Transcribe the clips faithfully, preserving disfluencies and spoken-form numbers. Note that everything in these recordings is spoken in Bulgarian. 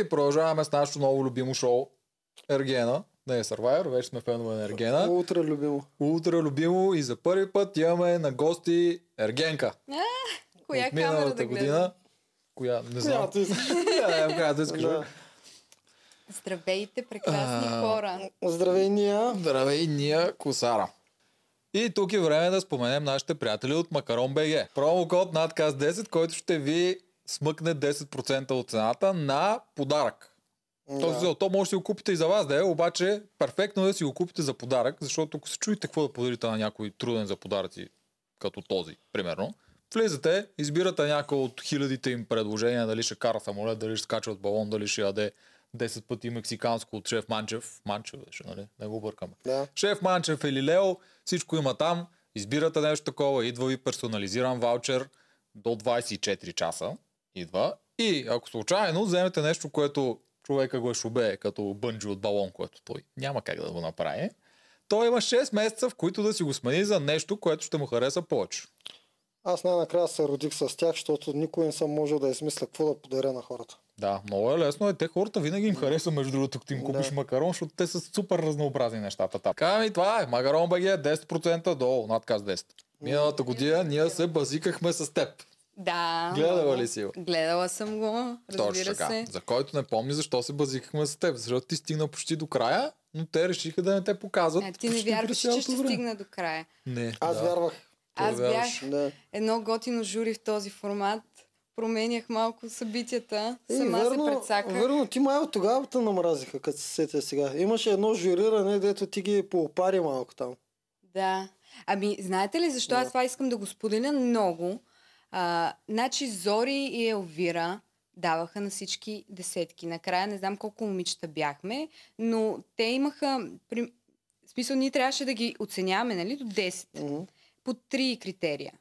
И продължаваме с нашето ново любимо шоу Ергена. Не е Survivor, вече сме фенове на Ергена. Ултра любимо. Ултра любимо и за първи път имаме на гости Ергенка. А, коя камера да гледам? Коя? Не знам. Която искаш. Здравейте, прекрасни а, хора. Здравей ния. Здравей ния, Косара. И тук е време да споменем нашите приятели от Макарон БГ. Промокод надкаст десет, който ще ви смъкне десет процента от цената на подарък. Да. То, то може да си го купите и за вас, да е, обаче перфектно да си го купите за подарък, защото ако се чуете какво да подарите на някой труден за подаръци, като този, примерно, влизате, избирате някой от хилядите им предложения, дали ще кара самолет, дали ще скача от балон, дали ще яде десет пъти мексиканско от шеф Манчев. Манчев, нали? Не го бъркаме. Да. Шеф Манчев или Лео, всичко има там. Избирате нещо такова, идва ви персонализиран ваучер до двайсет и четири часа. Идва. И ако случайно вземете нещо, което човека го е шубе, като бънджи от балон, което той няма как да го направи, той има шест месеца, в които да си го смени за нещо, което ще му хареса повече. Аз най-накрая се родих с тях, защото никой не съм можел да измисля какво да подаря на хората. Да, много е лесно. И те хората винаги им хареса, между другото, като им купиш да. макарон, защото те са супер разнообразни нещата там. Каме, това е Макарон БГ, десет процента долу, надказ десет. Миналата година ние се базикахме с теб. Да. Гледала ли си го? Гледала съм го, разбира се. За който не помни защо се базикахме с теб, защото ти стигна почти до края, но те решиха да не те показват. А ти не вярваш, че ще стигна до края. Не, аз да. вярвах. Аз бях да. едно готино жури в този формат. Променях малко събитията. Е, сама верно, се прецаках. Верно, ти май от тогава те намразиха, като се сетя сега. Имаше едно журиране, дето ти ги поопари малко там. Да. Ами, знаете ли защо? Да. Аз това искам да го споделя много. А, значи Зори и Елвира даваха на всички десетки. Накрая не знам колко момичета бяхме, но те имаха... При... В смисъл, ние трябваше да ги оценяваме, нали? До десет. Mm-hmm. По три критерия.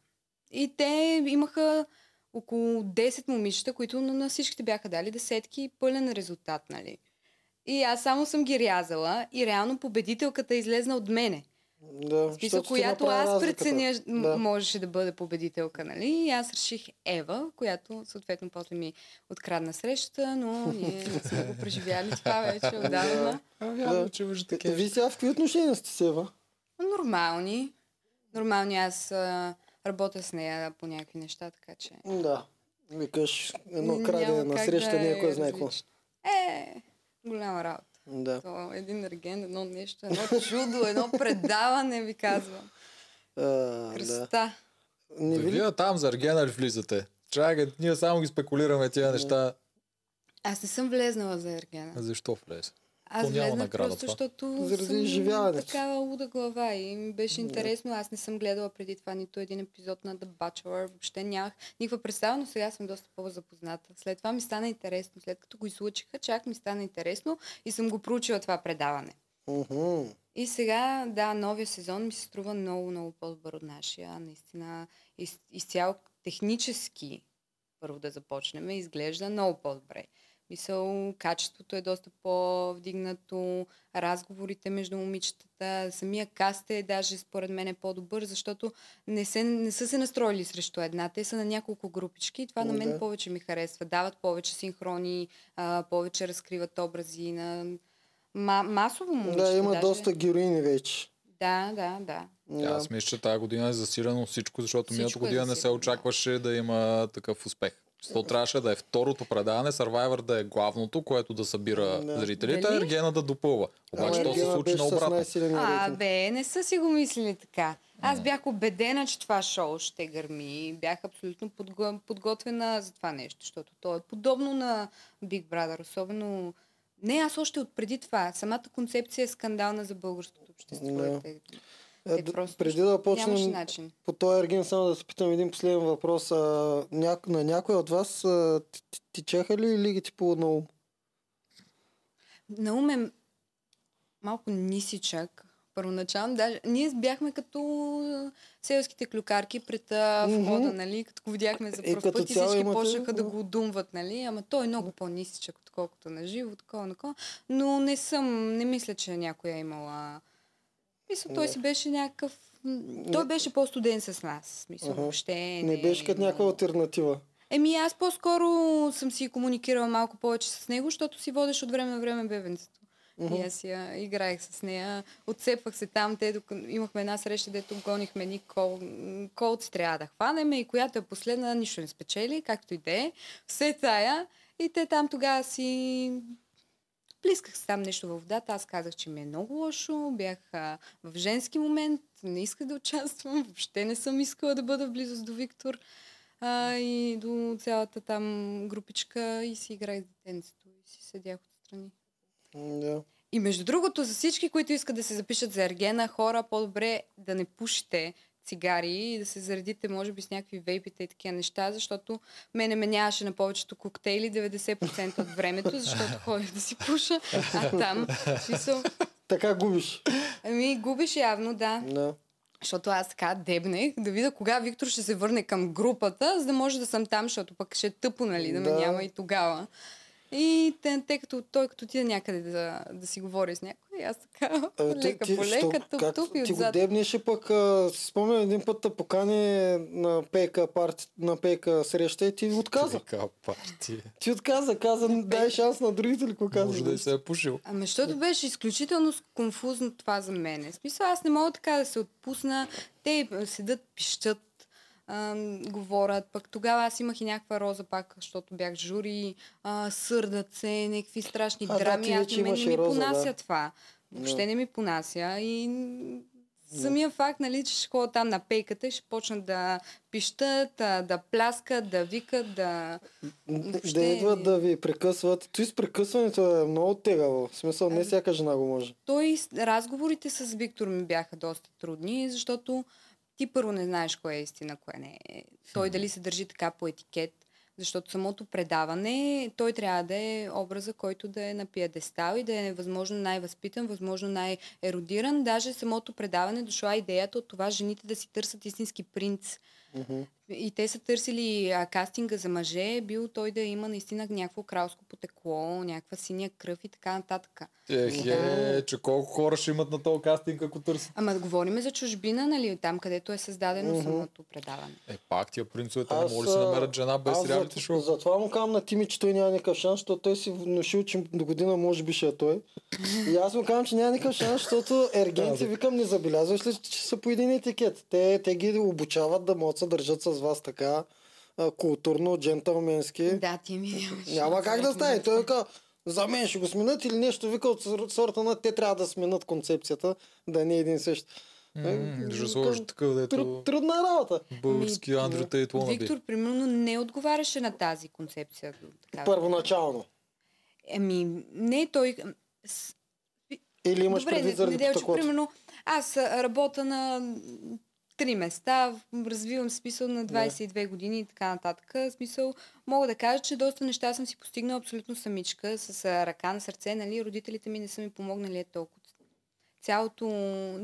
И те имаха около десет момичета, които на всичките бяха дали десетки и пълен резултат, нали? И аз само съм ги рязала и реално победителката излезна от мене. Да, списъл, която аз преценя да. можеше да бъде победителка, нали? И аз реших Ева, която съответно после ми открадна срещата, но ние сме го преживяли това вече отдавна. Да, че може такива. Вие сега в какви отношения сте с Ева? Нормални. Нормални, аз а, работя с нея по някакви неща, така че... Да, викаш едно крадене на среща, да някой е знае какво. Е, голяма работа. Да. То, един ерген, едно нещо, едно чудо, едно предаване, ви казвам. Красота. Да. Не ви... Вие там за ергена ли влизате? Чакай, ние само ги спекулираме тия неща. Аз не съм влезнала за ергена. А защо влез? Аз влезнах просто, защото съм такава луда глава и ми беше интересно. Аз не съм гледала преди това нито един епизод на The Bachelor. Въобще нямах никаква представа, но сега съм доста по-запозната. След това ми стана интересно. След като го излучиха, чак ми стана интересно и съм го проучила това предаване. Uh-huh. И сега, да, новия сезон ми се струва много, много по-добър от нашия. Наистина, из, изцяло технически, първо да започнем, изглежда много по-добре. Мисъл, качеството е доста по-вдигнато, разговорите между момичетата, самия каст е даже според мен е по-добър, защото не, се, не са се настроили срещу една. Те са на няколко групички и това О, на мен да. повече ми харесва. Дават повече синхрони, а, повече разкриват образи на ма, масово момичета. Да, има даже доста героини вече. Да, да, да. Yeah. Аз мисля, че тази година е засилено всичко, защото миналата година е засилено, не се очакваше да. да има такъв успех. То трябваше да е второто предаване, Survivor да е главното, което да събира да. зрителите, а Ергена да допълва. Обаче а, то се случи на обратно. А, бе, не са си го мислили така. Аз бях убедена, че това шоу ще гърми. Бях абсолютно подго... подготвена за това нещо, защото то е подобно на Big Brother, особено... Не, аз още от преди това. Самата концепция е скандална за българското общество. No. Те, е, те просто... Преди да почнем по този ерген, само да се питам един последен въпрос. А, ня... На някой от вас а, ти, ти, ти чеха ли лигите по наум? Наум е малко нисичък. Първоначално даже... Ние бяхме като селските клюкарки пред mm-hmm. входа, нали? Като го видяхме за пръв път и всички имате... почнаха да го думват, нали? Ама той е много по-нисичък, отколкото на живо, такова, такова. Но не съм, не мисля, че някоя е имала... Мисля, той си беше някакъв... Той беше по-студен с нас. Мисля, въобще не... Не беше като някаква алтернатива. Еми аз по-скоро съм си комуникирала малко повече с него, защото си водеш от време на време бебенцето. Uh-huh. И аз я играех с нея. Отцепвах се там. Те, док... Имахме една среща, дето гонихме ни кол... колци трябва да хванеме и която е последна, нищо не спечели, както и де. Все тая. И те там тогава си... Плисках се там нещо във водата. Аз казах, че ми е много лошо. Бях а, в женски момент. Не исках да участвам. Въобще не съм искала да бъда в близост до Виктор. А, и до цялата там групичка. И си играех с детенцето. И си седях отстрани. Yeah. И между другото, за всички, които искат да се запишат за Ергена, хора, по-добре да не пушите цигари и да се заредите, може би, с някакви вейпите и такива неща, защото мене ме нямаше на повечето коктейли деветдесет процента от времето, защото ходих да си пуша, а там... Смисъл... Така губиш. Ами, губиш явно, да. Yeah. Защото аз така дебнех да видя кога Виктор ще се върне към групата, за да може да съм там, защото пък ще е тъпо, нали, да ме yeah. няма и тогава. И те, те като той като отида някъде да, да си говори с някой, аз така а, лека ти, по лека, туп-туп и отзад. Ти го дебнеше пък, а, си спомня един път да покани на пейка, парти, на пейка среща и ти отказа. Пейка парти. Ти отказа, каза, дай шанс на другите ли, каза. Може да и се е пушил. Ами, защото беше изключително конфузно това за мен. В смисъл, аз не мога така да се отпусна. Те седат, пищат. Uh, говорят. Пък тогава аз имах и някаква роза пак, защото бях жури, uh, сърдат се, някакви страшни а, драми. Да, аз на мен не ми роза, понася да. това. Въобще yeah. не ми понася. И самия yeah. факт, нали, че ще ходя там на пейката и ще почнат да пищат, да пляскат, да викат, да... Въобще... Да идват да ви прекъсват. Той с прекъсването е много тегаво. В смисъл, не всяка жена го може. Той, разговорите с Виктор ми бяха доста трудни, защото ти първо не знаеш кое е истина, кое не е. Той дали се държи така по етикет, защото самото предаване, той трябва да е образа, който да е на пиедестал и да е възможно най-възпитан, възможно най-еродиран. Даже самото предаване дошла идеята от това жените да си търсят истински принц. Uh-huh. И те са търсили а, кастинга за мъже, бил той да има наистина някакво кралско потекло, някаква синя кръв и така нататък. Ех, е, че колко хора ще имат на този кастинг, ако търсят? Ама говорим за чужбина, нали, там където е създадено uh-huh. самото предаване. Е, пак тия принцове, там може да се намерят жена без реалити шоу. Затова му казвам на Тими, че той няма никакъв шанс, защото той си внушил, че до година може би ще е той. И аз му казвам, че няма никакъв шанс, защото ергенци, викам, не забелязваш ли, че са по един етикет. Те, те ги обучават да могат да държат с вас така а, културно, джентълменски. Да, ти ми няма как да стане. Той вика, за мен ще го сменят или нещо, вика от сорта на те трябва да сменят концепцията, да не е един същ. Трудна работа. Български Андрю Тейт Лонаби. Виктор, примерно, не отговаряше на тази концепция. Първоначално. Еми, не той... Или имаш предвид заради потъклото? Аз работя на... Три места, развивам смисъл на двадесет и две yeah. години и така нататък. В смисъл, мога да кажа, че доста неща съм си постигнала абсолютно самичка, с ръка на сърце, нали, родителите ми не са ми помогнали е толкова. Цялото,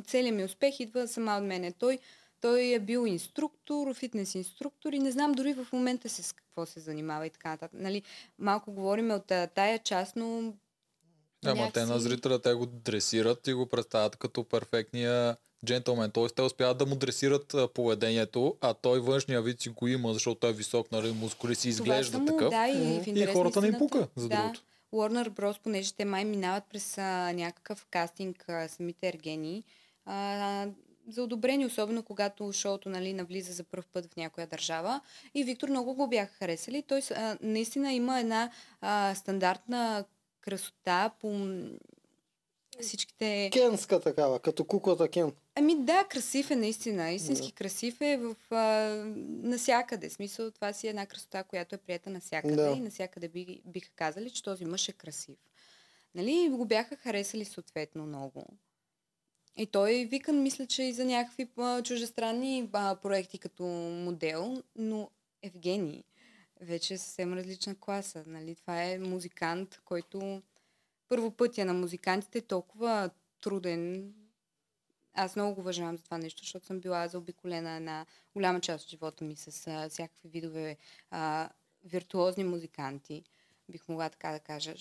целият ми успех идва сама от мене. Той, той е бил инструктор, фитнес инструктор и не знам дори в момента се с какво се занимава и така нататък. Нали, малко говорим от тая част, но... Ама yeah, те на зрителя, те го дресират и го представят като перфектния джентълмен, т.е. те успяват да му дресират поведението, а той външния вид си го има, защото той е висок, нали, мускули си изглежда му, такъв. Да, и, и хората не им пука, за да, другото. Warner Bros, понеже те май минават през а, някакъв кастинг а, самите ергени, а, за одобрение, особено когато шоуто, нали, навлиза за пръв път в някоя държава. И Виктор много го бяха харесали. Той а, наистина има една а, стандартна красота по... Всичките... Кенска такава, като куклата Кен. Ами да, красив е наистина. Истински yeah. красив е в, а, насякъде. Смисъл, това си е една красота, която е приета насякъде. Yeah. И насякъде би, биха казали, че този мъж е красив. Нали? Го бяха харесали съответно много. И той викан, мисля, че и за някакви а, чуждестранни а, проекти като модел. Но Евгений вече е съвсем различна класа. Нали? Това е музикант, който... Първо пътя на музикантите е толкова труден. Аз много го уважавам за това нещо, защото съм била заобиколена на голяма част от живота ми с а, всякакви видове а, виртуозни музиканти. Бих могла така да кажа.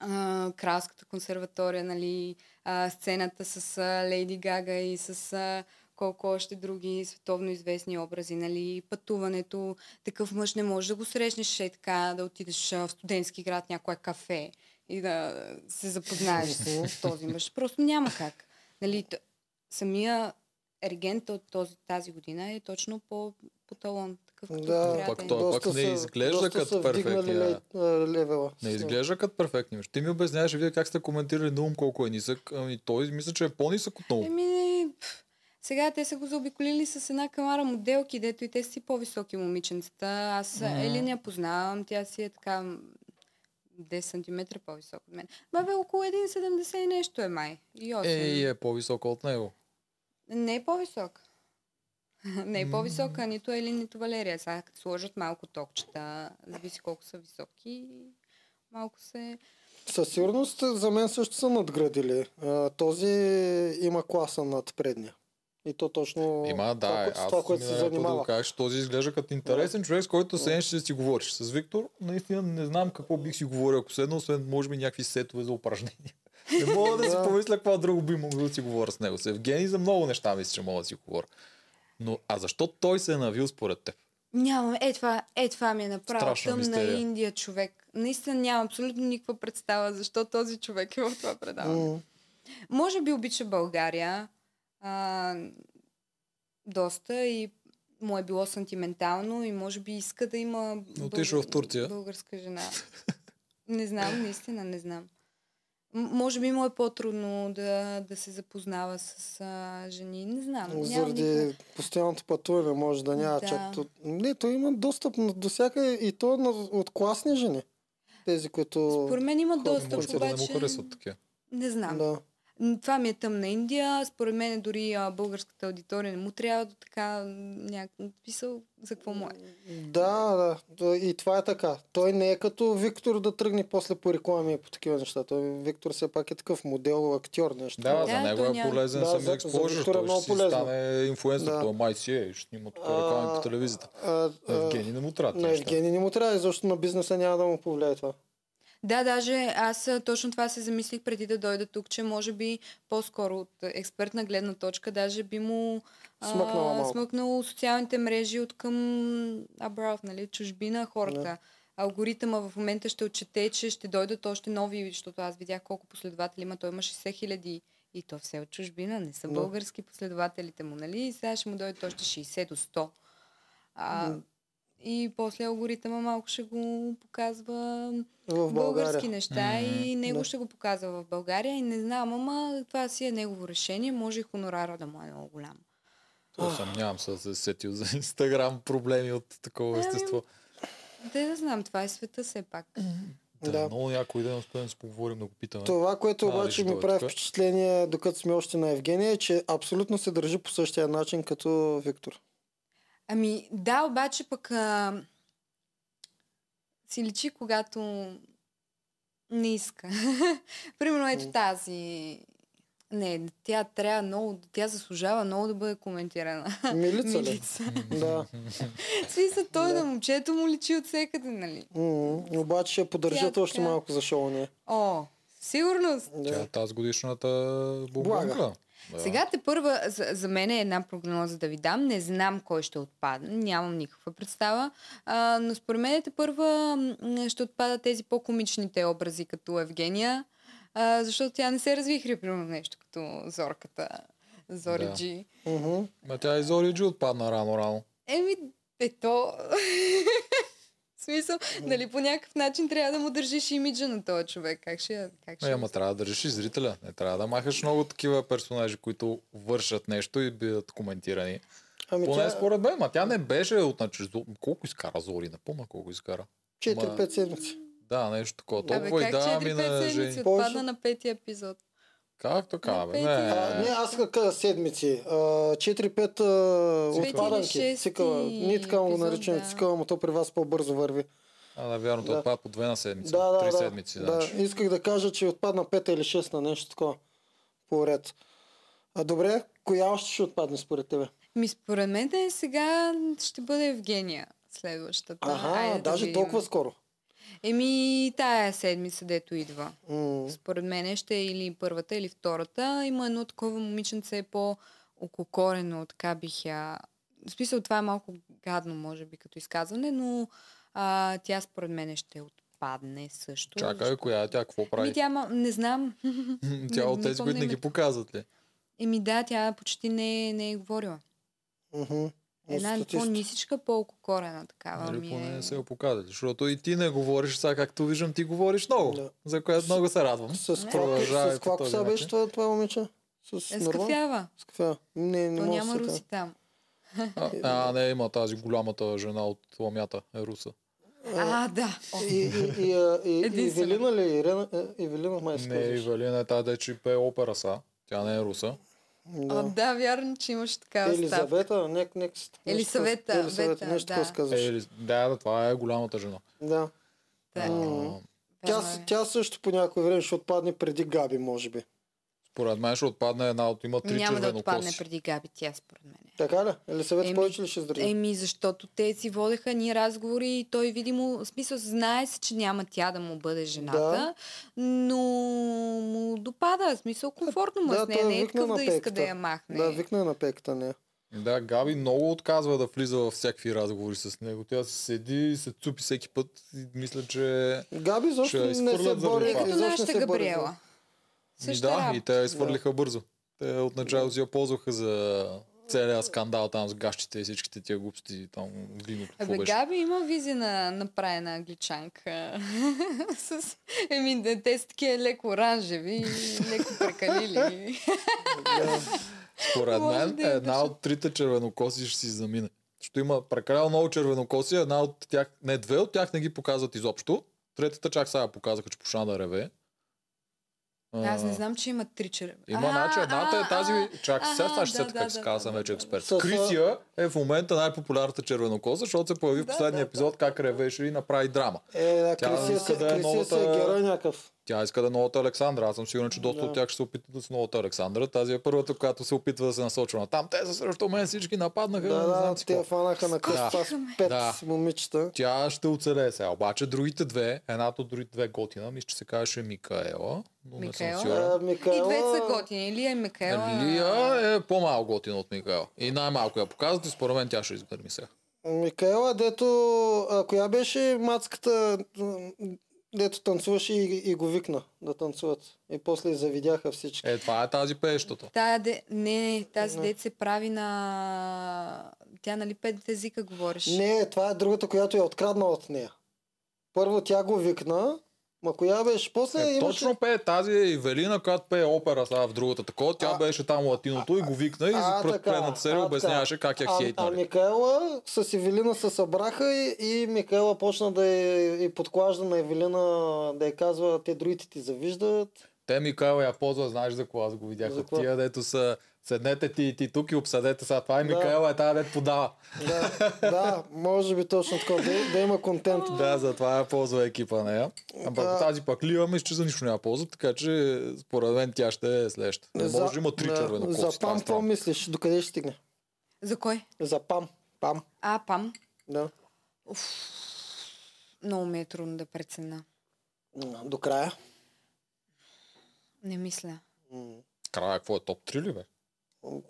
А, Кралската консерватория, нали, а, сцената с а, Лейди Гага и с а, колко още други световно известни образи, нали, пътуването, такъв мъж не можеш да го срещнеш е така, да отидеш в студентски град, някое кафе и да се запознаеш с този мъж. Просто няма как. Нали, самия Ергент от този, тази година е точно по, по талон. Да, пак той пак не изглежда като перфектния. Не изглежда като перфектния. Ти ми обясняваш, вие как сте коментирали на Ум колко е нисък. Ами той мисля, че е по-нисък от Ум. Еми, сега те са го заобиколили с една камара моделки, дето и те си по-високи момиченцата. Аз Елина я познавам, тя си е така десет сантиметра по-висока от мен. Бабе, около един седемдесет и нещо е май. И е по-висока от него. Не е по-висок. Не е по-висока, нито Айлин, нито Валерия. Сега като сложат малко токчета, зависи колко са високи, малко се... Със сигурност за мен също са надградили. Този има класа над предния. И то точно има, да, това, аз което се занимава. Кажеш, този изглежда като интересен да. човек, с който седнеш ще си говориш. С Виктор наистина не знам какво бих си говорил, ако седна, освен може би някакви сетове за упражнения. Не мога да си помисля какво друго би могъл да си говоря с него. С Евгений за много неща мисля, че мога да си говоря. Но, а защо той се е навил според теб? Нямам. Е, това, е, това ми е направо тъмна Индия човек. Наистина нямам абсолютно никаква представа защо този човек е в това предаване. Mm. Може би обича България а, доста и му е било сантиментално и може би иска да има българ... в Турция. българска жена. Не знам, наистина не знам. Може би му е по-трудно да, да се запознава с а, жени. Не знам. Заради никога... постоянното пътуване може да няма. Да. Чак... Не, той има достъп до всяка и то от класни жени. Тези, които... Според мен има достъп, да обаче... Да не му харесват такива. Не знам. Да. Това ми е тъмна Индия. Според мен дори а, българската аудитория не му трябва до така някакъв писал за какво му е. Да, да. И това е така. Той не е като Виктор да тръгне после по реклами и по такива неща. Той Виктор все пак е такъв модел, актьор, нещо. Да, да, за него е полезен да, самия експозитор. Той е много ще полезен. Стане инфлуенсър. Да. Той май си е. Ще снима тук реклами по телевизията. А, а, Евгений не му трябва. Не, Евгений не му трябва, защото на бизнеса няма да му повлияе това. Да, даже аз точно това се замислих преди да дойда тук, че може би по-скоро от експертна гледна точка даже би му а, смъкнало социалните мрежи от към abroad, нали, чужбина хората. Yeah. Алгоритъма в момента ще отчете, че ще дойдат още нови, защото аз видях колко последователи има. Той има шейсет хиляди и то все от чужбина, не са yeah. български последователите му, нали? И сега ще му дойдат още шейсет до сто. А, yeah. И после алгоритъма малко ще го показва в български неща mm-hmm. и него да. ще го показва в България. И не знам, ама това си е негово решение. Може и хонорара да му е много голям. То съмнявам се да се сетил за Инстаграм проблеми от такова естество. Да, да знам, това е света все пак. Да, да. Много някой ден успеем да се поговорим, да го питаме. Това, което а, обаче ми прави впечатление, докато сме още на Евгения, е, че абсолютно се държи по същия начин като Виктор. Ами да, обаче пък а, си личи, когато не иска. Примерно ето тази. Не, тя трябва много, тя заслужава много да бъде коментирана. Милица ли? Милица. Да. Смисъл, той да. на момчето му личи от всекъде, нали? Mm-hmm. Обаче ще поддържат още така... малко за шоуния. О, сигурност. Да. Тя тази годишната Блага. Да. Сега те първа, за, за мен е една прогноза да ви дам. Не знам кой ще отпадне. Нямам никаква представа. А, но според мен те първа ще отпадат тези по-комичните образи, като Евгения. А, защото тя не се развихри, примерно нещо, като Зорката. Зориджи. Да. Uh-huh. Ма тя и Зориджи отпадна рано-рано. Еми, ето... В смисъл, нали по някакъв начин трябва да му държиш имиджа на този човек. Как ще... Как ще... Не, ама трябва да държиш зрителя. Не трябва да махаш много такива персонажи, които вършат нещо и бидат коментирани. Ами Поне тя... според мен, ма тя не беше отначе. Колко изкара Зори? Напомня колко изкара. четири-пет седмици. Да, нещо такова. Да, бе, как четири-пет седмици? Отпадна на петия епизод. Как така, бе? Не, а, не аз кака седмици. четири-пет отпаданки. Цикъла. Ние така го наричаме да. цикъла, но то при вас по-бързо върви. А, да, вярно, да. отпада по две на седмица. Да, три да, седмици. Да. да. Исках да кажа, че отпадна пет или шест на нещо такова. Поред. А добре, коя още ще отпадне според тебе? Ми според мен да е сега ще бъде Евгения следващата. Ага, Айде даже да толкова скоро. Еми, тая седмица, дето идва. Mm. Според мен ще е или първата, или втората. Има едно такова момиченце по околокорено, така бих я... В смисъл, това е малко гадно, може би, като изказване, но а, тя според мен ще отпадне също. Чакай, защото... коя тя? Какво прави? Ами, тя, ма... не знам. Тя от тези, които не ги показват ли? Еми да, тя почти не, не е говорила. Uh-huh. Една ли по-нисичка, по-ококорена такава ми е. Поне не се я показали, защото и ти не говориш, сега както виждам, ти говориш много, да. За което с... много се радвам. С каква коса беше това, това момиче? С, е, с кафява. С кафява. Не, не то няма руси там. А, а, не, има тази голямата жена от ламята, е руса. А, а, да. И, и, и, и, и Евелина ли? Евелина май се казваш. Не, Евелина е тази, че пее опера са. Тя не е руса. Да. А, да, вярно, че имаш такава ставка. Елисавета, нек, нек, Елисавета, Елисавета, нещо да. Казваш. Ели... Да, да, това е голямата жена. Да. А... Тя, тя също по някое време ще отпадне преди Габи, може би. Според мен ще отпадне една от има три червено коси. Няма да отпадне коси. Преди Габи, тя според мен. Така ли? Елисавета еми, повече ли ще здрави? Еми, защото те си водеха ни разговори и той видимо, в смисъл, знае се, че няма тя да му бъде жената, да. Но му допада, в смисъл, комфортно му да, с нея, не е такъв да иска да я махне. Да, викна на пеката, не. Да, Габи много отказва да влиза във всякакви разговори с него. Тя се седи и се цупи всеки път и мисля, че... Габи защо не се бори? Е като нашата Габриела. Също да, рап. И те изхвърлиха да. Бързо. Те отначало си я ползваха за целия скандал там с гащите и всичките тия глупости там виното. Абе, Габи има визия на направена англичанка. С, еми, те са такива леко оранжеви и леко прекалили. Според мен да една да от трите червенокоси ще си замине. Защото има прекалено много червенокоси, една от тях, не две от тях не ги показват изобщо. Третата чак сега показаха, че почна да реве. Аз не знам, че има три червени. Има значи едната е тази... Чакай, сега сега ще се как се казвам вече експерт. Крисия е в момента най-популярната червенокоза, защото се появи в последния епизод как ревеше и направи драма. Е, Крисия се е герой някакъв. Тя иска да е новата Александра. Аз съм сигурен, че доста от тях ще се опитат да са новата Александра. Тази е първата, която се опитва да се насочва на там. Те са срещу мен, всички нападнаха. Да, да, те фанаха на къста с пет момичета. Тя ще оцелее сега. Обаче другите две, едната от другите две готина, мисля, че се казваше Микаела. Но Микаела. А, Микаела... И двете са готини. Лия и Микаела. Лия е по-малко готина от Микаела. И най-малко я показват и според мен тя ще изгърми сега. Микаела, дето... А, коя беше мацката... Дето танцуваше и, и го викна да танцуват. И после завидяха всички. Е, това е тази пеещата. Та, де... Не, тази не. Дет се прави на... Тя нали пет езика говореше. Не, това е другата, която я открадна от нея. Първо тя го викна, ма коя беше? После е, имаше... Точно пее тази Ивелина, която пее опера сега в другата такова. Тя а, беше там латиното а, и го викна и за предпредната серия обясняваше как я хейтна. А, а Микаела с Ивелина се събраха и, и Микаела почна да я подклажда на Ивелина, да я казва, те другите ти завиждат. Те Микаела я ползва, знаеш за кого аз го видях. От тия, дето са... Седнете ти и ти тук и обсъдете сега. Това и Микаела е тази дет подава. Да, да, може би точно така. Да, да има контент. Да, затова я ползва екипа нея. А да. Тази пак Лива мисля, че за нищо няма ползва, така че според мен тя ще е следваща. Не за, може да има три да, червенокоси. За Пам, какво мислиш? Докъде ще стигне? За кой? За Пам. Пам. А, Пам? Да. Уф, много ми е трудно да преценя. До края? Не мисля. Края, какво е? топ три ли бе?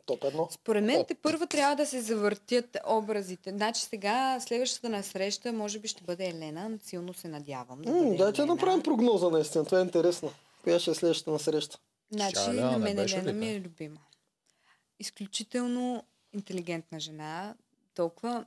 топ едно. Според мен те първо трябва да се завъртят образите. Значи сега следващата насреща може би ще бъде Елена. Силно се надявам. Да, М, да тя направим прогноза наистина. Това е интересно. Коя ще е следващата насреща? Значи Шаля, на мен Елена ми е любима. Изключително интелигентна жена. Толкова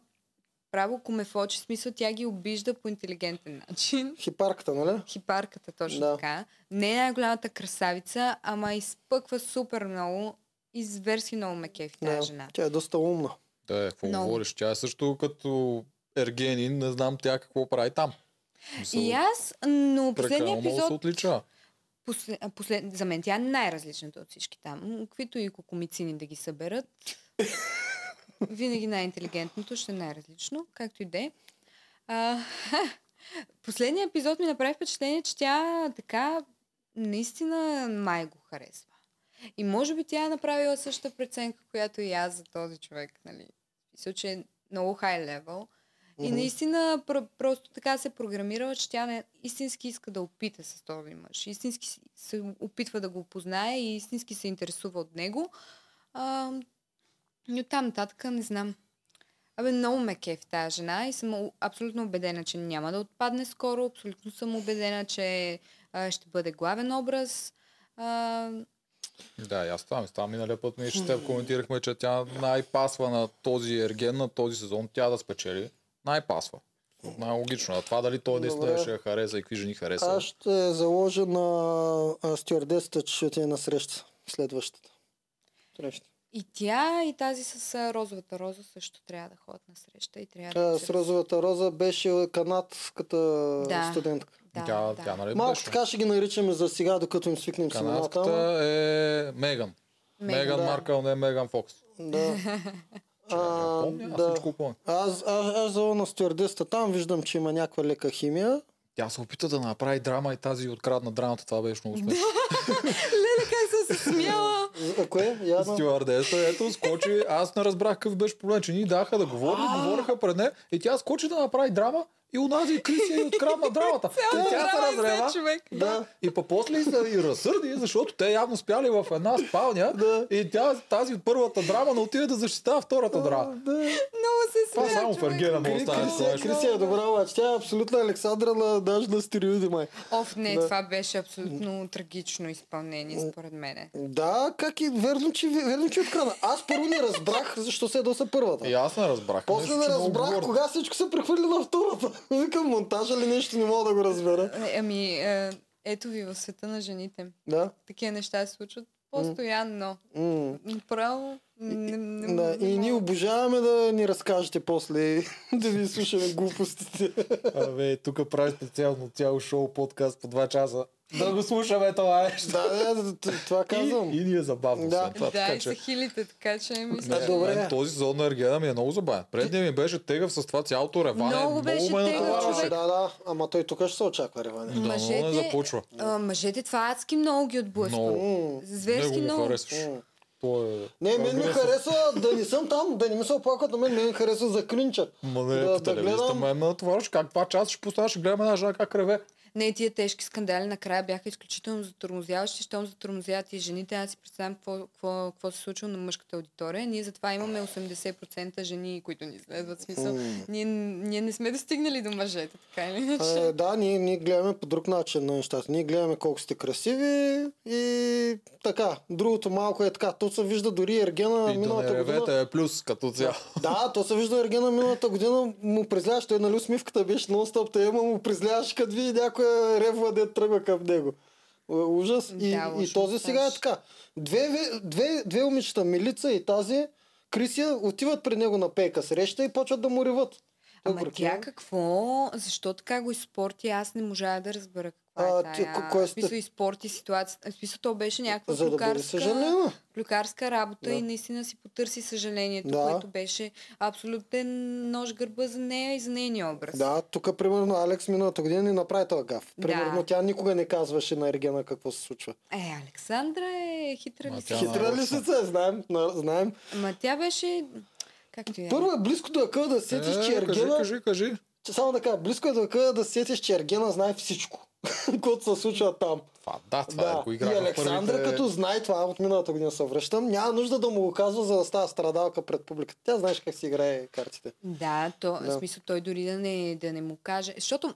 право комефочи. В смисъл тя ги обижда по интелигентен начин. Хипарката, нали? Хипарката, точно да. Така. Не е най-голямата красавица, ама изпъква супер много. И зверски много ме кефи тази yeah, жена. Тя е доста умна. Да, какво no. говориш? Тя е също като Ергени, не знам тя какво прави там. Мисъл, и аз, но последния епизод... се отлича. После, послед... За мен тя е най-различната от всички там. Каквито и кокомицини да ги съберат, винаги най-интелигентното ще е най-различно, както и де. А... Последния епизод ми направи впечатление, че тя така наистина май го харесва. И може би тя е направила същата преценка, която и аз за този човек, нали? Мисля, че е много хай левел. И наистина пр- просто така се програмирала, че тя не истински иска да опита с този мъж. Истински се опитва да го опознае и истински се интересува от него. А, И оттам нататък не знам. Абе, много ме кеф тая жена и съм абсолютно убедена, че няма да отпадне скоро. Абсолютно съм убедена, че а, ще бъде главен образ. А... Да, и аз там. Там миналия път ние ще коментирахме, че тя най-пасва на този Ерген, на този сезон. Тя да спечели. Най-пасва. Най-логично. А това дали той действия ще я хареса и какви жени хареса. Аз ще заложа на стюардесата, че ще отиде на среща. Следващата. Среща. И тя, и тази с розовата роза също трябва да ходят на среща. И трябва да... С розовата роза беше канадската да, студентка. Да, тя, да. Тя, нали, малко беше. Така ще ги наричаме за сега, докато им свикнем с имената. Канадската е Меган. Меган, Меган да. Маркъл, не Меган Фокс. Да. Че, а, помня, да. Аз всичко помня. Аз, аз, аз зала на стюардеста там виждам, че има някаква лека химия. Тя се опита да направи драма и тази открадна драмата. Това беше много смешно. Леле, как се смяла. Кое? Стюардеста, ето, скочи. Аз не разбрах какъв беше проблем, че ни даха да говорим, говориха пред нея. И тя скочи да направи драма и унази Крисия и открадна драмата. И тя се разрева. Да. И по-после се разсърди, защото те явно спяли в една спалня. И тя тази от първата драма не отиде да защитава втората драма. Много се смея. Това само в Ергена му остане. Крисия е добра, обаче. Тя е абсолютно Александра на даже на стереоиди май. Оф, не, това беше абсолютно трагично изпълнение според мене. Да, как и верно, че е открадна. Аз първо не разбрах защо се доса първата. И аз не разбрах. После не разбрах кога всичко се прехвърли на втората. Викам, монтажа ли нещо, не мога да го разбера. Ами, е, ето ви в света на жените. Да? Такива неща се случват постоянно. Mm. Право... Не, не, да, не, и ние обожаваме да ни разкажете после, да ви слушаме глупостите. Абе, тук прави специално цяло шоу подкаст по два часа. Да го слушаме това нещо. Да, да, това казвам. И, и ни е забавно. Да, това, да така, и са хилите, така че мисля. Да, добре. Този сезон на Ергена ми е много забавен. Предния ми беше тегъв с това цялото реване. Много беше тегъв, човек. Да, да, ама той тук ще се очаква реване. Да, мъжете, но не започва. А, мъжете това адски много ги отблъсква. Много. Зверски много. Е... Не, мен ми харесва да не съм там, да не ми се оплакват на мен, мен ми харесва за кринча. Ма не, да, по телевизията да гледам... ме натоварваш, как два часа ще поставаш, ще гледам една жена как реве. Не, тия тежки скандали накрая бяха изключително затормозяващи, щом затормозяват и жените, аз си представям какво се случва на мъжката аудитория. Ние затова имаме осемдесет процента жени, които ни следват, смисъл. Mm. Ние, ние не сме достигнали до мъжете, така или иначе. Е, да, ние, ние гледаме по друг начин на нещата. Ние гледаме колко сте красиви и така. Другото малко е така. То се вижда дори Ергена и миналата да година. Ревете е плюс като цяло. Да, то се вижда Ергена миналата година, му призляваш, той нали усмивката беше нон-стоп, тема му призляваш, като види някой ревва де тръгва към него. Ужас. Да, и, лошо, и този сега е така. Две, две, две момичета, Милица и тази Крисия, отиват при него на пейка среща и почват да му реват. Ама Добре, тя какво? Защо така го изпорти? Аз не можа да разбера каква е тая. Кой сте... изпорти ситуацията. Смисъл, то беше някаква клюкарска, клюкарска работа да. И наистина си потърси съжалението, да. Което беше абсолютен нож гърба за нея и за нейния образ. Да, тук, примерно, Алекс миналата година не направи това гаф. Примерно, да. Тя никога не казваше на Ергена какво се случва. Е, Александра е хитра лисица. Хитра лисица, знаем, знаем. Ама тя беше... Е? Първо е близко до акъл да сетиш, е, че Ергена... Кажи, кажи, кажи. Само така, близко е до акъл да сетиш, че Ергена знае всичко, което се случва там. Това, да, това да. Е, ако играе. И Александра, първите... като знае това, от миналата година се връщам, няма нужда да му го казва, за да става страдалка пред публиката. Тя знаеш как си играе картите. Да, то, да. В смисъл той дори да не, да не му каже. Защото,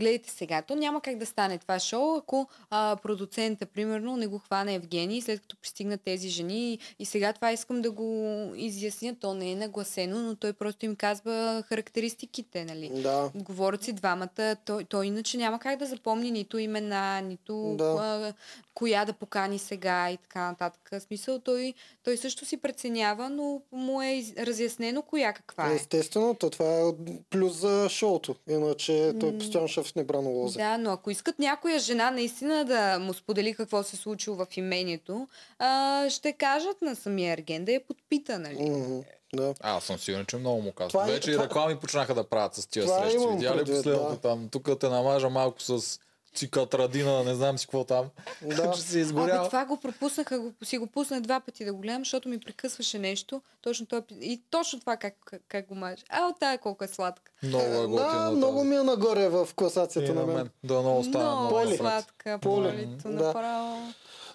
гледайте сега, то няма как да стане това шоу, ако а, продуцента, примерно, не го хване Евгений, след като пристигнат тези жени. И сега това искам да го изясня, то не е нагласено, но той просто им казва характеристиките, нали? Да. Говорят си двамата, той, той иначе няма как да запомни нито имена, нито да. А, коя да покани сега и така нататък. В смисъл, той, той също си преценява, но му е разяснено коя каква е. Естествено, то това е плюс за шоуто, иначе той постоянно ще в небрано лозе. Да, но ако искат някоя жена наистина да му сподели какво се случило в имението, а, ще кажат на самия Ерген да я подпита, нали? Mm-hmm. Да. А, аз съм сигурен, че много му казват. Вече и това... реклами почнаха да правят с тия срещи. Видя ли последното да. Там? Тук те намажа малко с... цикатрадина, не знам си какво там. Да. Че се изгорял. Абе, това го пропуснах, си го пуснах два пъти да го гледам, защото ми прекъсваше нещо. Точно това, и точно това как, как го мажеш. А, от тая колко е сладка. Много е готина. Да, много ми е нагоре в класацията на мен. Да, много стана. Много сладка. Полито направо.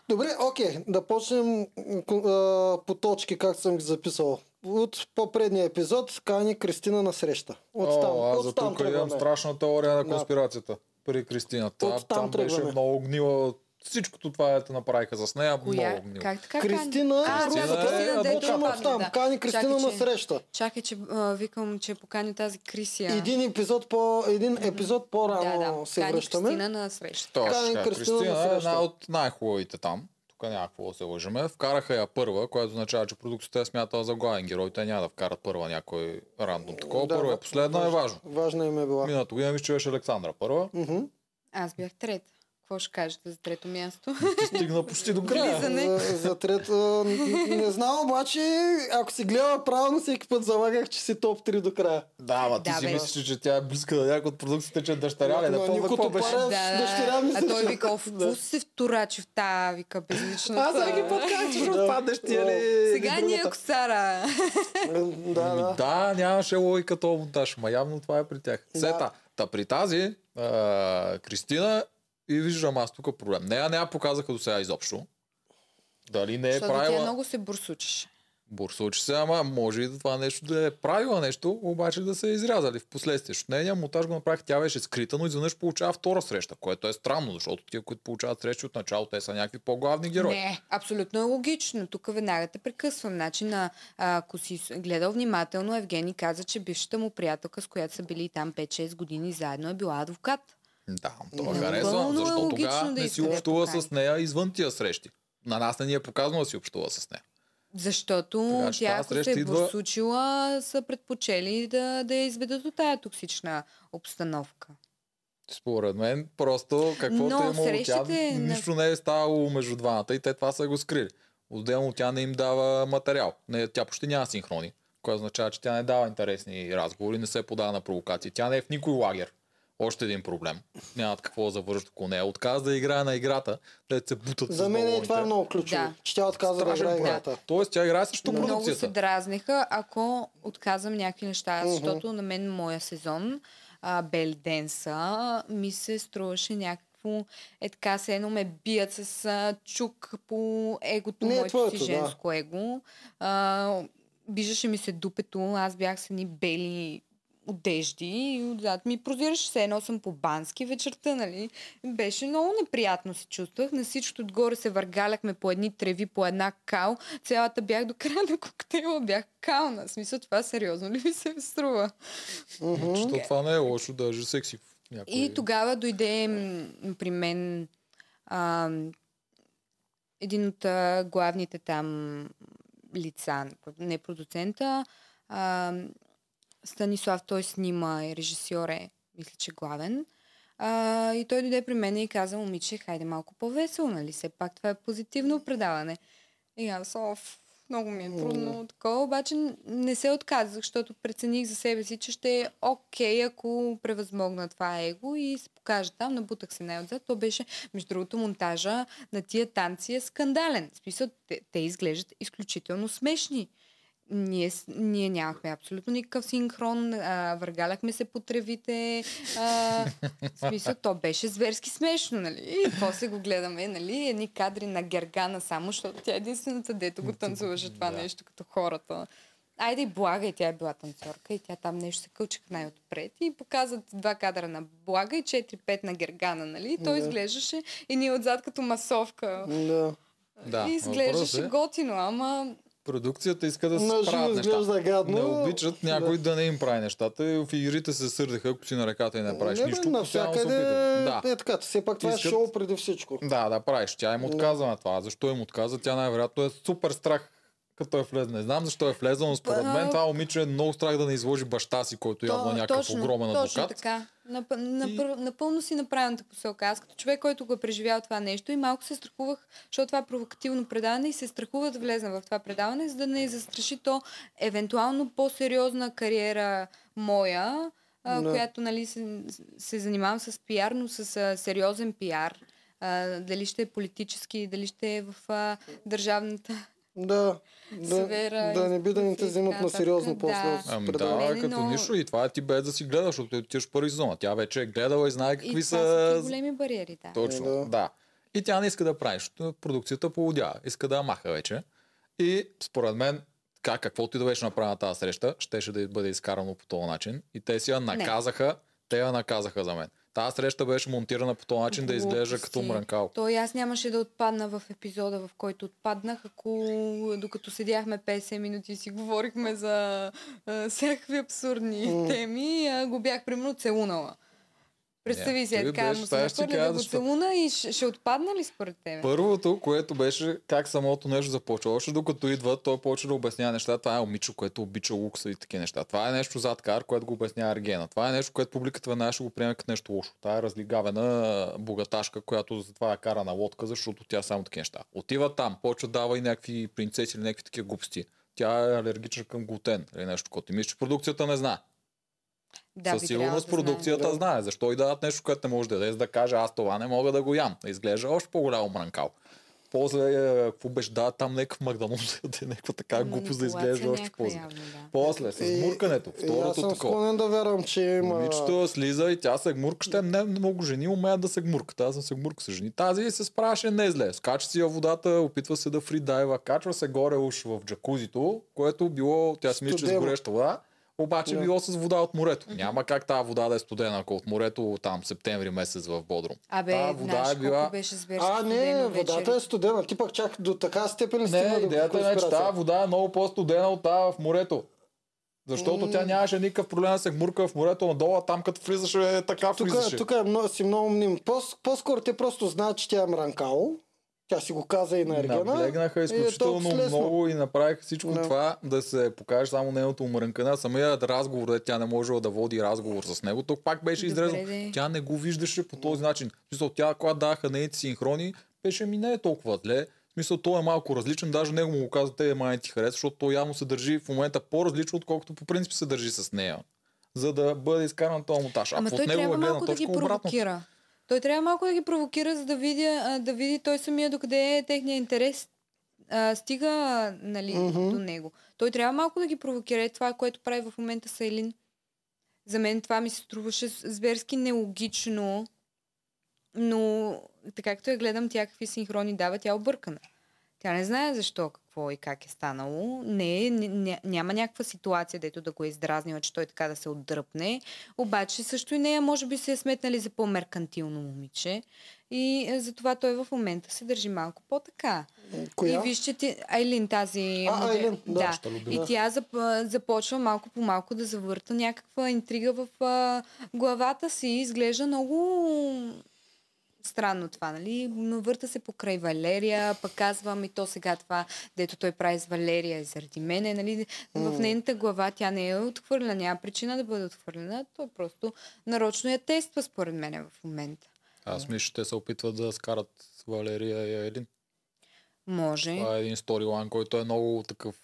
Добре, окей, да почнем а, по точки, както съм ги записал. От по-предния епизод Кани Кристина на среща. От там, О, аз за тук имам страшна теория на конспирацията. Да. При Кристина. Та, там тръгваме. Беше много гнила. Всичкото това е, те направиха за с нея. Коя? Много гнила. Как така? Кристина, Кристина е там. Кани Кристина на среща. Чакай, че а, викам, че покани тази Крисия. Един епизод по, един епизод по-рано да, да. се Кани връщаме. Кристина на среща. Точно, Кристина, Кристина е една от най-хубавите там. Тук някакво се лъжеме. Вкараха я първа, което означава, че продукцията е смятала за главен герой. Те няма да вкарат първа някой рандом. Такова да, първа е последна, важ, е важно. Важна им е била. Минато година ми чуеш Александра първа. Mm-hmm. Аз бях трета. Какво ще кажете за трето място? Ти стигна почти до края. За, за трето... Не знам, обаче, ако си гледала правилно, всеки път залагах, че си топ три до края. Да, ма ти да, си бе. мислиш, че тя е близка да някой от продукцията, че дъщеря ли? Да, никото беше. Да, дъщеря мисля, а той вика, какво се вторачи в тая, вика, безличната. Аз всеки път казах, че ще отпадаш ти, или... Сега ние Косара. Да, нямаше логика този монтаж, ма явно това е при тях. Сета, та при тази, Кристина. И виждам аз тук проблем. Нея не я показаха до сега изобщо. Дали не е Що правила... Тя много се бурсучеше. Бурсучеше се, ама може и да това нещо да е правила нещо, обаче да се е изрязали в последствие. Защото нейния монтаж го направих, тя беше скрита, но изведнъж получава втора среща, което е странно, защото тия, които получават срещи от начало, те са някакви по-главни герои. Не, абсолютно е логично. Тук веднага те прекъсвам. Начин, ако си гледал внимателно, Евгений каза, че бившата му приятелка, с която са били там пет-шест години заедно, е била адвокат. Да, това е харесва, защото тогава да не си общува да с нея извън тия срещи. На нас не ни е показано да си общува с нея. Защото така, тя, ако се е идва... посучила, са предпочели да, да я изведат от тая токсична обстановка. Според мен, просто каквото Но, е имало срещите... тя, нищо не е ставало между двамата и те това са го скрили. Отделно тя не им дава материал. Не, тя почти няма синхрони, което означава, че тя не дава интересни разговори, не се подава на провокации. Тя не е в никой лагер. Още един проблем. Нямат какво да завържат около нея. Отказа да играе на играта, да се бутат. За мен е това е много ключово. Да. Че тя отказа да играе играта. Да. Тоест тя играе също продукцията. Много се дразниха, ако отказвам някакви неща, защото uh-huh. на мен моя сезон, Белденса, ми се струваше някакво е така, се едно ме бият с а, чук по егото, Не, моето твоето, си женско да. Его. А, бижаше ми се дупето, аз бях с едни бели одежди и отзад ми прозираше се едно съм по бански вечерта, нали. Беше много неприятно се чувствах. На всичко отгоре се въргаляхме по едни треви, по една кал. Цялата бях до края на коктейла, бях кална. В смисъл, това сериозно ли ви се струва? Uh-huh. Защото okay. това не е лошо, даже секси. Някой... И тогава дойде при мен а, един от а, главните там лица, не продуцента, а, Станислав, той снима и режисьор е, мисля, че главен. А, и той дойде при мен и каза, момиче, хайде малко по-весело, нали? Все пак това е позитивно предаване. И аз, оф, много ми е трудно mm. такова, обаче не се отказах, защото прецених за себе си, че ще е окей, ако превъзмогна това его и се покажа там, набутах се най-отзад. То беше, между другото, монтажа на тия танци е скандален. В смисъл, те, те изглеждат изключително смешни. Ние, ние нямахме абсолютно никакъв синхрон, а, въргаляхме се по тревите. А, в смисъл, то беше зверски смешно, нали? И после го гледаме, нали? Едни кадри на Гергана само, защото тя е единствената, дето го танцуваше това да. нещо като хората. Айде и Блага, и тя е била танцорка, и тя там нещо се кълчиха най-отпред. И показват два кадра на Блага и четири-пет на Гергана, нали? И той да. изглеждаше и ние отзад като масовка. Да. И изглеждаше да. готино, ама... Продукцията иска да се правят неща. Гадно. Не обичат някой да. да не им прави нещата. И в игрите се сърдеха, ако си на ръката и не правиш не, нищо. Навсякъде да. е така. Все пак това Искат... е шоу преди всичко. Да, да правиш. Тя им отказа да. на това. Защо им отказа? Тя най-вероятно е супер страх, като е влез. Не знам защо е влезла, но според мен това момиче е много страх да не изложи баща си, който явно е някакъв точно, огромен адвокат. Точно така. Нап... И... Напълно си направената посока. Аз като човек, който го е преживял това нещо и малко се страхувах, защото това е провокативно предаване и се страхува да влезна в това предаване, за да не застраши то евентуално по-сериозна кариера моя, no. която нали, се, се занимавам с пиар, но с сериозен пиар. Дали ще е политически, дали ще е в държавната... Да, Сфера, да, да не би да не те взимат на сериозно после. Ами да, не, като но... нищо и това ти бе да си гледаш, защото ти отиваш първи сезон. Тя вече е гледала и знае какви и са... И големи бариери, да. Точно, да. да. И тя не иска да прави, защото продукцията полудява. Иска да я маха вече. И според мен, как, каквото и да беше направена тази среща, щеше да бъде изкарано по този начин. И те си я наказаха, не. те я наказаха за мен. Тази среща беше монтирана по този начин. Глупости. Да изглежда като мрънкал. То и аз нямаше да отпадна в епизода, в който отпаднах, ако докато седяхме петдесет минути и си говорихме за а, всякакви абсурдни mm. теми, а, го бях примерно целунала. Представи се, така му се нахвърли да го целуна и ще, ще отпадна ли според тебе? Първото, което беше как самото нещо започва. Още докато идва, той почва да обяснява неща. Това е момиче, което обича лукса и такива неща. Това е нещо зад кар, което го обяснява Ергена. Това е нещо, което публиката веднага ще го приеме като нещо лошо. Тая е разлигавена богаташка, която затова я кара на лодка, защото тя само такива неща. Отива там, почва дава и някакви принцеси или някакви такива глупости. Тя е алергична към глутен или нещо, което мисля, че продукцията не знае. Да, със сигурност да продукцията знае. знае. Защо и дадат нещо, което не може да даде, да каже, аз това не мога да го ям. Изглежда още по-голямо мранкал. После, какво беше, да, там някакъв Макдоналдс, някаква така глупост да изглежда още по-зле. Да. После, с муркането, второто такова. Аз съм склонен да вярвам, че има... Момичето слиза и тя се гмуркаща. Не много жени умеят да се гмуркат. Аз съм се гмурка с жени. Тази се справяше не зле. Скача си във водата, опитва се да фридайва, качва се горе уж в джакузито, което било, тя си мисли, че с гореща вода. Обаче yeah. било с вода от морето. Mm-hmm. Няма как тази вода да е студена, ако от морето там септември месец в Бодрум. Абе, та вода наш, е била... беше а, не, водата вечер. Е студена. Ти пък чак до така степен не стигна до конспирация. Не, идеята е, че тази вода е много по-студена от тази в морето. Защото mm. тя нямаше никакъв проблем да се гмурка в морето надолу, там като влизаше, така влизаше. Тук е много, си много мним. По-скоро те просто знаят, че тя е мранкало. Тя си го каза и на Ергена. Наблегнаха изключително е много и направиха всичко no. това да се покаже само нейното умрънкане. Самият разговор, де тя не можела да води разговор с него, то пак беше изрезано. Тя не го виждаше по този начин. В смисъл, тя, когато даха нейните синхрони, беше ми не е толкова зле. В смисъл, той е малко различен. Даже него му го каза, те ма не ти харесва, защото той явно се държи в момента по-различно, отколкото по принцип се държи с нея. За да бъде изкаран този монтаж. Ама а той трябва малко да ги провокира. Той трябва малко да ги провокира, за да видя, да види той самия докъде е техния интерес а, стига нали, mm-hmm. до него. Той трябва малко да ги провокира. Това, което прави в момента с Айлин. За мен това ми се струваше зверски нелогично, но така като я гледам тя какви синхрони дава, тя е объркана. Тя не знае защо, какво и как е станало. Не, не, няма някаква ситуация, дето да го е издразнила, че той така да се отдръпне. Обаче също и нея може би се е сметнали за по-меркантилно момиче. И затова той в момента се държи малко по-така. Коя? И вижте, ти... Айлин тази... А, Айлин, да. да. И тя започва малко по малко да завърта някаква интрига в главата си. Изглежда много... странно това, нали? Но върта се покрай Валерия, пък казвам и то сега това, дето той прави с Валерия и заради мене, нали? Mm. В нейната глава тя не е отхвърлена, няма причина да бъде отхвърлена, той просто нарочно я тества според мене в момента. Аз мисля, че те се опитват да скарат Валерия и Елин. Може. Това е един сторилайн, който е много такъв.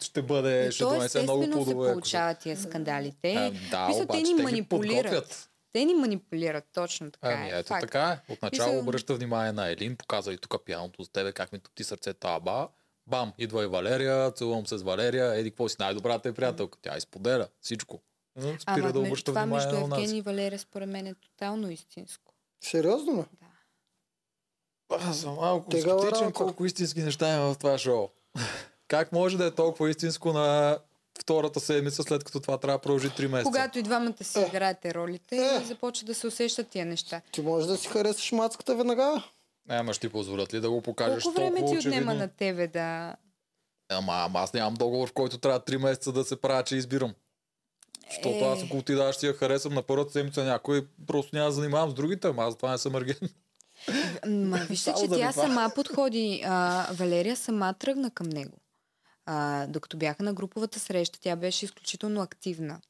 Ще бъде, и ще донесе много плодове. Естествено се получават тия скандалите. А, да, мисля, обаче те ни манипулират. Те ни манипулират, точно така. Ами, е, ето факт. Така е. Отначало Мисъл... обръща внимание на Елин, показва и тук пианото за тебе, как ми топти сърцето, аба. Бам, идва и Валерия, целувам се с Валерия, еди, какво си най-добрата е приятелка. Тя изподеля всичко. Спира Ама, да обръща внимание на нас. Това между Евгений и Валерия според мен е тотално истинско. Сериозно ли? Да. Аз съм малко скептичен колко истински неща има в това шоу. Как може да е толкова истинско на... втората седмица, след като това трябва да продължи три месеца. Когато и двамата си е. играете ролите е. и започва да се усещат тия неща. Ти можеш да си харесаш мацката веднага. Е, ама ще ти позволят ли да го покажеш? Колко време ти отнема на тебе да... Ама, ама аз нямам договор, в който трябва три месеца да се правя, че избирам. Защото е... аз ако отидаш ще я харесам на първата седмица някой, просто няма да занимавам с другите, ама аз това не съм ерген. Ма вижте, че тя сама подходи. А, Валерия сама тръгна към него. А, докато бяха на груповата среща, тя беше изключително активна.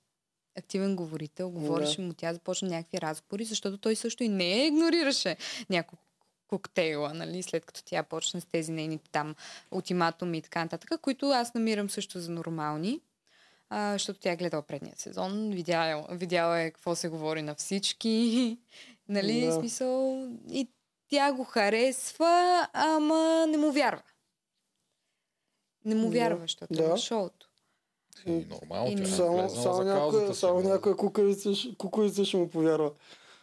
Активен говорител, говореше му, тя започна някакви разговори, защото той също и не игнорираше няколко коктейла, нали, след като тя почна с тези нейните там ултиматуми и така нататък, които аз намирам също за нормални, а, защото тя е гледала предния сезон, видяла, видяла е какво се говори на всички, нали, да. Смисъл, и тя го харесва, ама не му вярва. Не му вярва, защото да. е шоуто. И нормално, и, тя е влезнала за каузата си. Само някоя кукавица ще му повярва.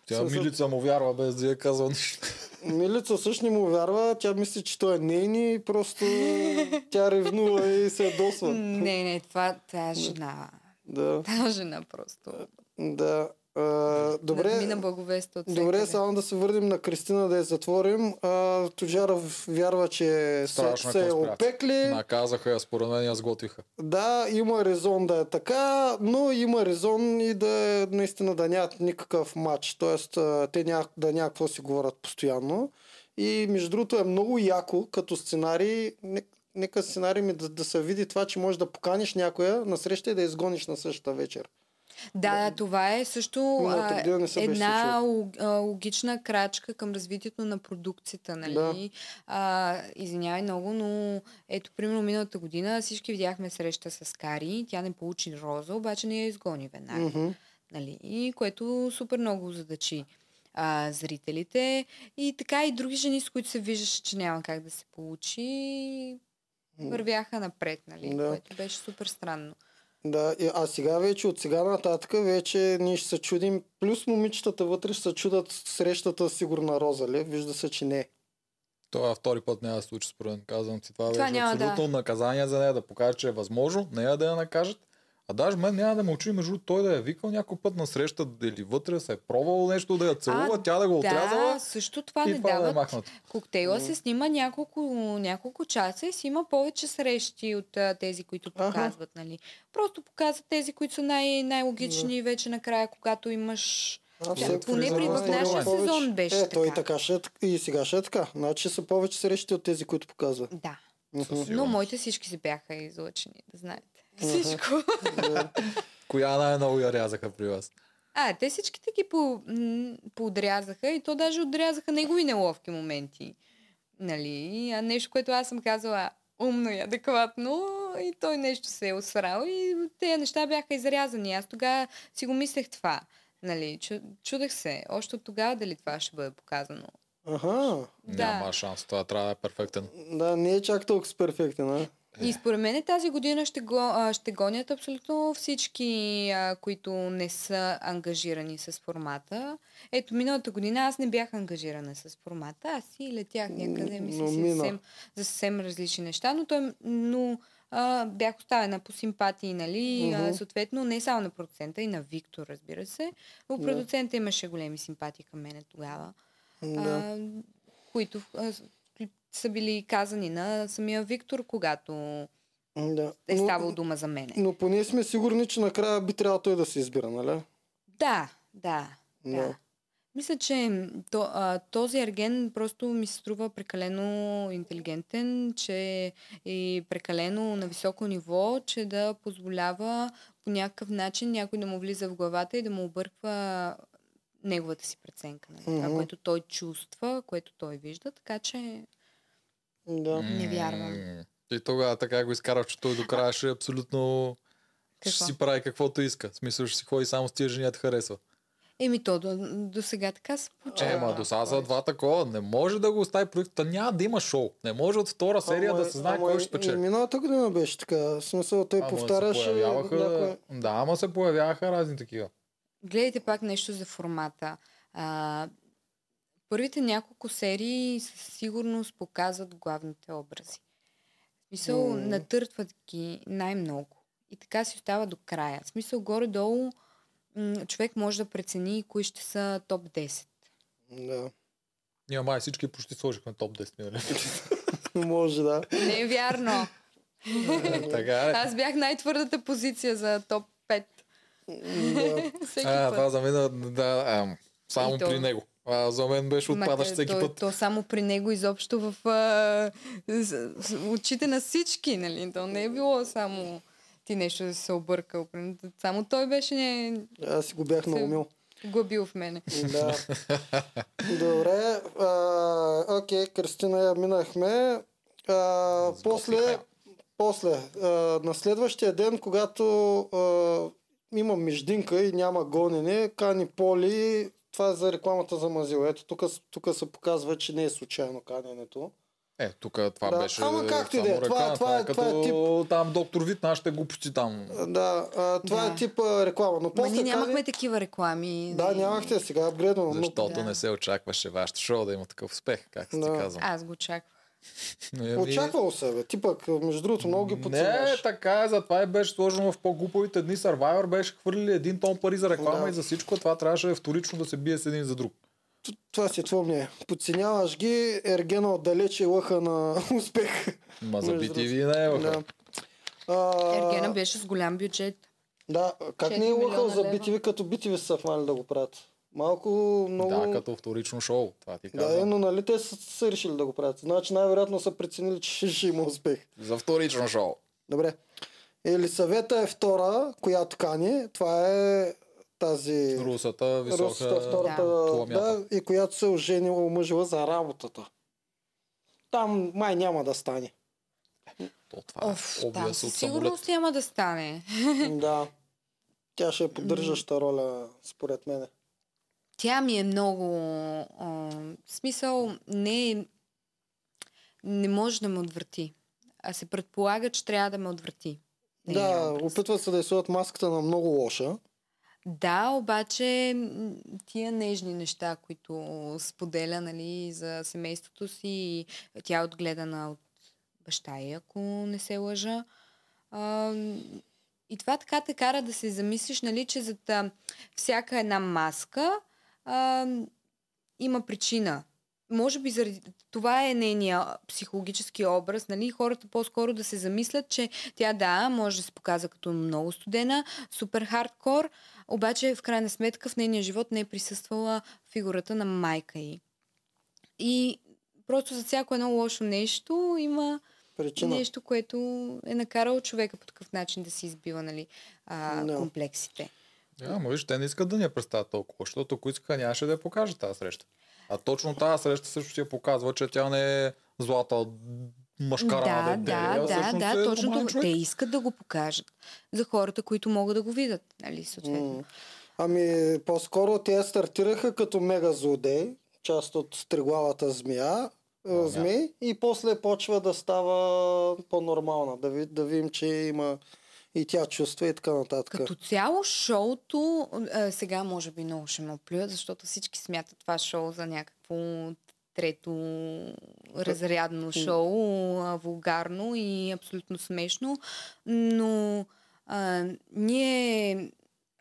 Тя Милица му вярва, без да я казва нищо. Милица също не му вярва, тя мисли, че той е нейни и просто тя ревнува и се ядосва. Не, не, това е жена. Да. Та жена просто. Да. А, добре, да добре само да се върнем на Кристина, да я затворим. А, Туджаров вярва, че страшна се е опекли. Наказаха я, според мен я сготвиха. Да, има резон да е така, но има резон и да наистина да нямат никакъв матч. Тоест, те ня, да някакво си говорят постоянно. И между другото е много яко като сценарий. Нека сценарий ми да, да се види това, че можеш да поканиш някоя на среща и да изгониш на същата вечер. Да, да, това е също а, една логична крачка към развитието на продукцията, нали? Да. А, извинявай много, но ето, примерно миналата година всички видяхме среща с Кари, тя не получи Роза, обаче не я изгони веднага, mm-hmm. нали? И което супер много задачи а, зрителите. И така и други жени, с които се виждаше, че няма как да се получи, вървяха напред, нали? Да. Което беше супер странно. Да, а сега вече, от сега нататък, вече ние ще се чудим, плюс момичетата вътре ще се чудат срещата сигурна Роза, ли? Вижда се, че не. Това втори път няма да се случи, според мен, казвам си. Това, това беше няма, абсолютно да. Наказание за нея, да покаже, че е възможно, нея да я накажат. А даже мен няма да мълчи, между той да я викал някой път на среща или вътре се е пробвал нещо, да я целува, а, тя да го да, отрязала. Също това не това дават. Да коктейла се снима няколко, няколко часа и си има повече срещи от а, тези, които показват. Нали. Просто показват тези, които са най- най-логични вече накрая, когато имаш... А, да, поне при нашия сезон беше е, така. И, така ще, и сега ще е така. Значи са повече срещи от тези, които показват. Да. Uh-huh. Но моите всички се бяха излъчени, да знаете. Всичко. Yeah. Коя най-много я рязаха при вас? А, те всичките ги по, м- подрязаха и то даже отрязаха негови неловки моменти. Нали? А нещо, което аз съм казала умно и адекватно и той нещо се е усрал и тези неща бяха изрязани. Аз тогава си го мислех това. Нали? Чудех се. Още от тогава дали това ще бъде показано. Аха. Да. Няма шанс. Това трябва да е перфектен. Да, не е чак толкова перфектен, а? И според мен тази година ще, го, ще гонят абсолютно всички, които не са ангажирани с формата. Ето, миналата година аз не бях ангажирана с формата. Аз си летях някъде, мисля си съвсем, за съвсем различни неща, но, той, но а, бях оставена по симпатии, нали? А, съответно, не само на продуцента, и на Виктор, разбира се. Но продуцента имаше големи симпатии към мене тогава, а, които... са били казани на самия Виктор, когато да. е ставал но, дума за мене. Но поне сме сигурни, че накрая би трябвало той да се избира, нали? Да, да, да. да. Мисля, че то, а, този Ерген просто ми се струва прекалено интелигентен, че е прекалено на високо ниво, че да позволява по някакъв начин някой да му влиза в главата и да му обърква неговата си преценка. Нали? Mm-hmm. Това, което той чувства, което той вижда, така че да. Не вярвам. И тогава така го изкарах, че той до края ще абсолютно какво? Ще си прави каквото иска. В смисъл, ще си ходи само с тия жени да харесва. Еми то до, до сега така се получава. Ема до сега са два такова. Не може да го остави проекта. Няма да има шоу. Не може от втора серия ама, да се знае кой ще печели. И миналата година беше така. В смисъл, той ама повтаряше. Някоя... Да, ама се появяваха разни такива. Гледайте пак нещо за формата. А... Първите няколко серии със сигурност показват главните образи. В смисъл, mm. натъртват ги най-много. И така си остава до края. В смисъл, горе-долу м- човек може да прецени кои ще са топ десет. Да. Ние, май, всички почти сложихме топ десет. Може, да. Не е вярно. Аз бях най-твърдата позиция за топ пет. А, това за мен да... Само при него. А, за мен беше отпадащ всеки той, път. То само при него изобщо в а, с, с, очите на всички, нали? То не е било само ти нещо да се объркал. Само той беше... Не... Аз си го бях наумил. Глъбил в мене. Да. Добре. А, окей, Кристина я минахме. А, после, после а, на следващия ден, когато а, има междинка и няма гонене, кани Поли. Това е за рекламата за мазила. Ето, тук, тук се показва, че не е случайно каненето. Е, тук това да, беше ама както и да е, това, това е като тип... там доктор Вит, нашите глупости там. Да, а, това да. е тип а, реклама. Но после ние нямахме казали... такива реклами. Да, не... нямахте, сега апгрейдвам. Защото да. не се очакваше вашето шоу да има такъв успех, как да. ти казвам. Аз го очаквах. Очаквал се, бе. Ти пък, между другото, много ги подценяваш. Не, така, затова и беше сложено в по-глупавите дни. Survivor беше хвърлили един тон пари за реклама да. и за всичко. Това трябваше вторично да се бие с един за друг. Това си е твое мнение. Подценяваш ги, Ергена отдалече лъха на успех. Ма за би ти ви не е лъха. Ергена беше с голям бюджет. Да, как не е лъхал за би ти ви, като би ти ви са фанали да го правят? Малко, много... Да, като вторично шоу. Това ти казвам. Да, но нали те са, са решили да го правят. Значи най-вероятно са преценили, че ще има успех. За вторично шоу. Добре. Елисавета е втора, която кани. Това е... тази русата, висока, русата, втората, да. Да, и която се оженила, омъжила за работата. Там май няма да стане. То това Оф, е да, със сигурност няма да стане. Да. Тя ще е поддържаща роля, според мене. Тя ми е много... А, смисъл, не, не може да ме отврати. А се предполага, че трябва да ме отврати. Не да, е опитват се да изследват маската на много лоша. Да, обаче тия нежни неща, които споделя, нали, за семейството си, тя е отгледана от баща ѝ, ако не се лъжа. А, и това така те кара да се замислиш, нали, че за всяка една маска а, има причина. Може би заради това е нейният психологически образ, нали, хората по-скоро да се замислят, че тя да, може да се показва като много студена, супер хардкор, обаче в крайна сметка в нейния живот не е присъствала фигурата на майка ѝ. И просто за всяко едно лошо нещо има причина. Нещо, което е накарало човека по такъв начин да си избива, нали, а, no. комплексите. Да, yeah, виж, те не искат да ни я представят толкова, защото ако искаха, нямаше да я покажат тази среща. А точно тази среща също си я показва, че тя не е злата мъжкарана да, да, да, да, да, точно те искат да го покажат за хората, които могат да го видят, нали, съответно. Mm. Ами, по-скоро те стартираха като мега злодей, част от триглавата змия, а, змей, yeah. и после почва да става по-нормална, да, ви, да видим, че има и тя чувства и така нататък. Като цяло шоуто, а, сега може би много ще ме оплюят, защото всички смятат това шоу за някакво трето разрядно шоу, вулгарно и абсолютно смешно, но а, ние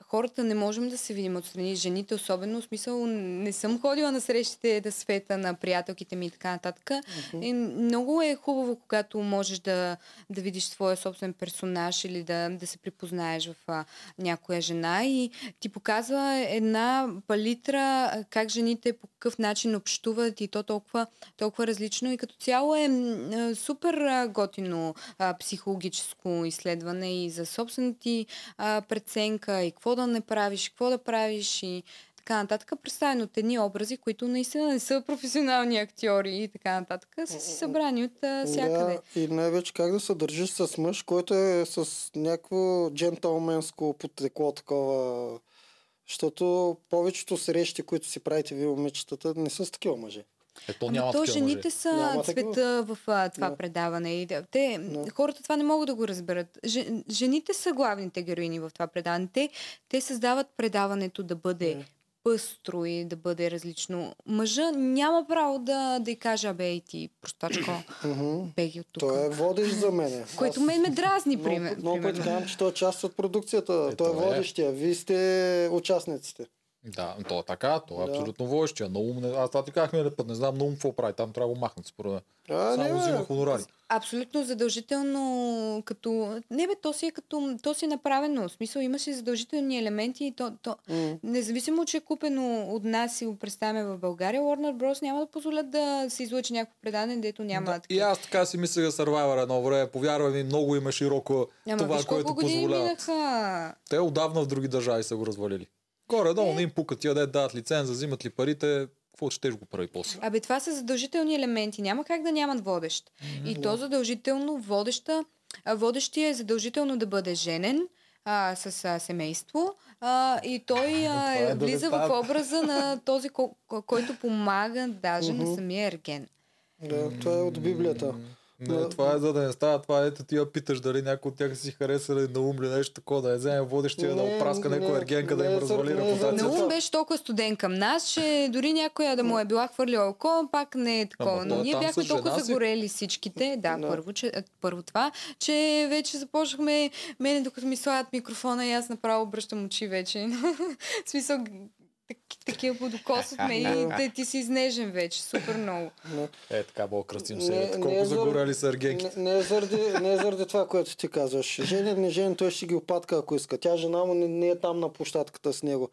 хората не можем да се видим отстрани. Жените особено, в смисъл не съм ходила на срещите да света на приятелките ми и така нататък. Uh-huh. И много е хубаво, когато можеш да, да видиш своя собствен персонаж или да, да се припознаеш в а, някоя жена и ти показва една палитра как жените по какъв начин общуват и то толкова, толкова различно и като цяло е а, супер а, готино а, психологическо изследване и за собствената ти а, преценка и какво да не правиш, какво да правиш и така нататък. Представено от едни образи, които наистина не са професионални актьори и така нататък, са си събрани от а, всякъде. Да, и най-вече как да се държиш с мъж, който е с някакво джентълменско потекло такова, защото повечето срещи, които си правите вие момичетата, не са с такива мъже. Ето, няма то жените мъже. Са цвета в а, това не. предаване. Те, не. Хората това не могат да го разберат. Ж, жените са главните героини в това предаване. Те, те създават предаването да бъде не. пъстро и да бъде различно. Мъжа няма право да, да й кажа, бе, и ти, простачко, беги от тук. Той е водещ за мене. Което мен ме дразни, примерно. Много път казвам, че той е част от продукцията. Той е водещия. Вие сте участниците. Да, то е така, то е да. абсолютно водещия. Но ум не... Аз това ти казахме един път, не знам на ум какво прави, там трябва да го махнат според. Само взима хонорари. Абсолютно задължително като... Не бе, то си е като... То си е направено. В смисъл, имаше задължителни елементи и то... то... Mm. Независимо, че е купено от нас и го представяме в България, Warner Bros. Няма да позволят да се излъчи някакво предаване, дето няма... Да, и аз така си мислях за Survivor едно време. Повярвам ми, много има широко Ама, това, което позволява. Те отдавна в други държави са го развалили. Горе-долу не им пука, тия да дадат лиценза, взимат ли парите, какво ще го прави после? Абе, това са задължителни елементи, няма как да нямат водещ. Mm-hmm. И то задължително водеща, водещия е задължително да бъде женен а, с а, семейство а, и той а, е влиза да в образа на този, който помага даже mm-hmm. на самия Ерген. Да, това е от Библията. Не, да. Това е за да не става, това е да ти я питаш дали някой от тях си харесали и Наум ли нещо такова, да не вземе водещия да опраска някоя Ергенка да им развали репутацията. Наум беше толкова студен към нас, че дори някоя да му е била хвърлила око, пак не е такова. Но ние бяхме толкова загорели всичките, да, да. Първо, че, първо това, че вече започнахме, мене докато ми слагат микрофона и аз направо обръщам очи вече. В смисъл... Такива подокос от мен и да ти си изнежен вече. Супер много. Е, така бъл кръстим се. Колко загорали са аргенките. Не е заради това, което ти казваш. Женен, не женен, той ще ги опатка, ако иска. Тя жена му не е там на площадката с него.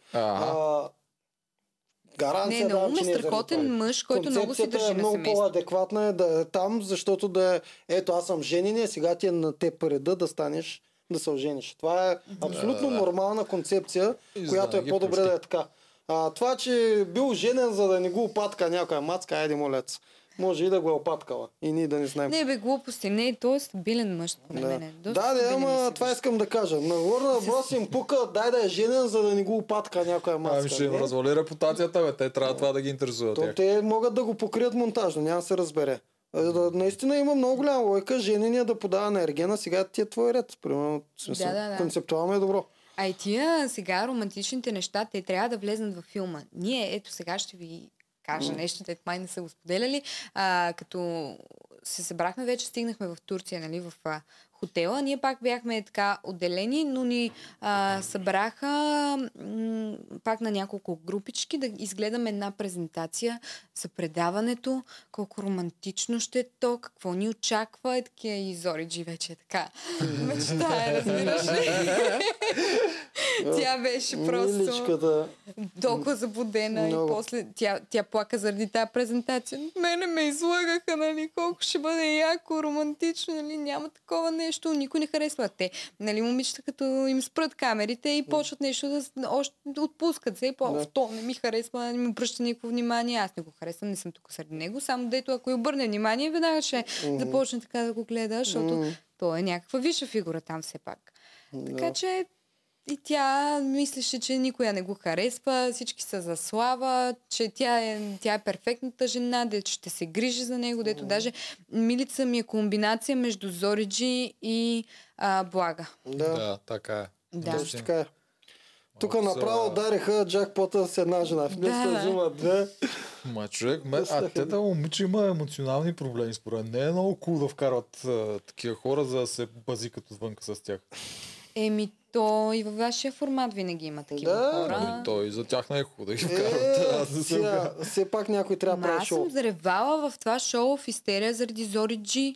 Гаранция да е страхотен мъж, който много се държи на семейството. Концепцията е много по-адекватна е да е там, защото да е... Ето, аз съм женен, а сега ти е на те пареда да станеш... да се ожениш. Това е абсолютно нормална концепция, която е по-добре да е така. А, това, че бил женен, за да не го опатка някоя мацка, айде молец. Може и да го е опаткала. И ние да не знаем. Не бе, глупости. Не, и той е стабилен мъж. Да, мене. Да, не, ама това искам да кажа. На горна въпрос им пука, дай да е женен, за да не го опатка някоя мацка. Ами ще им развали репутацията, бе. Те трябва това да ги интересуват. То те могат да го покрият монтажно, няма да се разбере. Наистина има много голяма лойка, женения да подава на Ергена, сега ти е твой ред. Примерно, смисъл, да, да, да. Концептуално е добро. А и тия сега романтичните неща, те трябва да влезнат във филма. Ние, ето сега ще ви кажа mm. нещо, те май не са го споделяли. А, като се събрахме, вече стигнахме в Турция, нали, в а, хотела. Ние пак бяхме така отделени, но ни а, събраха м, пак на няколко групички да изгледаме една презентация за предаването, колко романтично ще е то, какво ни очаква. И такива и Зориджи вече е така. Мечта е, разбираш ли? Тя беше просто толкова забудена и после тя плака заради тази презентация. Мене ме излагаха, нали, колко ще бъде яко, романтично, нали, няма такова нещо, никой не харесва. Те, нали, момичета, като им спрат камерите и почват нещо да още отпускат се и по то не ми харесва, не ми обръща никакво внимание, аз не го харесвам, не съм тук среди него, само дето ако й обърне внимание, веднага ще започне така да го гледа, защото той е някаква висша фигура там все пак. Така че и тя мислеше, че никоя не го харесва, всички са за слава, че тя е, тя е перфектната жена, дето ще се грижи за него, дето mm. даже Милица ми е комбинация между Зориджи и а, Блага. Да, да, така е. Да. Точно така е. Тук направо дариха джакпота с една жена. В место да, взима две. Ма човек, ме, а те да момиче има емоционални проблеми според. Не е много cool да вкарват а, такива хора, за да се базикат отвънка с тях. Еми, то и във вашия формат винаги има такива да, хора. И той за тях не е хубаво да ги вкарват. Да, все пак някой трябва да прави аз шоу. Аз съм заревала в това шоу в истерия заради Зориджи.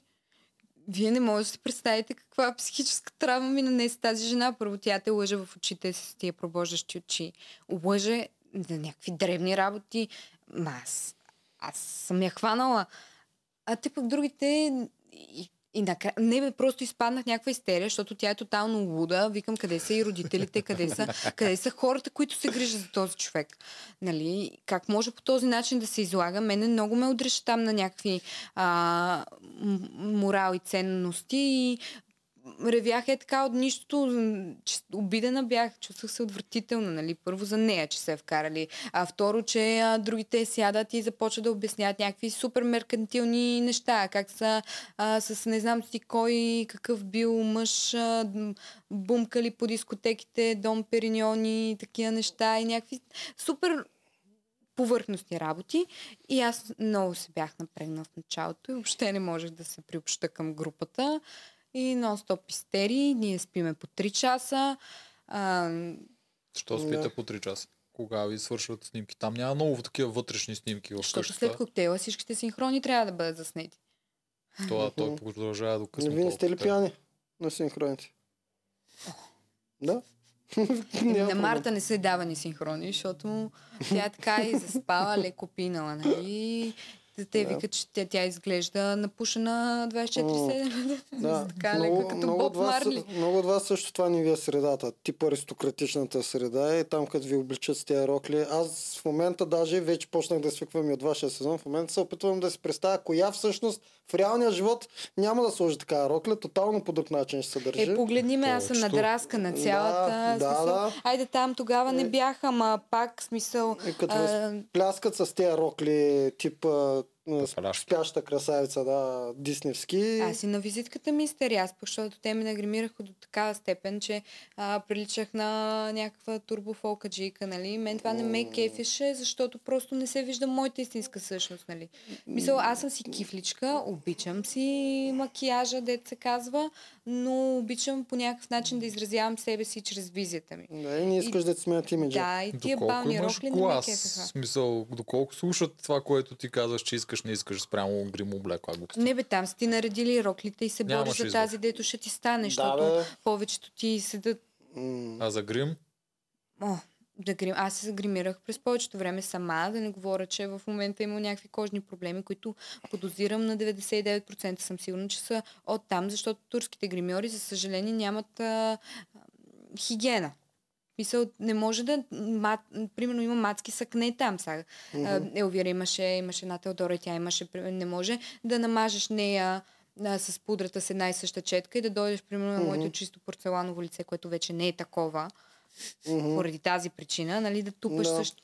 Вие не можете да си представите каква психическа травма ми нанесе тази жена. Първо, тя те лъже в очите с тия пробождащи очи. Лъже на някакви древни работи. Ма аз, аз съм я хванала. А те пък другите... И накра... Не бе, просто изпаднах някаква истерия, защото тя е тотално луда. Викам, къде са и родителите, къде са, къде са хората, които се грижат за този човек. Нали? Как може по този начин да се излага? Мене много ме удреше там на някакви а, морал и ценности и ревях е така от нищото, че обидена бях, чувствах се отвратително, нали? Първо за нея, че се е вкарали, а второ, че а, другите сядат и започват да обясняват някакви супер меркантилни неща, как са а, с не знам си кой, какъв бил мъж, а, бумкали по дискотеките, Дом Периньони, такива неща и някакви супер повърхностни работи. И аз много се бях напрегнал в началото и въобще не можех да се приобща към групата. И нон-стоп истерии. Ние спиме по три часа. А... Що спите да. по три часа? Кога ви свършват снимки? Там няма много такива вътрешни снимки в къщата. Защото след коктейла всичките синхрони трябва да бъдат заснети. Това той продължава до късно. Вие не сте ли пияни на синхроните? Да. На Марта не се давани синхрони, защото тя така и заспава, леко пинала. Нали? Те yeah. викат, че тя, тя изглежда напушена двайсет и четири седем. Да. Така лека, като много Боб от вас, Марли. Много от вас също това не ви е средата. Тип аристократичната среда и там, като ви обличат с тези рокли. Аз в момента даже вече почнах да свиквам и от вашия сезон. В момента се опитвам да си представя коя всъщност в реалния живот няма да сложи така рокля. Тотално по друг начин ще се държи. Е, погледни ме, аз съм надраска на цялата. Да, да, да. Айде там тогава не бяха, ма пак смисъл... Е, като а... пляскат с тези рокли, тип... спяща красавица, да, дисневски. Аз и на визитката ми изтеря, защото те ми нагримираха до такава степен, че а, приличах на някаква турбофолкаджийка, нали. Мен това не ме кефеше, защото просто не се вижда моята истинска същност, нали. Мисля, аз съм си кифличка, обичам си макияжа, дето се казва, но обичам по някакъв начин да изразявам себе си чрез визията ми. Да, и не искаш и... да ти сменят имиджа. Да, и тия бални рокли не ме кефеха. Смисъл, доколко слушат това, което ти казваш, че искаш, не искаш спрямо гримо облекла. Не бе, там са ти наредили роклите и се бориш за тази, дето ще ти стане, защото да, повечето ти седат... А за грим? О, да грим. Аз се загримирах през повечето време сама, да не говоря, че в момента има някакви кожни проблеми, които подозирам на деветдесет и девет процента съм сигурна, че са оттам, защото турските гримьори, за съжаление, нямат а, хигиена. Мисъл, не може да... Мат, примерно има матски сакне там. Сега. Mm-hmm. Елвира имаше, имаше една Теодора и тя имаше... Не може да намажеш нея а, с пудрата с една и съща четка и да дойдеш, примерно, mm-hmm. на моето чисто порцеланово лице, което вече не е такова. Mm-hmm. Поради тази причина, нали, да тупаш no. също...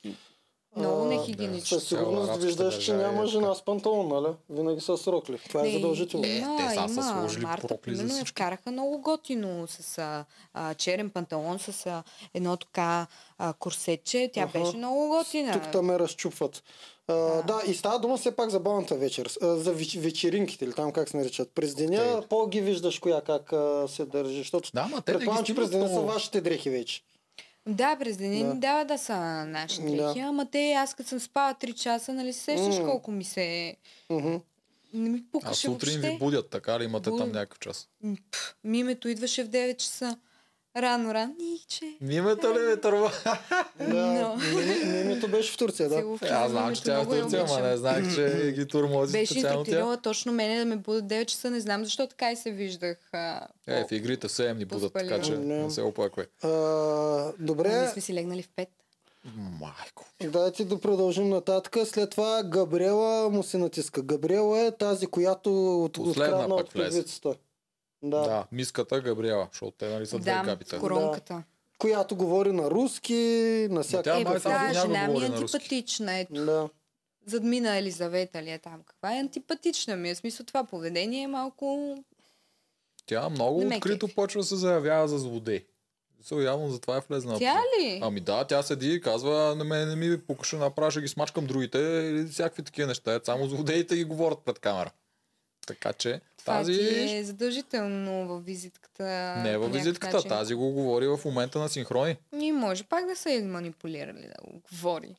Много нехигиенично. Със сигурност виждаш, че няма жена с панталон, нали? Винаги са с рокли. Това е задължително. Е, те са сложили рокли за всички. Караха много готино с а, черен панталон, с а, едно така а, корсетче. Тя uh-huh. беше много готина. Тук там ме разчупват. А, да. да, и става дума все пак за балната вечер. А, за веч, вечеринките или там как се наричат. През деня по-ги виждаш коя как а, се държи. Защото да, предполагам, че през деня са вашите дрехи вече. Да, през деня ни да. дава да са нашите дрехи, да. Ама те, аз като съм спала три часа, нали се сещаш mm. колко ми се... Mm-hmm. Не ми пукаше въобще. А сутрин ви будят, така ли имате Буд... там някакъв час? Пф, мимето идваше в девет часа. Рано, раниче. Мимето ли ме търва? Да. Мимето беше в Турция, да. Аз знам, че тя е в Турция, ама не знаех, че ги турмози специално тя. Беше интактирала точно мене да ме будат девет часа, не знам защо така и се виждах. Е, в игрите съем ни будат, така че не се оплаквай. Добре. Ние сме си легнали в пет. Майко. Дайте да продължим нататък. След това Габриела му се натиска. Габриела е тази, която открадна от певицата. Да. да, миската Габриела, защото те нали са две габите. Да, коронката. Да. Която говори на руски, на всяка... Е, тази жена ми е антипатична, ето. Да. Задмина Елисавета ли е там. Каква е антипатична ми? В смисъл това поведение е малко... Тя много открито почва да се заявява за злодей. Явно за това е влезна. Тя ли? Ами да, тя седи и казва, на мен не ми покажа, направя, ще ги смачкам другите или всякакви такива неща. Само злодеите ги говорят пред камера. Така че това тази... ти е задължително във визитката. Не във визитката, начин. Тази го говори в момента на синхрони. И може пак да са я манипулирали да го говори.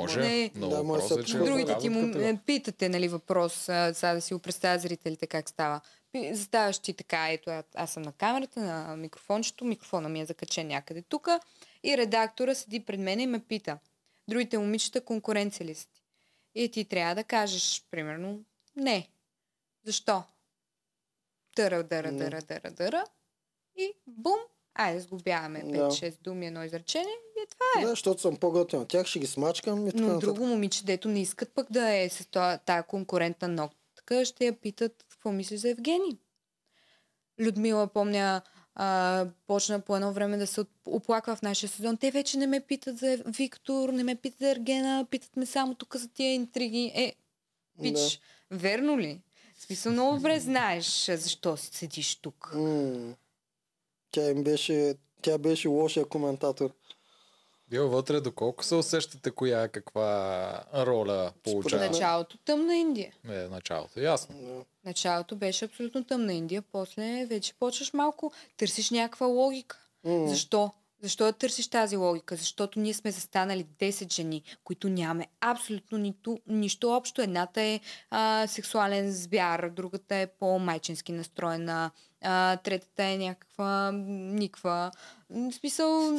Може, не... но да, въпрос е, че... Другите ти му... питате, нали, въпрос, сега да си го представя зрителите как става. Заставаш ти така, ето аз съм на камерата, на микрофончето, микрофона ми е закачен някъде тук и редактора седи пред мен и ме пита. Другите момичета конкуренция ли си? И ти трябва да кажеш, примерно, не. Защо? Дъра, дъра, mm. дъра, дъра, дъра. И бум, айде сгубяваме пет-шест yeah. думи, едно изречение и това е. Да, защото съм по-готен от тях, ще ги смачкам и така. Но друго момиче, дето не искат пък да е с тази конкурентна нотка, ще я питат какво мисли за Евгений. Людмила, помня, а, почна по едно време да се оплаква в нашия сезон. Те вече не ме питат за Виктор, не ме питат за Ергена, питат ме само тук за тия интриги. Е, пич, yeah. верно ли? Смисъл, много добре знаеш защо си седиш тук. Mm. Тя им беше, тя беше лошия коментатор. Бил вътре, доколко се усещате коя каква роля получава? Според началото тъмна Индия. Не, началото, ясно. Yeah. Началото беше абсолютно тъмна Индия, после вече почваш малко, търсиш някаква логика. Mm. Защо? Защо я търсиш тази логика? Защото ние сме застанали десет жени, които нямаме абсолютно нито, нищо общо. Едната е а, сексуален звяр, другата е по-майчински настроена, а, третата е някаква никва. В смисъл,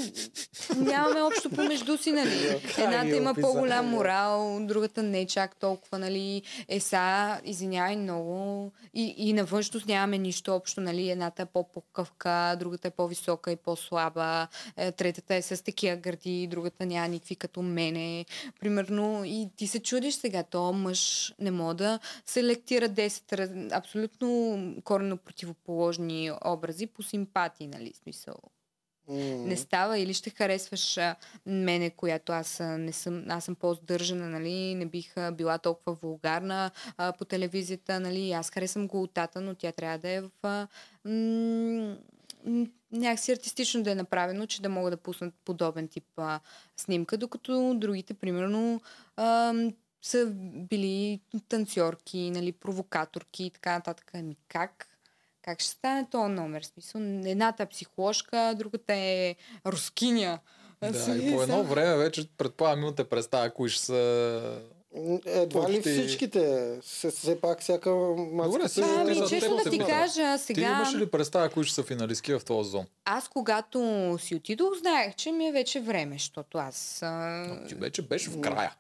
нямаме общо помежду си, нали? Едната има по-голям морал, другата не е чак толкова, нали? Е, са, извинявай много. И, и на външност нямаме нищо общо, нали? Едната е по-покъвка, другата е по-висока и по-слаба, третата е с такива гърди, другата няма никакви като мене. Примерно, и ти се чудиш сега, то мъж не може да селектира десет абсолютно коренно противоположни образи по симпатии, нали? Смисъл. Mm-hmm. Не става, или ще харесваш а, мене, която аз а, не съм, аз съм по-здържана, нали, не бих а, била толкова вулгарна а, по телевизията, нали, аз харесвам голотата, но тя трябва да е в а, м- някакси артистично да е направено, че да могат да пуснат подобен тип а, снимка, докато другите, примерно, а, са били танцорки, нали, провокаторки и така нататък. Ами как? Как ще стане този номер? Смисъл, едната е психоложка, другата е рускиня. Да, и по едно време вече предполагам имате представа, кои ще са... Едва почти... ли всичките? Все пак всяка маска... Си... Ами, да, честно да ти кажа, сега... Ти имаш ли представа, кои ще са финалистки в този зон? Аз когато си отидох, знаех, че ми е вече време, защото аз... А... Но ти вече беше в края.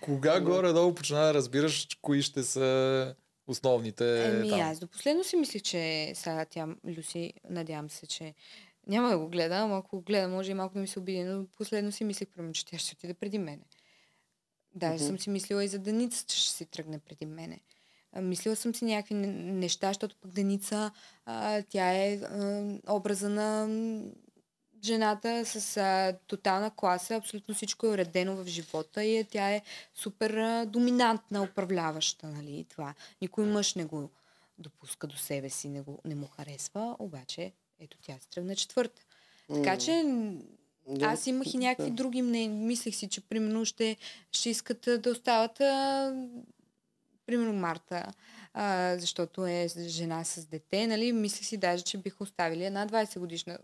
Кога горе-долу почина да разбираш, кои ще са... Основните... Еми, там. Аз до последно си мислих, че сега тя, Люси, надявам се, че няма да го гледам. Ако го гледам, може и малко да ми се обиди, но последно си мислих, прямо, че тя ще отиде преди мене. Даже mm-hmm. съм си мислила и за Деница, че ще си тръгне преди мене. Мислила съм си някакви неща, защото пък Деница, а, тя е а, образа на жената с а, тотална класа, абсолютно всичко е уредено в живота и тя е супер а, доминантна, управляваща, нали, това. Никой мъж не го допуска до себе си, не, го, не му харесва, обаче ето тя се тръгна четвърта. Така че mm. аз имах и някакви yeah. други мнения. Мислех си, че примерно ще, ще искат да остават а, примерно Марта, а, защото е жена с дете, нали, мислех си даже, че бих оставили една двайсет годишна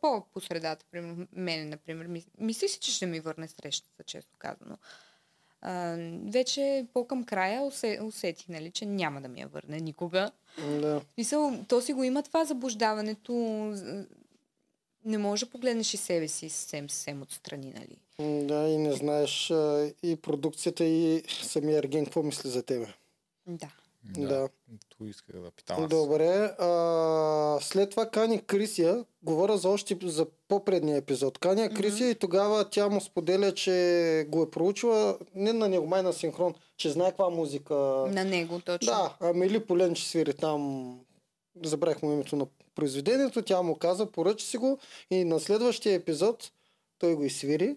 по-по средата, примерно, мене, например. Мисли си, че ще ми върне срещата, честно казано. А, вече по-към края усе, усетих, нали, че няма да ми я върне никога. Да. Мисъл, то си го има това заблуждаването. Не може да погледнеш и себе си съвсем, съвсем отстрани, нали. Да, и не знаеш и продукцията, и самия Ерген какво мисли за тебе. Да. Да, да. То исках да питам. Добре. А, след това кани Крисия, говоря за още за по-предния епизод. Каня mm-hmm. Крисия и тогава тя му споделя, че го е проучила не на него, май на синхрон, че знае каква музика. На него, точно. Да, Амели Полен, че свири там, забрах му името на произведението, тя му каза, поръчи си го и на следващия епизод той го изсвири.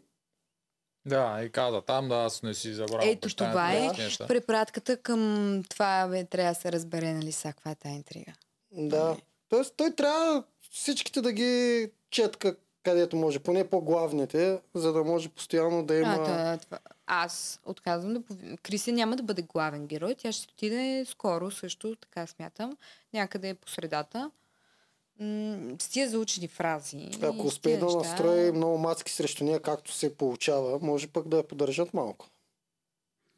Да, и каза там, да, аз не си забравя. Ето баща, това е да. Препратката към това, бе, трябва да се разбере, нали, са, каква е тази интрига. Да, тоест той трябва всичките да ги четка където може, поне по-главните, за да може постоянно да има... А, това. Аз отказвам да... Крисия няма да бъде главен герой, тя ще отиде скоро също, така смятам, някъде по средата. С тия заучени фрази. Ако успее да настрои много мацки срещу нея, както се получава, може пък да я поддържат малко.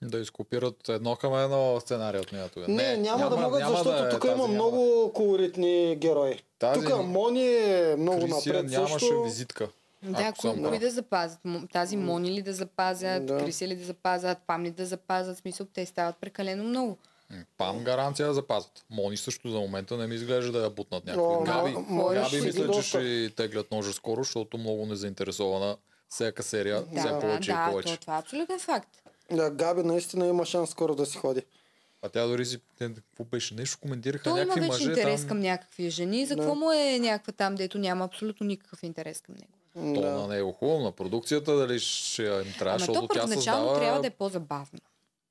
Да изкопират едно към едно сценария от нея. Не, не, няма, няма да могат, няма, защото да е, тук има няма. Много колоритни герои. Тази... Тук Мони е много Крисия напред. Крисия нямаше също... визитка. Да, кои да. да запазят. Тази Мони ли да запазят, да. Крисия ли да запазят, Пам ли да запазят. В смисъл, те стават прекалено много. Пам гаранция да запазят. Мони също за момента не ми изглежда да я бутнат някакви. Габи, Габи мисля, че ще теглят ножа скоро, защото много не заинтересована всяка серия, да, все повече да, и повече. Да, това е абсолютен факт. Да, Габи наистина има шанс скоро да си ходи. А тя дори си... Какво беше? Нещо коментираха той някакви мъже. Той има вече интерес там... към някакви жени. За какво му е някаква там, дето няма абсолютно никакъв интерес към него? То да. На него хубаво, на продукцията дали ще им трябва, защото тя създава... трябва да е по-забавно.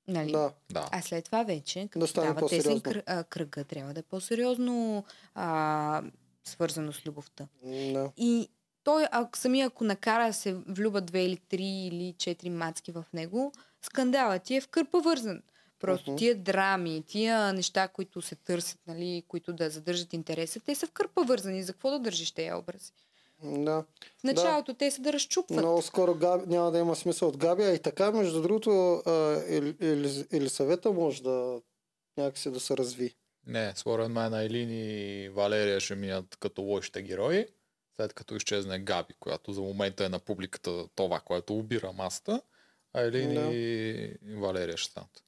Нали? Да. А след това вече, като става тесен кръга, трябва да е по-сериозно а, свързано с любовта. Да. И той ако, самия, ако накара да се влюба две или три или четири мацки в него, скандала ти е в кърпа вързан. Просто uh-huh. тия драми, тия неща, които се търсят, нали, които да задържат интереса, те са в кърпа вързани. За какво да държиш тези образи? Да. В началото да. Те са да разчупват. Много скоро Габи, няма да има смисъл от Габи. А и така, между другото, Елисавета може да някакси да се разви. Не, според мен Айлин и Валерия ще минат като лошите герои, след като изчезне Габи, която за момента е на публиката това, което убира масата. Айлин да. И Валерия ще станат.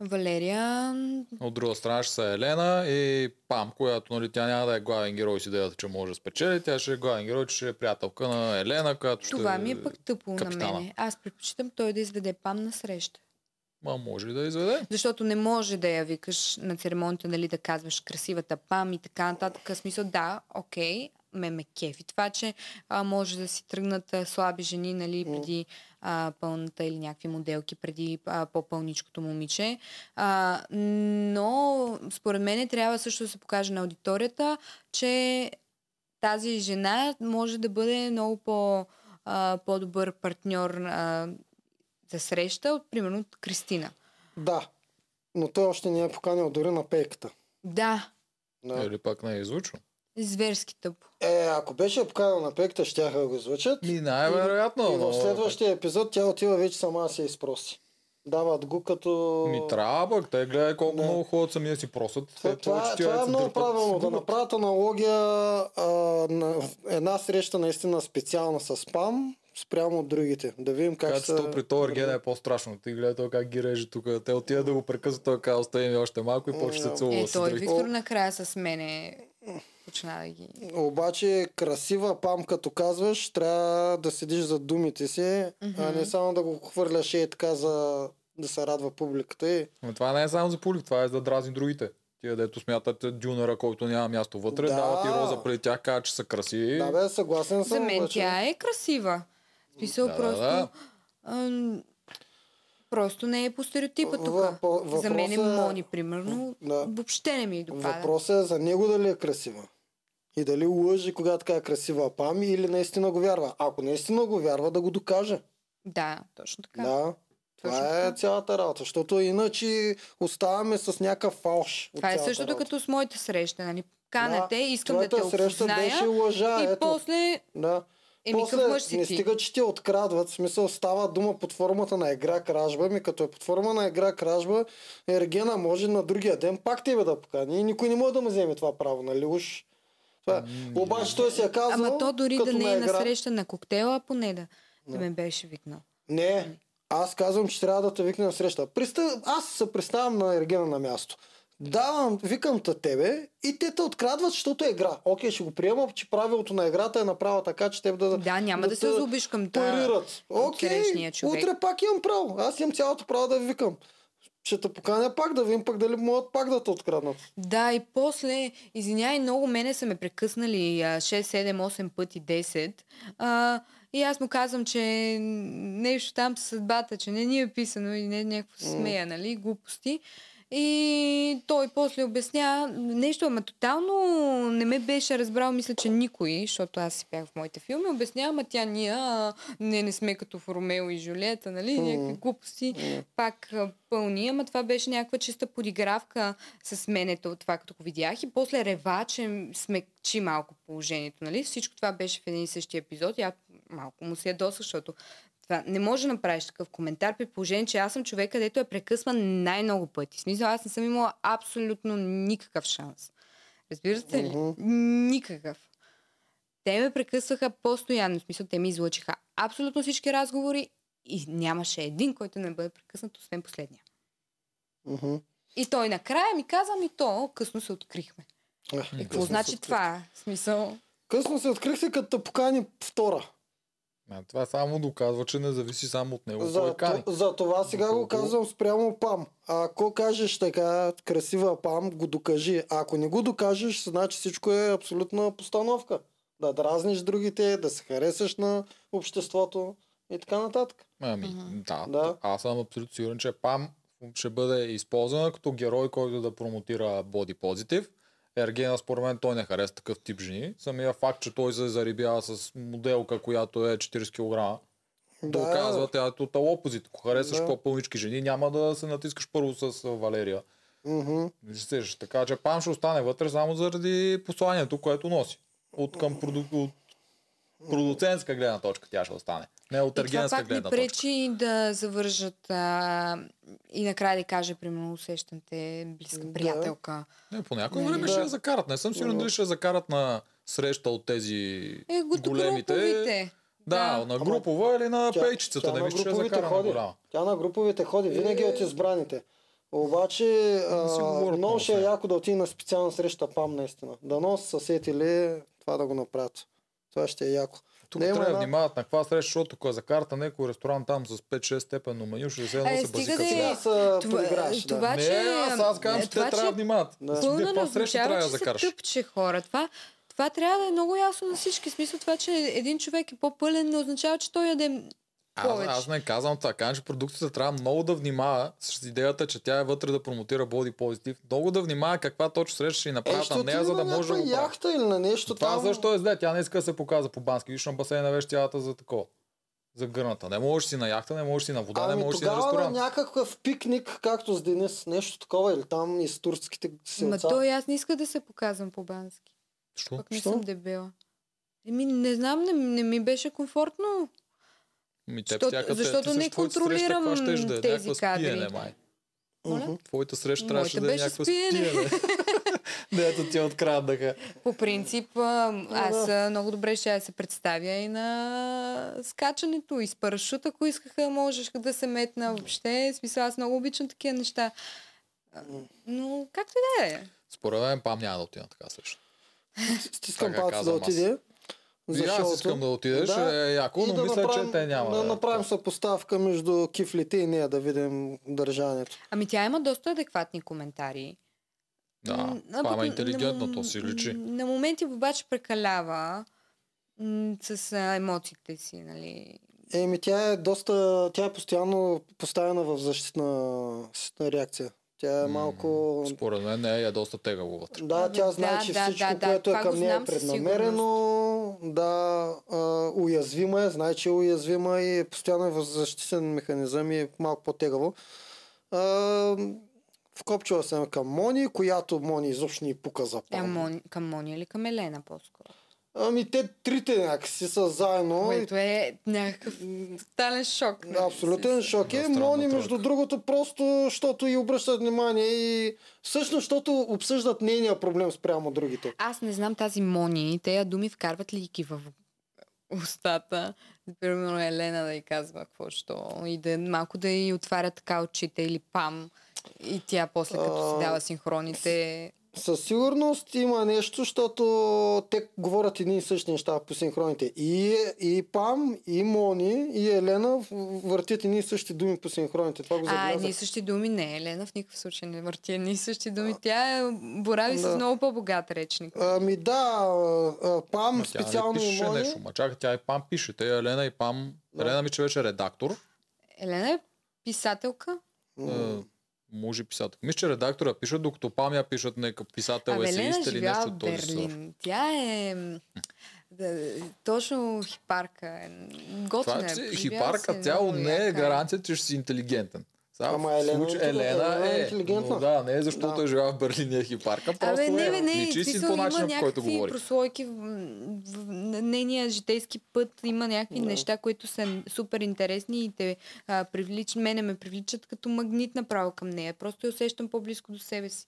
Валерия... От друга страна ще са Елена и Пам, която, нали, тя няма да е главен герой с идеята, че може да спечели. Тя ще е главен герой, че ще е приятелка на Елена, която това ще... ми е пък тъпо капитана. На мене. Аз предпочитам той да изведе Пам на среща. Ма може ли да изведе? Защото не може да я викаш на церемонията, нали, да казваш красивата Пам и така нататък. Смисъл, да, окей, ме ме кефи. Това, че а, може да си тръгнат а, слаби жени, нали, преди а, пълната или някакви моделки, преди а, по-пълничкото момиче. А, но според мен трябва също да се покаже на аудиторията, че тази жена може да бъде много по, а, по-добър партньор а, за среща от, примерно, от Кристина. Да, но той още не е поканил дори на пейката. Да. Да. Или пак не е излучил. Зверски тъпо. Е, ако беше поканил на пейката, щяха да го излучат. И най-вероятно. И, и в следващия епизод тя отива вече сама се изпроси. Дават го като... Ми трябва пък, те гледай колко не. Много хора самия си просят. Това, това, това е много правилно. Сгубят. Да направят аналогия а, на една среща наистина специална с Пам, спрямо от другите. Да видим как се... Като при това Ергена е по-страшно. Ти гледай това как ги реже тук. Те отида да го прекъсват, той казва, остави ми още малко и почва се целува. Е, той Виктор накрая с мене почна да ги... Обаче красива Пам, като казваш, трябва да седиш за думите си, mm-hmm. а не само да го хвърляш и така за да се радва публиката. И... Но това не е само за публика, това е за дразни другите. Тия, дето смятат дюнера, който няма място вътре, да. Дават и роза преди тях, казва, че са красиви. Да, бе, съгласен съм. За мен обаче... тя е красива. Писал да, просто... Да, да. Просто не е по стереотипа тук. Въпроса... За мен е Мони, примерно. Да. Въобще не ми допада. Въпросът е за него дали е красива. И дали лъжи, когато така е красива Пам, или наистина го вярва. Ако наистина го вярва, да го докаже. Да, точно така. Да. Това точно е цялата работа, защото иначе оставаме с някакъв фалш. Това е същото работа. Като с моите срещи. Нали? Канете, да, искам да те опозная. Лъжа, и ето. После... Да. Е, после не стига, че ти открадват, в смисъл става дума под формата на игра кражба, ми като е под форма на игра кражба, Ергена може на другия ден пак тебе да покани и никой не може да му вземе това право, нали уж? Това... Mm, обаче да. Той си е казал, ама то дори да не е на игра... насреща на коктейла, а поне да, да ме беше викнал. Не, аз казвам, че трябва да те викне на среща. Приста... Аз се представям на Ергена на място. Давам, викам те тебе и те те открадват, защото е игра. Окей, ще го приема, че правилото на играта е направо така, че те да... Да, няма да, да се зубиш към това. Окей, утре пак имам право. Аз имам цялото право да ви викам. Ще те поканя пак да видим, пък дали могат пак да те откраднат. Да, и после, извинявай, много мене са ме прекъснали шест, седем, осем пъти, десет. А, и аз му казвам, че нещо там със съдбата, че не ни е писано и не е някакво смея, нали, глупости. И той после обясня нещо, ама тотално не ме беше разбрал, мисля, че никой, защото аз си бях в моите филми, обясня, ама тя ние не, не сме като в Ромео и Жулиета, нали, някакви глупости пак пълни, ама това беше някаква чиста подигравка с мене, това като го видях и после рева, че смекчи малко положението, нали, всичко това беше в един и същи епизод и аз малко му се ядосах, защото това. Не може да направиш такъв коментар при положение, че аз съм човек, където е прекъсван най-много пъти. В смисъл, аз не съм имала абсолютно никакъв шанс. Разбирате ли? Uh-huh. Никакъв. Те ме прекъсваха постоянно. В смисъл, те ми излъчиха абсолютно всички разговори и нямаше един, който не бъде прекъснат, освен последния. Uh-huh. И той накрая ми каза, ми то, късно се открихме. Uh-huh. Какво значи това? В смисъл... Късно се открихте, като покани втора. А, това само доказва, че не зависи само от него. За, то, за това сега го казвам спрямо Пам. Ако кажеш така, красива Пам, го докажи. Ако не го докажеш, значи всичко е абсолютна постановка. Да дразниш другите, да се харесаш на обществото и така нататък. Ами, да, да. Аз съм абсолютно сигурен, че Пам ще бъде използвана като герой, който да промотира боди позитив. Ергена, според мен, той не хареса такъв тип жени. Самия факт, че той се зарибява с моделка, която е четирийсет килограма, да, доказва тя тотал опозит. Ако харесаш да. По-пълнички жени, няма да се натискаш първо с Валерия. Mm-hmm. Виждеш, така че Пам ще остане вътре само заради посланието, което носи. От към проду... от продуцентска гледна точка тя ще остане. Не от ергенска гледна точка. И това пак не пречи да завържат а, и накрая да кажа, примерно, усещам те близка да. Приятелка. Не, по някое време да. Ще я закарат. Не съм сигурен дали ще я закарат на среща от тези е, големите. Груповите. Да, да, на групова ама, или на тя, пейчицата. Тя, да виж, ще я закара на голяма. Тя на груповите ходи, винаги е... от избраните. Обаче, много ще е яко да отиде на специална среща Пам, наистина. Да нос съсетили това да го направят. Това ще е яко. Тук не, трябва да внимават на каква среща, защото ако е за карта някой ресторант там с пет-шест степенно меню, ще се едно се базика сега. Това, това, да. Това, че, не, аз аз казвам, че това, те трябва да внимават. Пълно не означава, че са тъпче хора. Това, Това трябва да е много ясно на всички. Смисъл това, че един човек е по-пълен, не означава, че той яде повече. Аз, аз не казвам така, че продукцията трябва много да внимава с идеята, че тя е вътре да промотира Body Positive. Много да внимава каква точно среща ще направят е, на нея, за да може да го яхта или на нещо това там. Защо е зле? Тя не иска да се показва по бански. Виж на басейна веж тялата за такова. За гърната. Не можеш си на яхта, не можеш си на вода, ами не можеш си на ресторант. На някакъв пикник, както с Денис, нещо такова или там из турските селца. Ма той аз не иска да се показвам по бански. Що? Пък не Що? Съм дебела. Еми, не знам, не, не ми беше комфортно. Ми, те, Що, тяка, защото не контролирам среща, ще ще да е, тези кадри. Спиене, май. Uh-huh. Твоята среща трябваше да е някаква спиене. Дето ти откраднаха. По принцип, аз много добре ще я се представя и на скачането, и с парашют, ако искаха, можеш да се метна въобще. Смисъл, аз много обичам такива неща. Но както и да е. Според мен Пам няма да отида така също. Стискам палци да отиде. И аз искам да отидеш, да, е яко, но да мисля, направим, че те няма. Да, да направим да. съпоставка между кифлите и нея, да видим държанието. Ами тя има доста адекватни коментари. Да, това е интелигентно, то си личи. На моменти обаче прекалява м- с а, емоциите си, нали. Еми тя е доста, тя е постоянно поставена в защитна реакция. Тя е малко... Според мен не е доста тегаво вътре. Да, тя знае, да, че да, всичко, да, което да, е към нея е преднамерено, да, а, уязвима е, знае, че е уязвима и постоянно е в защитен механизъм и е малко по-тегаво. А, вкопчила съм към Мони, която Мони изобщо ни пука за Пам. Е, Мони, към Мони или към Елена по-скоро? Ами те трите някакси са заедно. Което е някакъв тотален шок. Абсолютен шок е. Мони, между другото, просто защото и обръщат внимание и всъщност, защото обсъждат нейния проблем спрямо другите. Аз не знам тази Мони, тея думи вкарват ли ги в устата. Примерно Елена да й казва какво що. И да малко да й отваря така очите или Пам. И тя после като си дава синхроните... Със сигурност има нещо, защото те говорят едни и същи неща по синхроните. И, и Пам, и Мони, и Елена въртят едни и същи думи по синхроните. Това го забелязах. А, едни и същи думи не. Елена в никакъв случай не върти едни и същи думи. Тя е борави да. с много по-богат речник. Ами да, Пам ма, специално и Мони. Нещо, ма, чакай, тя и Пам пише. Те е Елена и Пам. Да. Елена ми човече е редактор. Елена е писателка. Mm. Може писател. Мисля, че редактора пишат, докато Пам я пишат нека писател, есеист или нещо от този сорт. Тя е да, точно хипарка. Готина е. Това, хипарка цяло не е гаранция, че ще си интелигентен. Само Елена, Елена е интелигентна. Но, да, не е защото да. е жива в Берлин е хипарка. Просто Абе, не, не, не, личи си по начина, в който говори. Има някакви прослойки в нейния житейски път. Има някакви да. неща, които са супер интересни и те а, привлич... мене ме привличат като магнит направо към нея. Просто я усещам по-близко до себе си.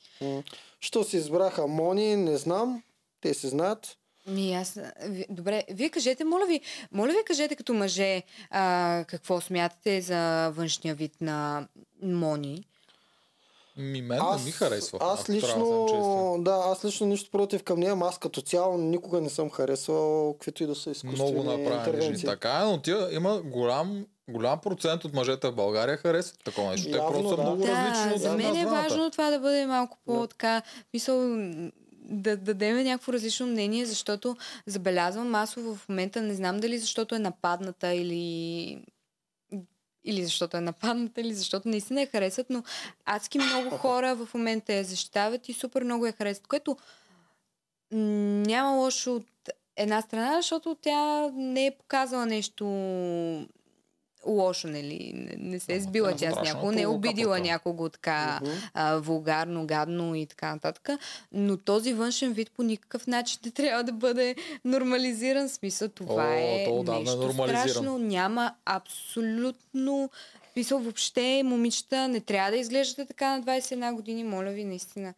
Що си избраха Мони, не знам. Те се знаят. Ми, аз... Добре, вие кажете, моля ви, моля ви кажете като мъже а, какво смятате за външния вид на Мони? Ми, мен аз, не ми харесва. Аз, аз лично, съм, да, аз лично нищо против към нея, аз като цяло никога не съм харесвал каквито и да са изкуствени много направени. Така, но тя има голям Голям процент от мъжете в България харесват такова нещо. Явно, те просто да. са много да, различни от за мен е важно това да бъде малко по-така. Мисъл... да дадем някакво различно мнение, защото забелязвам масово в момента, не знам дали защото е нападната или или защото е нападната, или защото наистина я харесват, но адски много хора в момента я защитават и супер много я харесват, което няма лошо от една страна, защото тя не е показала нещо лошо, нали? Не, не се е сбила тя с някого, не е обидила някого така а, вулгарно, гадно и така нататък. Но този външен вид по никакъв начин не трябва да бъде нормализиран. В смисъл, това О, е то, да, нещо страшно. Няма абсолютно... Писал въобще, момичета, не трябва да изглеждате така на двайсет и една години. Моля ви, наистина.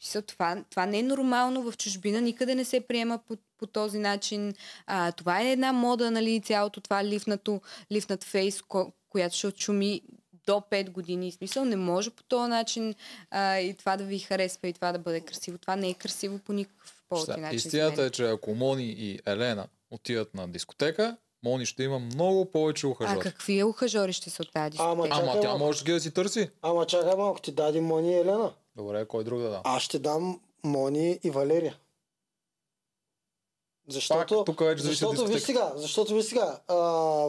Писал, това, това не е нормално в чужбина. Никъде не се приема по по този начин. А, това е една мода, нали, цялото това лифнато, лифнат фейс, ко- която ще отшуми до пет години. В смисъл, не може по този начин а, и това да ви харесва и това да бъде красиво. Това не е красиво по никакъв повече начин. Истината е, че ако Мони и Елена отидат на дискотека, Мони ще има много повече ухажори. А какви ухажори ще са от тази дискотека? Ама, чакай, Ама тя може да си търси. Ама чакай малко, ти даде Мони и Елена. Добре, кой друг да дам? Аз ще дам Мони и Валерия. Защото, пак, защото виж сега, защото виж сега, а,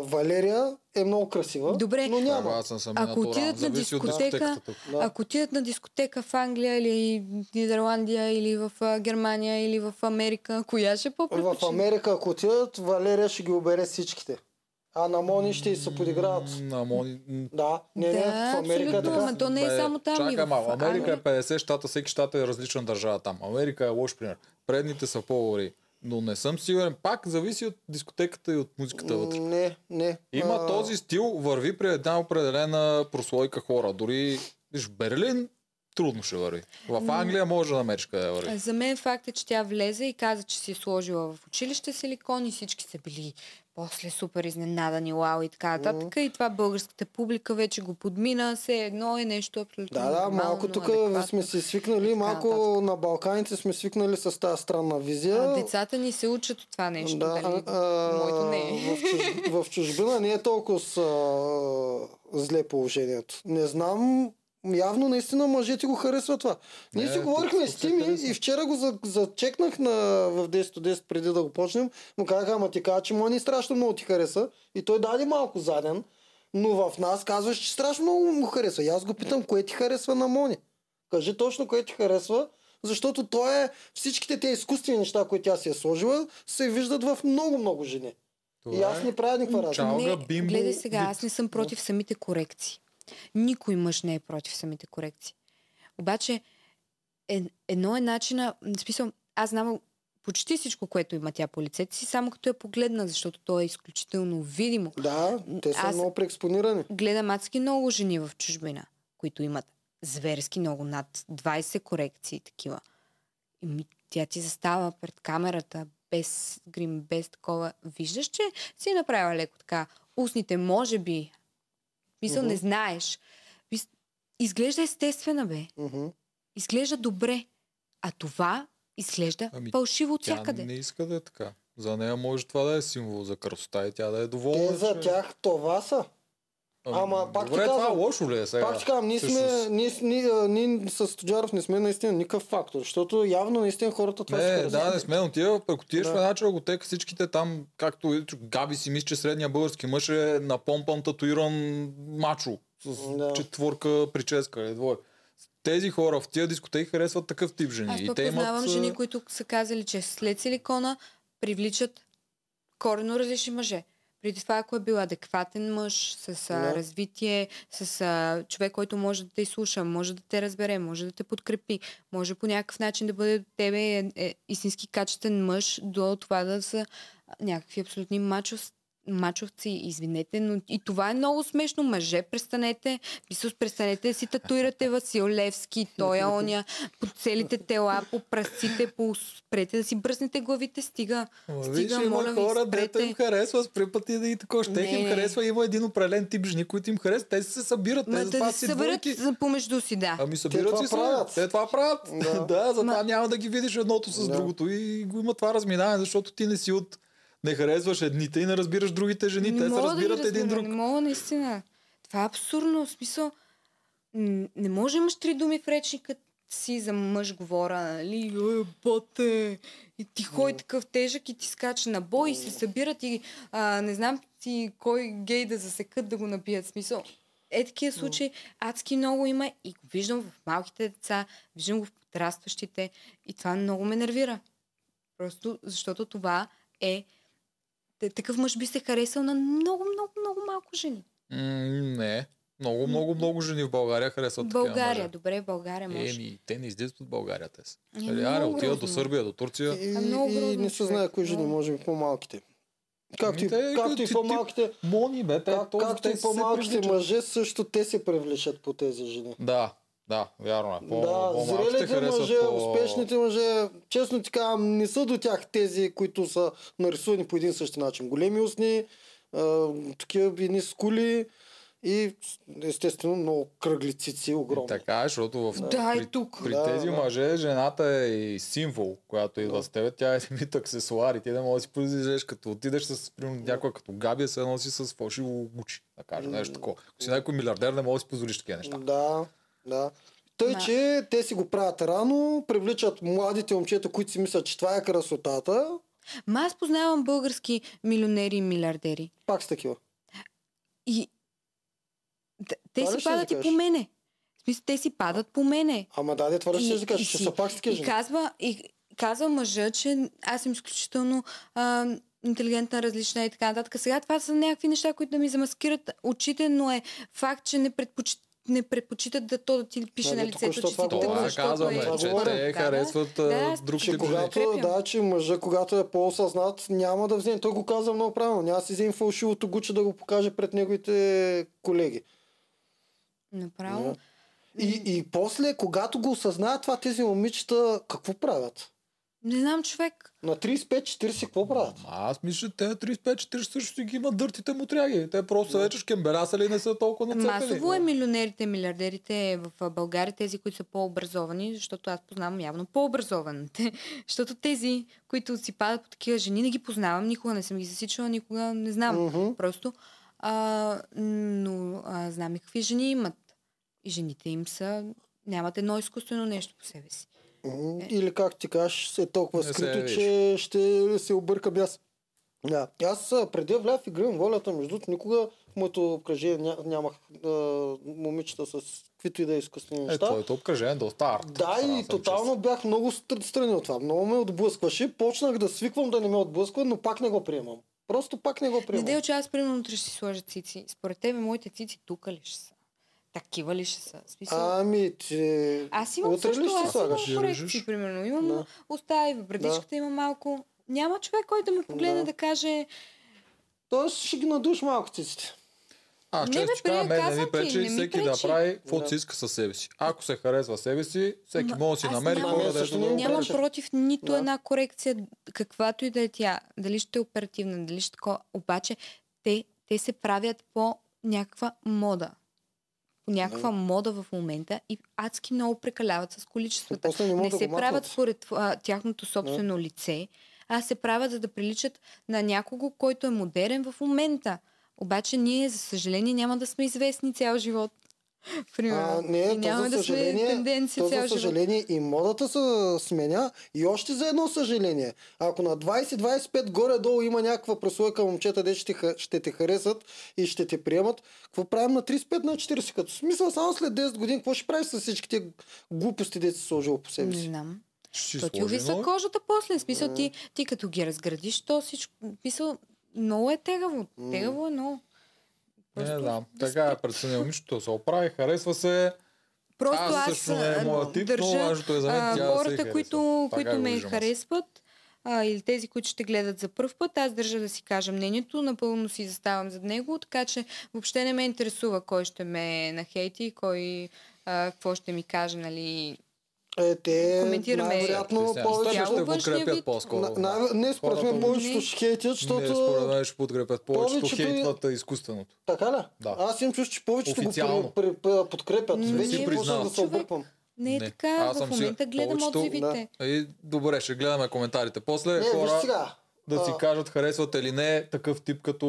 Валерия е много красива. Добре, но няма. А, ако отидат на дискотека, да. Ако отидат на дискотека в Англия или Нидерландия или в Германия или в Америка, коя ще по-предпочитат? В Америка, ако отидат, Валерия ще ги обере всичките. А на Мони ще се подиграват. На Мони... Да, не, не, да, в Америка е така. То не е само там. Чакай малко, Америка е петдесет щата, всеки щат е различна държава там. Америка е лош пример. Предните са по-добри. Но не съм сигурен. Пак зависи от дискотеката и от музиката вътре. Не, не. Има а... този стил, върви при една определена прослойка хора. Дори виж, Берлин трудно ще върви. В Англия може да намериш къде да върви. За мен факт е, че тя влезе и каза, че си сложила в училище силикон и всички са били после супер изненадани, лао и така нататък. Mm. И това българската публика вече го подмина, все едно е нещо абсолютно. Да, да, малко, малко тук сме си свикнали, малко на Балканите сме свикнали с тази странна визия. А, децата ни се учат от това нещо. Да, дали? А, а, Моето не е. В, чуж... в чужбина не е толкова с, а, зле положението. Не знам, явно наистина мъжете го харесват това. Ние си говорихме с Тими и вчера го зачекнах на, в десет до десет преди да го почнем. Но казаха, ама ти каза, че Мони страшно много ти хареса. И той даде малко заден. Но в нас казваш, че страшно много му харесва. И аз го питам, кое ти харесва на Мони? Кажи точно кое ти харесва. Защото той е, всичките тези изкуствени неща, които тя си е сложила, се виждат в много-много жени. Това и аз не правя никаква разлика. Гледай сега, аз не съм против самите корекции. Никой мъж не е против самите корекции. Обаче, е, едно е начина... Списал, аз знам почти всичко, което има тя по лицето си, само като я погледна, защото то е изключително видимо. Да, те са аз много преекспонирани. Гледам адски много жени в чужбина, които имат зверски много, над двайсет корекции такива. И тя ти застава пред камерата, без грим, без такова. Виждаш, че си направила леко така. Устните, може би... Мисъл, uh-huh. не знаеш. Изглежда естествена, бе. Uh-huh. Изглежда добре. А това изглежда ами, фалшиво от всякъде. Не иска да е така. За нея може това да е символ за красота и тя да е доволна. Те за че... тях това са. Ама, Ама пак добре, ти казвам, това лошо ли е сега? Пак ти казвам, ние, сме, ние, ние, ние с Туджаров не сме наистина никакъв фактор, защото явно наистина хората това не, се харесват. Да, не сме, но тия, ако тиеш да. в една черготека, всичките там, както Габи си мисли, че средния български мъж е напомпан, татуиран мачо с да. четворка прическа или двойка. Тези хора в тия дискотеки харесват такъв тип жени. Аз познавам имат... жени, които са казали, че след силикона привличат коренно различни мъже. Преди това, ако е бил адекватен мъж, с yeah. развитие, с а, човек, който може да те изслуша, може да те разбере, може да те подкрепи, може по някакъв начин да бъде до тебе е, е, истински качествен мъж, до това да са някакви абсолютни мачовци. Мачовци, извинете, но и това е много смешно. Мъже, престанете. Мисъл, престанете да си татуирате Васил Левски, той оня, по целите тела, по пръстите, по спрете, да си бръснете главите, стига. стига Виж, има моля, хора, дето им харесва, спри пъти да и такова. Ще им харесва. Има един определен тип жени, които им харесват. Те се събират. Ма, те да да се събират помежду си, да. Ами събират си правят. Те това правят. Да, да затова Ма... няма да ги видиш едното с да. другото. И го има това разминаване, защото ти не си от. Не харесваш едните и не разбираш другите жени. Не Те се разбират да един друг. Не мога, наистина. Това е абсурдно. В смисъл, не може имаш три думи в речника си за мъж говоря, нали? Е, боте! И ти хой такъв тежък и ти скача на бой и се събират и а, не знам ти кой гей да засекат да го набият. В смисъл, е такива случаи адски много има и го виждам в малките деца, виждам го в подрастващите и това много ме нервира. Просто защото това е такъв мъж би се харесал на много, много, много малко жени. Mm, не. Много, много, много жени в България харесват такива мъже. България, добре, България може. Еми, те не излизат от България, те са. Аре, отиват до Сърбия, до Турция. И, и, и не се знае кои жени, може би по-малките. Както, те, както и по-малките... Мони, бе, те, как, както и по-малките мъже, също те се привличат по тези жени. Да. Да, вярно е. По, да, зрелите мъже, по... успешните мъже, честно ти казвам, не са до тях тези, които са нарисувани по един същи начин. Големи устни, такива едни скули и естествено много кръглицици, огромни. И така, защото в... да, при, тук. при тези да, мъже да. жената е и символ, която идва да. с тебе. Тя е вид аксесуари. Ти не можеш да си произвеждаш, като отидеш с примерно, някоя като Габи, се носи с фалшиво гучи, да кажа, нещо такова. Ако си някой милиардер, не можеш да си позволиш такива неща. Да. Да. Тъй, да. че те си го правят рано, привличат младите момчета, които си мислят, че това е красотата, Ма аз познавам български милионери и милиардери. Пак с такива. И... Те си падат и по мене. В смисъл, те си падат по мене. Ама да, това ще да кажеш, че са пак с такива жени. И казва, и казва мъжа, че аз съм изключително а, интелигентна, различна и така нататък. Сега това са някакви неща, които да ми замаскират очите, но е факт, че не предпочитам. Не предпочитат да то да ти пише на лицето, че си това казваме, че те харесват другите жени. Да, че мъжа, когато е по-осъзнат, няма да вземе. Той го казва много правилно. Няма да си вземе фалшивото гуче да го покаже пред неговите колеги. Направо. И, и после, когато го осъзнаят това, тези момичета, какво правят? Не знам, човек. На трийсет и пет-четирийсет какво правят? А, аз мисля, те трийсет и пет-четирийсет също си ги имат дъртите му тряги. Те просто yeah. вече шкемберасали и не са толкова нацепени. Масово е милионерите, милиардерите в България, тези, които са по-образовани, защото аз познавам явно по-образованите. Защото тези, които си падат по такива жени, не ги познавам, никога не съм ги засичала, никога не знам. Mm-hmm. Просто. А, но а, знам и какви жени имат. И жените им са... Нямат едно изкуствено нещо по себе си. Или как ти кажеш, е толкова не скрито, че ще се обърка бяс. Да. Аз преди влях в игра на волята, между другото, никога в моето обкръжение нямах а, момичета с каквито и да е изкуствени неща. Е, твоето обкръжение е доста арт. Да, и тотално чест. Бях много странен от това. Много ме отблъскваше. Почнах да свиквам да не ме отблъсква, но пак не го приемам. Просто пак не го приемам. Не дей, че аз примерно утре ще си сложа цици. Според тебе, моите цици тук ли ще са? Такива ли ще са? Смисъл... Ами, че... Аз имам утре също, аз имам корекции, примерно. Имам да. Остави, брадичката да. Има малко. Няма човек, който да ме погледне да, да каже... Тоест ще ги надуш малко циците. А, че ще кажа, мен не ми пречи, всеки пречи. Да прави каквото си иска със себе си. Ако се харесва себе си, всеки М- може да си намери хора да е добре. Няма против нито да. Една корекция, каквато и да е тя. Дали ще е оперативна, дали ще такова. Обаче, те, те се правят по някаква мода. По някаква мода в момента и адски много прекаляват с количествата. Не, не се да правят според а, тяхното собствено не. Лице, а се правят за да приличат на някого, който е модерен в момента. Обаче ние, за съжаление, няма да сме известни цял живот. А, не, няма да сме тенденция цял живот. Съжаление и модата се сменя и още за едно съжаление. Ако на двайсет-двайсет и пет горе-долу има някаква прослойка момчета, де ще, ще те харесат и ще те приемат, какво правим на трийсет и пет на четирийсет? Като смисъл само след десет години, какво ще правиш с всичките глупости, де си сложил по себе си? Не знам. То ти увиса кожата после. Смисъл mm. ти, ти като ги разградиш, то всичко... Смисъл, много е тегаво. Mm. Тегаво е много. Просто не знам, да така е преценил мишто, се оправи, харесва се. Просто аз, аз също не е моят тип, държа, но важното е за мен, тя хората, се които, които ме харесват а, или тези, които ще гледат за пръв път, аз държа да си кажа мнението, напълно си заставам зад него, така че въобще не ме интересува кой ще ме нахейти, кой а, какво ще ми каже, нали... Е, те най-вероятно повече ще подкрепят по-скоро. Не, според мен повечето ще хейтят, защото... Не, според мен ще подкрепят. Повечето хейтват изкуственото. Така ли? Да. Аз им чувствам, че повечето го подкрепят. Вече почнах да се обърквам. Не е така, в момента гледам отзивите. Добре, ще гледаме коментарите. После хора да си кажат харесват или не такъв тип като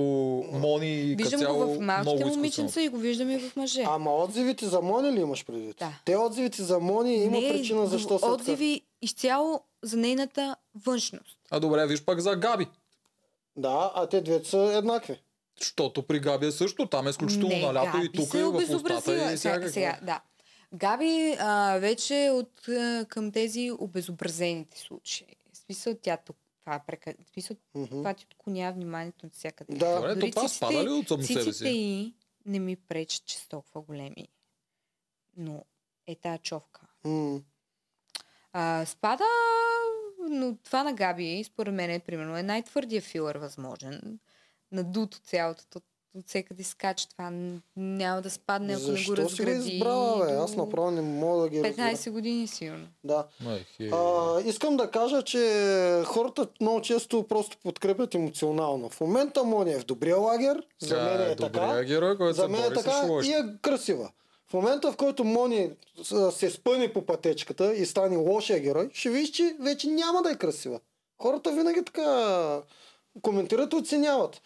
Мони и като цяло много изкуствено. Виждам го в малките момиченца и го виждам и в мъже. Ама отзивите за Мони ли имаш предвид? Да. Те отзивите за Мони има не, причина защо са отзиви така. Изцяло за нейната външност. А добре, виж пак за Габи. Да, а те двете са еднакви. Защото при Габи е също, там е изключително налято и тук и в устата и сега. сега да. Габи а, вече от, а, към тези обезобразените случаи. В смисъл тя тук. Това, прека... Смисъл, mm-hmm. това ти отклонява вниманието от всякъде. Да, добре, дори това циците, спада ли от само себе си? И не ми пречат, че са толкова големи. Но е тая човка. Mm. А, спада, но това на Габи, според мен, е, примерно, е най-твърдия филър възможен. Надуто цялото, от, от всекъде скача това. Няма да спадне, ако защо не го разгради. Защо си го избрала, бе? Аз направо не мога да ги разграда. петнайсет години сигурно. Да. А, искам да кажа, че хората много често просто подкрепят емоционално. В момента Мони е в добрия лагер. За мен е, е така. Герой, за мен е така и е красива. В момента, в който Мони се спъне по пътечката и стане лошия герой, ще виж, че вече няма да е красива. Хората винаги така коментират и оценяват.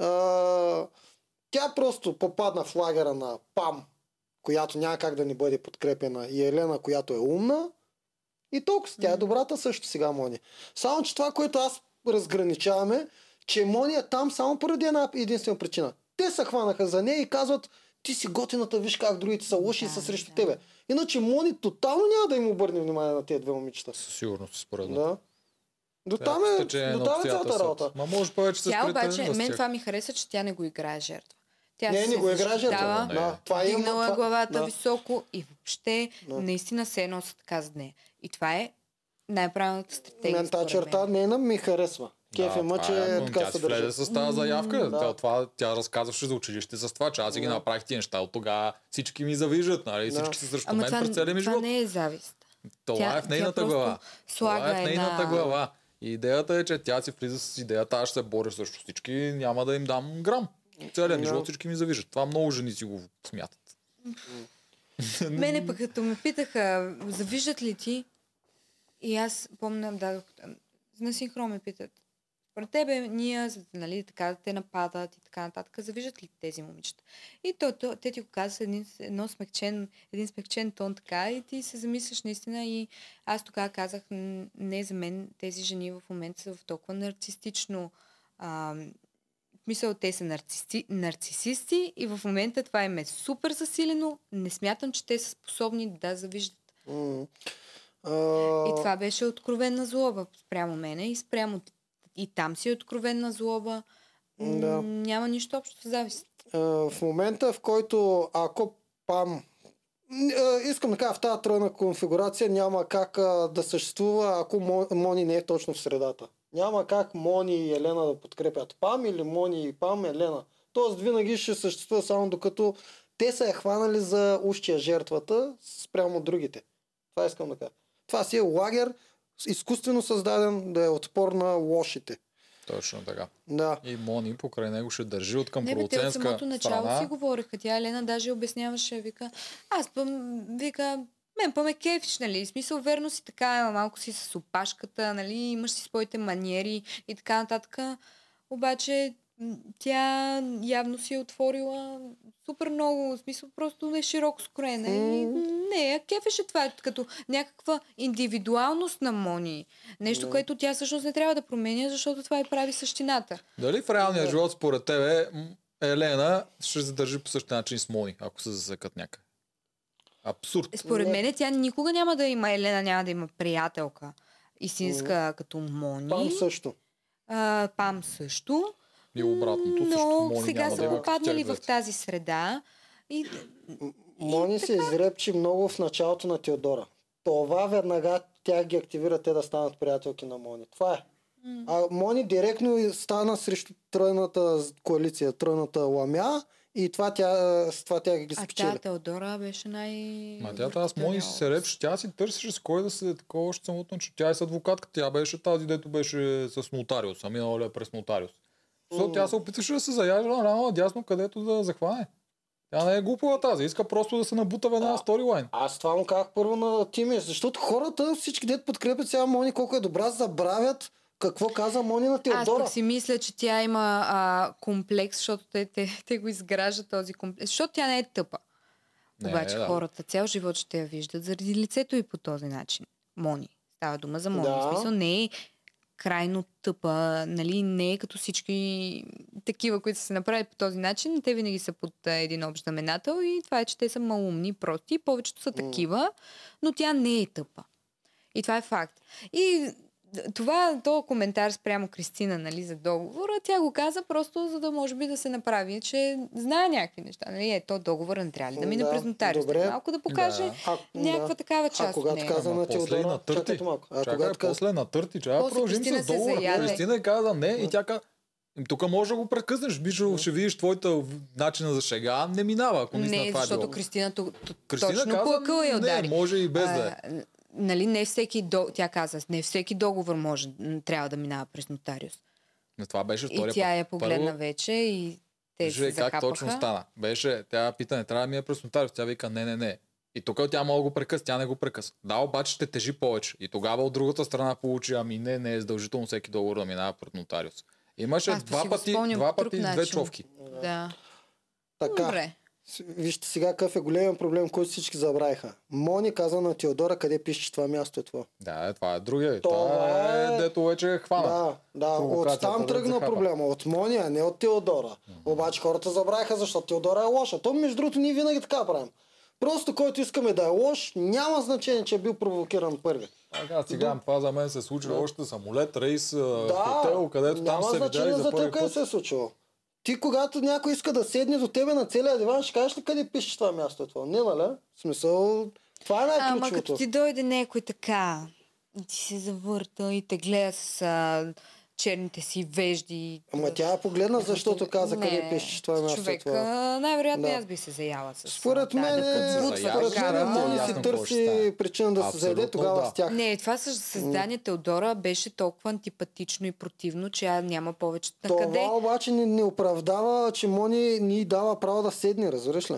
Uh, тя просто попадна в лагера на Пам, която няма как да ни бъде подкрепена, и Елена, която е умна, и толкова. Тя е добрата също сега, Мони. Само че това, което аз разграничаваме, че Мони е там само поради една единствена причина. Те се хванаха за нея и казват: ти си готината, виж как другите са лоши, да, и са срещу да. тебе. Иначе Мони тотално няма да им обърне внимание на тези две момичета. Със сигурност, според мен. Да. До тя, там е, е, до там е цялата работа. Ма може повече да се сприте. Обаче, мен това ми хареса, че тя не го играе жертва. Тя не, не го играе жертва. Да, това е. Дигнала това... главата да. високо и въобще да. наистина се носи така с нея. И това е най-правилната стратегия. Мен тази черта нейна ми харесва. Кеф е мъче, да, така се държа. Тя влезе с тази заявка. Mm, да. това, тя разказваше за училище с това, че аз си ги yeah. направих тия неща. От тогава всички ми завиждат. Нали? Всички yeah. са срещу мен през целия ми живот. Това не е завист. Това тя, е в нейната глава. Това е в нейната една... глава. И идеята е, че тя си влиза с идеята: аз ще се боря срещу всички, няма да им дам грам. Целия ми no. живот всички ми завиждат. Това много жени си го смятат. Мене пък като ме питаха, завиждат ли ти? И аз помня, дадох на синхрон ме питат. Пред тебе ние, нали, така да те нападат и така нататък, завиждат ли тези момичета? И то, то, те ти го казват един, едно смекчен, един смекчен тон така и ти се замисляш наистина. И аз тогава казах: не, за мен тези жени в момента са в толкова нарцистично... А, мисъл, те са нарцисти, нарцисисти и в момента това им е супер засилено. Не смятам, че те са способни да завиждат. Mm. Uh... И това беше откровена злоба спрямо мене и спрямо... И там си е откровена злоба. Да. Няма нищо общо с завист. В момента, в който ако Пам... Искам да кажа, в тази тройна конфигурация няма как да съществува, ако Мони не е точно в средата. Няма как Мони и Елена да подкрепят Пам или Мони и Пам Елена. Тоест винаги ще съществува само докато те са я хванали за ущия жертвата спрямо другите. Това искам да кажа. Това си е лагер, изкуствено създаден да е отпор на лошите. Точно така. Да. И Мони покрай него ще държи от към продуцентска страна. Те от самото начало страна. си говориха. Тя Елена даже обясняваше, вика, аз пъм, вика, мен пъм е кефиш, нали? В смисъл, верно си така, малко си с опашката, нали? Имаш си своите маниери и така нататък. Обаче тя явно си е отворила супер много, в смисъл просто е широко скроена. Mm. Не, а кефеше това като някаква индивидуалност на Мони. Нещо, mm. което тя всъщност не трябва да променя, защото това и прави същината. Дали в реалния yeah. живот според тебе Елена ще задържи по същия начин с Мони, ако се засекат някъде? Абсурд. Според yeah. мен тя никога няма да има, Елена няма да има приятелка истинска mm. като Мони. Пам също. А, Пам също. И обратното, но също Мони сега са попаднали в тази среда. И, Мони и се така... изрепчи много в началото на Теодора. Това веднага тя ги активира те да станат приятелки на Мони. Това е. Mm. А Мони директно стана срещу тройната коалиция, тройната ламя и това тя, това тя ги спечели. А тя Теодора беше най... Ма тя аз Мони се репче. Тя си търсеше с кой да се такова още самото, че тя е с адвокатка. Тя беше тази, дето беше с нотариус. Ами минала е през нотариус. Защото тя се опитваше да се заяжда рано дясно, където да захване. Тя не е глупава тази. Иска просто да се набута в една сторилайн. Аз това му казах първо на Тиме. Защото хората, всички дет подкрепят сега Мони, колко е добра, забравят какво каза Мони на Теодора. Аз си мисля, че тя има а, комплекс, защото те, те, те го изграждат този комплекс. Защото тя не е тъпа. Не, обаче да. хората цял живот ще я виждат заради лицето и по този начин. Мони. Става дума за Мони. Да. В смисъл не е крайно тъпа, нали, не е като всички такива, които се направят по този начин, те винаги са под един общ знаменател и това е, че те са малумни, прости, повечето са такива, но тя не е тъпа. И това е факт. И това, този коментар спрямо Кристина, нали, за договора, тя го каза просто, за да може би да се направи, че знае някакви неща. Нали, е, то договора не трябва ли да мине да, през нотариуса. Малко да покаже да. някаква да. такава част. А когато каза на Теодора, чакайте малко. А когато после на Търти, че аз продължим с договора. Кристина каза не и тя каза, тук може да го прекъснеш, Бижо, ще видиш твоята начина за шега, не минава. Ако не, не защото Кристина точно плъкала и удари. Не, може и без да е. Нали, не всеки до... Тя каза, не всеки договор може, трябва да минава през нотариус. Но това беше втория. И тя път. я погледна Първо... вече и те се закапаха. Как точно стана? Беше, тя пита, не трябва да мине през нотариус. Тя вика, не, не, не. И тук тя мога да го прекъсна, тя не го прекъсна. Да, обаче ще тежи повече. И тогава от другата страна получи, ами не, не е задължително всеки договор да минава през нотариус. Имаше а, два пъти, два пъти две човки. Да. Така. Добре. Вижте сега какъв е голям проблем, който всички забравиха. Мони каза на Теодора къде пише, че това място е това. Да, това е другия. Това, това е... Дето вече е хвана. Да, да. От там тръгна проблема. От Мони, а не от Теодора. Mm-hmm. Обаче хората забравиха, защото Теодора е лоша. То, между другото, ние винаги така правим. Просто който искаме да е лош, няма значение, че е бил провокиран първи. Ага, сега да. Това за мен се случва да. Още самолет, рейс, да, хотел, където там се видяли за първи път. Се е случило. Ти, когато някой иска да седне до тебе на целия диван, ще кажеш ли къде пишеш това място? Това? Не, нали? В смисъл, това е най-ключовото. Ама като ти дойде някой така, ти се завърта и те гледа с а, черните си вежди. Ама тя е погледна, защото каза не, къде пишеш това място. Човека, най-вероятно да. Аз би се заяла с това. Според мен, Мони си търси причина да се заеде тогава да. С тях. Не, това създание Теодора беше толкова антипатично и противно, че я няма повече на къде. Това обаче не, не оправдава, че Мони ни дава право да седне, разбираш ли?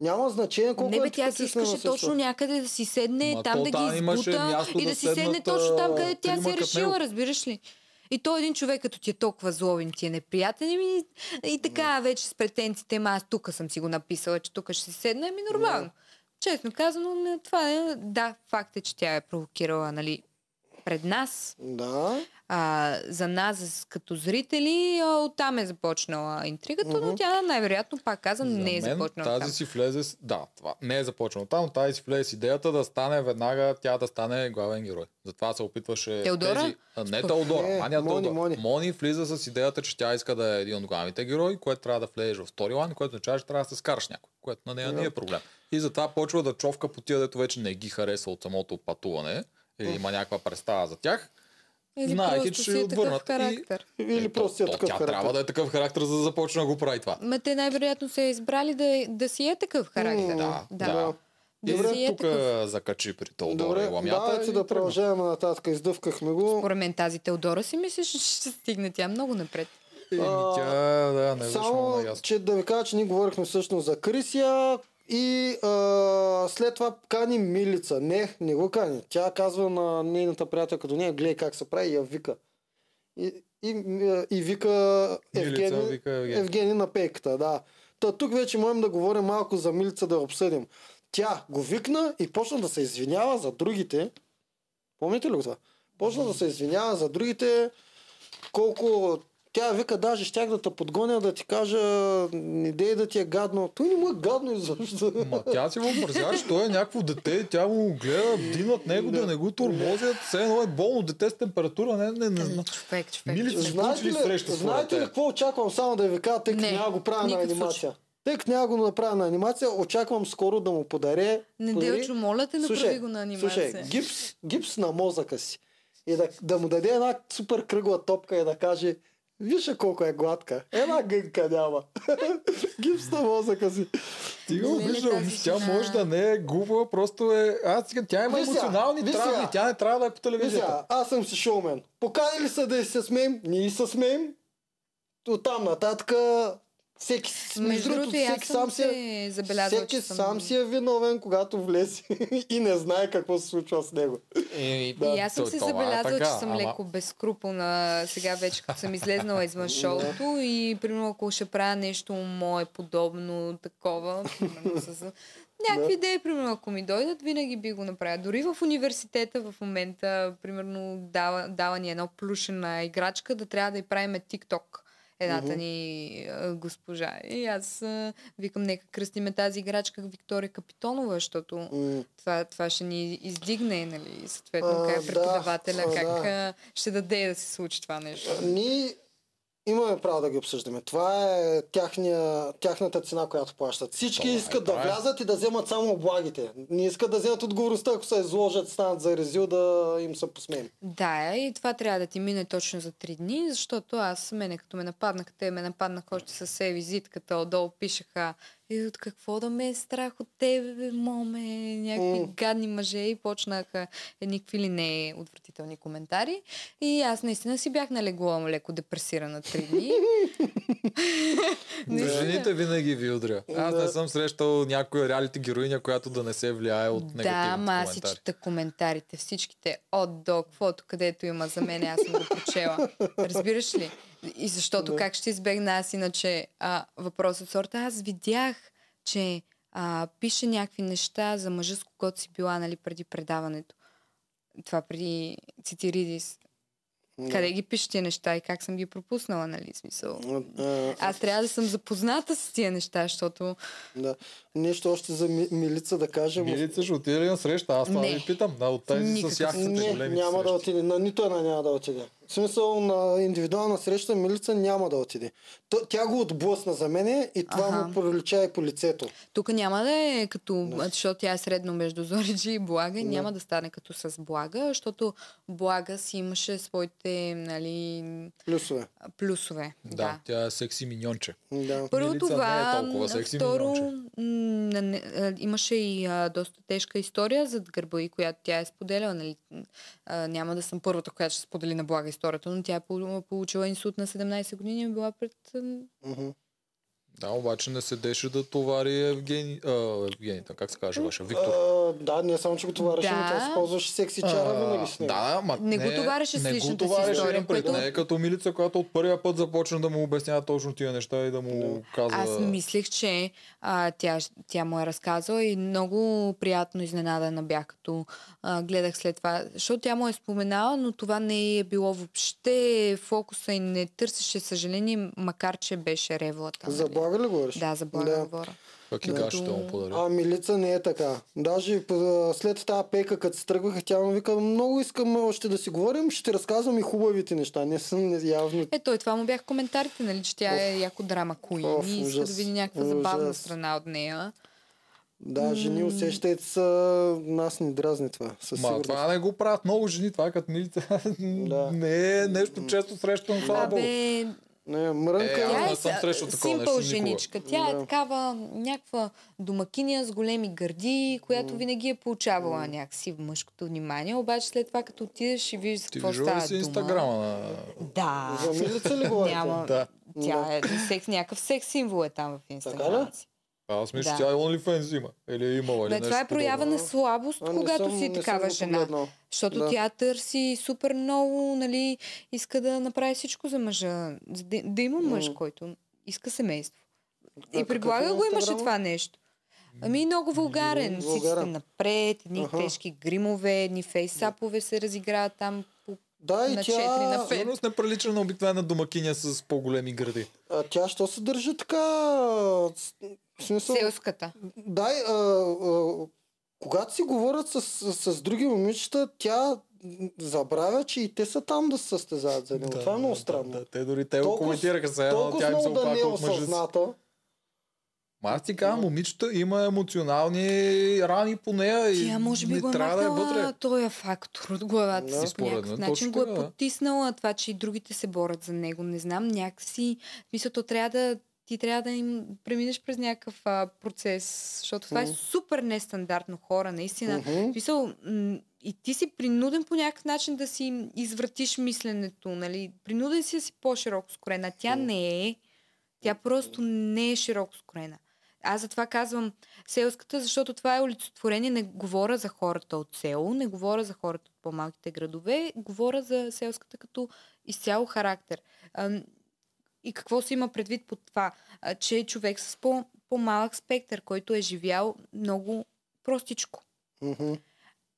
Няма значение колко не, бе, е тя си искаше точно някъде да си седне, ма там да ги избута и да си седне точно там, къде тя си е решила, разбираш ли? И той един човек, като ти е толкова злобен, ти е неприятен и, и така вече с претенциите, аз тук съм си го написала, че тук ще се седна, ами нормално. Yeah. Честно казано, това е, да, факт е, че тя е провокирала, нали, пред нас. Yeah. А, за нас като зрители, оттам е започнала интригата, mm-hmm. но тя най-вероятно, пак казвам, за не е започнала тази там. Си влезе, да, това не е започнала там, тази си влезе с идеята да стане веднага, тя да стане главен герой. Затова се опитваше... Теодора? Тези... Не Теодора, е, Маня Мони, Теодора. Мони. Мони влиза с идеята, че тя иска да е един от главните герои, което трябва да влезеш в сторилайн, което означава, че трябва да се скараш някой, което на нея yeah. не е проблем. И затова почва да човка по тия, дето вече не ги харесва от самото пътуване или има някаква представа за тях. Или знаеки, че ще отвърнат. Характер. И... Или е, просто то, е то, такъв тя характер. Трябва да е такъв характер, за да започне да го прави това. Ма те най-вероятно са избрали да, да си е такъв характер. Mm, да, да. да. Добре, да тук такъв... закачи при Теодора и ламята. Давайте да продължаваме нататък. Издъвкахме го. Според мен тази Теодора си мислиш, че ще стигне тя много напред. И, а, тя, да, не само, че да ви кажа, че ние говорихме всъщност за Крисия и а, след това кани Милица. Не, не го кани. Тя казва на нейната приятелка до нея, гледай как се прави, я вика. И, и, и вика Евгений Евгени на пейката. Да. Та тук вече можем да говорим малко за Милица, да я обсъдим. Тя го викна и почна да се извинява за другите. Помните ли това? Почна да се извинява за другите. Колко... Тя вика, даже щях да те подгоня, да ти кажа, не дей да ти е гадно. Той не му е гадно изобщо. Ма тя си му мързяш, той е някакво дете, тя му гледа, вдинат него, да не го турбозят. Все едно е болно, дете с температура, не, не, не, не. Човек, човек. Милица, знаете ли, среща, знаете ли какво очаквам само да я вика, тъй като няма го правя на анимация? Тъй като няма го направя на анимация, очаквам скоро да му подаре... Неделчо, моля те, направи го на анимация. Слушай, гипс, гипс на мозъка си. И да, да му даде една супер кръгла топка и да каже... Виж колко е гладка. Една гънка няма. Гипс на мозъка си. Ти го виждам. Тя може да не е глупа, просто е... Аз, тя има емоционални травми. Тя не трябва да е по телевизията. Аз съм си шоумен. Поканили са да се смеем. Ние се смеем. Оттам нататък... Всеки, между другото, всеки сам си е всеки съм... сам си е виновен, когато влезе и не знае какво се случва с него. И, да. И аз съм се забелязала, е че съм ама... леко безкруполна сега вече, като съм излезнала извън шоуто и примерно ако ще правя нещо мое подобно такова, примерно с... Някакви да. Идеи, примерно, ако ми дойдат, винаги би го направя. Дори в университета в момента, примерно, дава, дава ни едно плюшена играчка, да трябва да й правиме TikTok. Едната ни госпожа. И аз викам, нека кръстиме тази играчка Виктория Капитонова, защото mm. това, това ще ни издигне, нали, съответно, как преподавателя, а, как да. Ще даде да се случи това нещо. Ние имаме право да ги обсъждаме. Това е тяхния, тяхната цена, която плащат. Всички това искат е, да влязат и да вземат само облагите. Не искат да вземат отговорността, ако се изложат, станат за резил, да им се посмеем. Да, и това трябва да ти мине точно за три дни, защото аз, мене като ме нападнаха, те ме нападнаха още с е-визитката, отдолу пишеха и от какво да ме е страх от тебе, моме, някакви mm. гадни мъже и почнаха едникви ли не отвратителни коментари. И аз наистина си бях налегла леко депресирана три дни. Жените винаги ви удря. Аз не съм срещал някоя реалити героиня, която да не се влияе от негативните коментари. Да, ма аз си чета коментарите, всичките от до, каквото където има за мен, аз съм го прочела. Разбираш ли? И защото да. Как ще избегна аз, иначе а, въпрос от сорта, аз видях че а, пише някакви неща за мъжа, с когото си била, нали, преди предаването. Това преди Цитиридис. Да. Къде ги пише тия неща и как съм ги пропуснала, нали, смисъл? А, Аз трябва да съм запозната с тия неща, защото... Да. Нещо още за ми, Милица да кажем. Милица ще отиде ли на среща? Аз това ви питам. Да, от тази с яхтите големи срещи. Няма да отиде. На нито една няма да отиде. В смисъл, на индивидуална среща Милица няма да отиде. Тя го отблъсна за мене и това ага. му пролича и по лицето. Тук няма да е като... No. Защото тя е средно между Зориджи и Блага. No. Няма да стане като с Блага, защото Блага си имаше своите, нали... Плюсове. Плюсове, да. да. Тя е секси миньонче. Да. Първо Милица това, не е толкова секси второ, миньонче. Имаше и а, доста тежка история зад гърба и която тя е споделяла. Нали, а, няма да съм първата, която ще сподели на Блага историята, но тя е получила инсулт на седемнайсет години и е била пред... Mm-hmm. Да, обаче не седеше да товари Евгений... А, Евгений, как се каже ваша? Виктор. Uh, да, не само, че го товареше, да. но тя използваше секси чара uh, винаги с него. Да, ма не, не го товареше с личната си история. Което... Не е като Милица, която от първия път започна да му обяснява точно тия неща и да му yeah. казва... Аз мислих, че а, тя, тя му е разказала и много приятно изненадана бях, като а, гледах след това. Защото тя му е споменала, но това не е било въобще фокуса и не търсеше съжаление, макар че беше ревлата. Ли говориш? Да, за Блага да. говоря. Как и кашата да му подари. А Милица не е така. Даже след тази пейка, като се тръгваха, тя му вика, много искам още да си говорим, ще ти разказвам и хубавите неща. Не съм явно... Ето, и това му бях коментарите, нали, че тя е Оф. яко драма куин и иска да види някаква ужас. забавна страна от нея. Да, жени, усещайте са, нас ни дразни това. Ма, това не го правят много жени, това като Милица. Да. Не е нещо често срещано това. Абе... Не, мрънка. Е, тя е симпъл женичка. Тя да. е такава някаква домакиня с големи гърди, която винаги е получавала mm. някакси мъжкото внимание. Обаче след това, като отидеш и виждаш какво става дума. Ти виждаш ли си Инстаграма на... Да. За Милица ли говорите? Няма... Да. Тя е секс, някакъв секс символ е там в Инстаграма. Аз мисля, да. тя е OnlyFans има. Или е имала. Не, това е проява на слабост, а, когато съм, си такава жена. Погледнал. Защото да. тя търси супер много, нали, иска да направи всичко за мъжа. Да, да има мъж, mm. който иска семейство. А, и предлага го имаше това нещо. Ами много вулгарен. Всички напред, едни ага. тежки гримове, едни фейсапове се разиграват там. Да, и на тя... Всъщност не прилича на обикновена домакиня с по-големи гради. А тя що се държи така... В смисъл... Селската. Да, а, а, когато си говорят с, с, с други момичета, тя забравя, че и те са там да се състезават за него. Да, това е много странно. Да, да, те дори те го коментираха сега, но тя им се опака от мъжата. Аз ти казвам, момичета има емоционални рани по нея и тя може би не го е махнала този фактор от главата да. си по някакъв начин. Го е потиснала това, че и другите се борят за него. Не знам, някакси... Мисля, то трябва да ти трябва да им преминеш през някакъв а, процес, защото това mm. е супер нестандартно хора, наистина. Mm-hmm. Мисъл, и ти си принуден по някакъв начин да си извратиш мисленето, нали? Принуден си да си по-широко скорена. Тя mm. не е. Тя просто не е широко скорена. Аз затова казвам селската, защото това е олицетворение. Не говоря за хората от село, не говоря за хората от по-малките градове, говоря за селската като изцяло характер. И какво се има предвид под това? Че е човек с по- по-малък спектър, който е живял много простичко. Mm-hmm.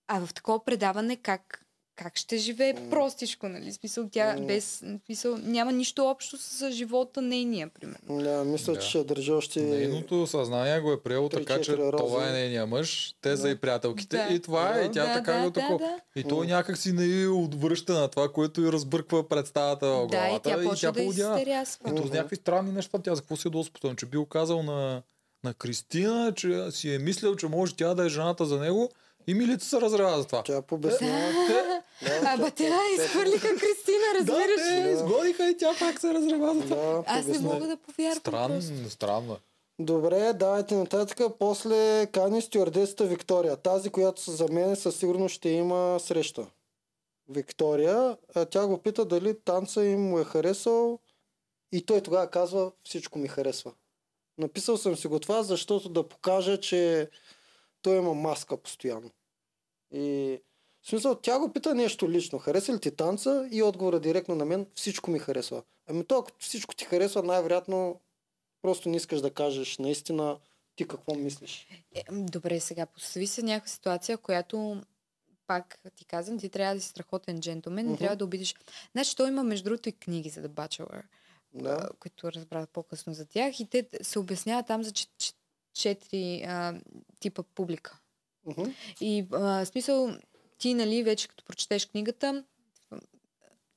А в такова предаване как, как ще живее mm-hmm. простичко? Нали? Смисъл, тя mm-hmm. без, смисъл, няма нищо общо с живота нейния, примерно. Да, мисля, да. че ще държа още... Нейното съзнание го е приело така, че роза. това е нейния мъж, те да. са и приятелките, да. и това е, да, и тя да, така да, го да, такова. Да. И той някак си не е отвръща на това, което и разбърква представата в главата. Да, и тя поудява. Да и то с някакви странни неща. Тя за какво си е доспотен? Че бил казал на, на Кристина, че си е мислил, че може тя да е жената за него. И Милица се разрава за това. Тя побесна. Аба тя изхвърлиха Кристина, разбираш. Да, изгониха и тя пак се разрава за това. Аз не мога да повярвам. Странно. Добре, давайте нататък. После кани стюардесата Виктория. Тази, която за мен със сигурност ще има среща. Виктория. А тя го пита дали танца им му е харесал. И той тогава казва, всичко ми харесва. Написал съм си го това, защото да покажа, че той има маска постоянно. И в смисъл, тя го пита нещо лично. Хареса ли ти танца? И отговора директно на мен, всичко ми харесва. Ами то, ако всичко ти харесва, най-вероятно просто не искаш да кажеш наистина Ти какво мислиш? Е, добре, сега постави се някаква ситуация, в която пак ти казвам, ти трябва да си страхотен джентлмен, не uh-huh. трябва да обидиш. Значи, той има между другото и книги за The Bachelor, yeah. които разбрах по-късно за тях, и те се обясняват там за четири а, типа публика. Uh-huh. И а, смисъл, ти, нали, вече като прочетеш книгата,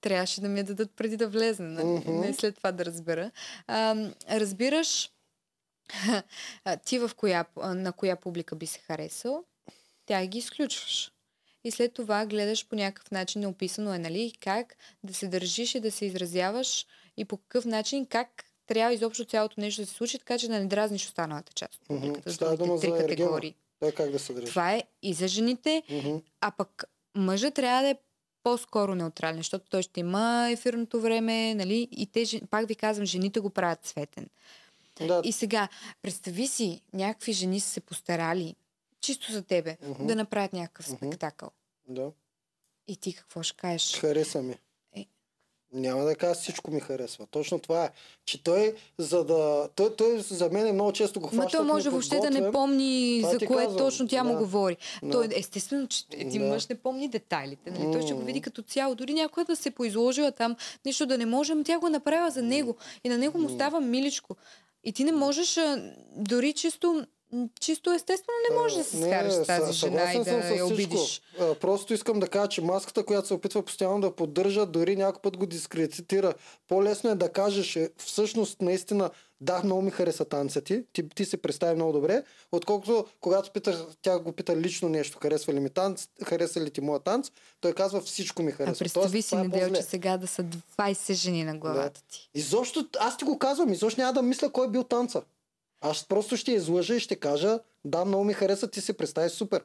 трябваше да ми я дадат преди да влезна, нали? Uh-huh. Не след това да разбера. А, разбираш ти в коя, на коя публика би се харесал, тя ги изключваш. И след това гледаш по някакъв начин, описано е, нали, как да се държиш и да се изразяваш и по какъв начин, как трябва изобщо цялото нещо да се случи, така че да не дразниш останалата част от публиката. Mm-hmm. Става дума за категории. Е, как да се държи? Това е и за жените, mm-hmm. а пък мъжа трябва да е по-скоро неутрален, защото той ще има ефирното време, нали, и те, пак ви казвам, жените го правят светен. Да. И сега, представи си, някакви жени са се постарали чисто за тебе, uh-huh. да направят някакъв uh-huh. спектакъл. Да. И ти какво ще кажеш? Хареса ми. Е... Няма да кажа, всичко ми харесва. Точно това е. Че той, за да... Той, той за мен много често го хващат. Ма той може въобще да не помни това за кое казвам. Точно тя да. Му говори. Да. Той, естествено, че един да. Мъж не помни детайлите. Нали? Той ще го види като цяло. Дори някой да се поизложила там, нещо да не може, тя го направила за него. И на него му става миличко. И ти не можеш, дори чисто, чисто естествено не можеш да се скараш с тази жена и да я обидиш. Просто искам да кажа, че маската, която се опитва постоянно да поддържа, дори някой път го дискредитира. По-лесно е да кажеш, всъщност наистина, да, много ми хареса танца ти, ти, ти се представи много добре, отколкото когато питах, тя го пита лично нещо, харесва ли ми танц, хареса ли ти моя танц, той казва всичко ми харесва. А представи си, Неделче, сега да са двайсет жени на главата да. Ти. Изобщо, аз ти го казвам, изобщо няма да мисля кой е бил танца. Аз просто ще излъжа и ще кажа, да, много ми хареса, ти се представи супер.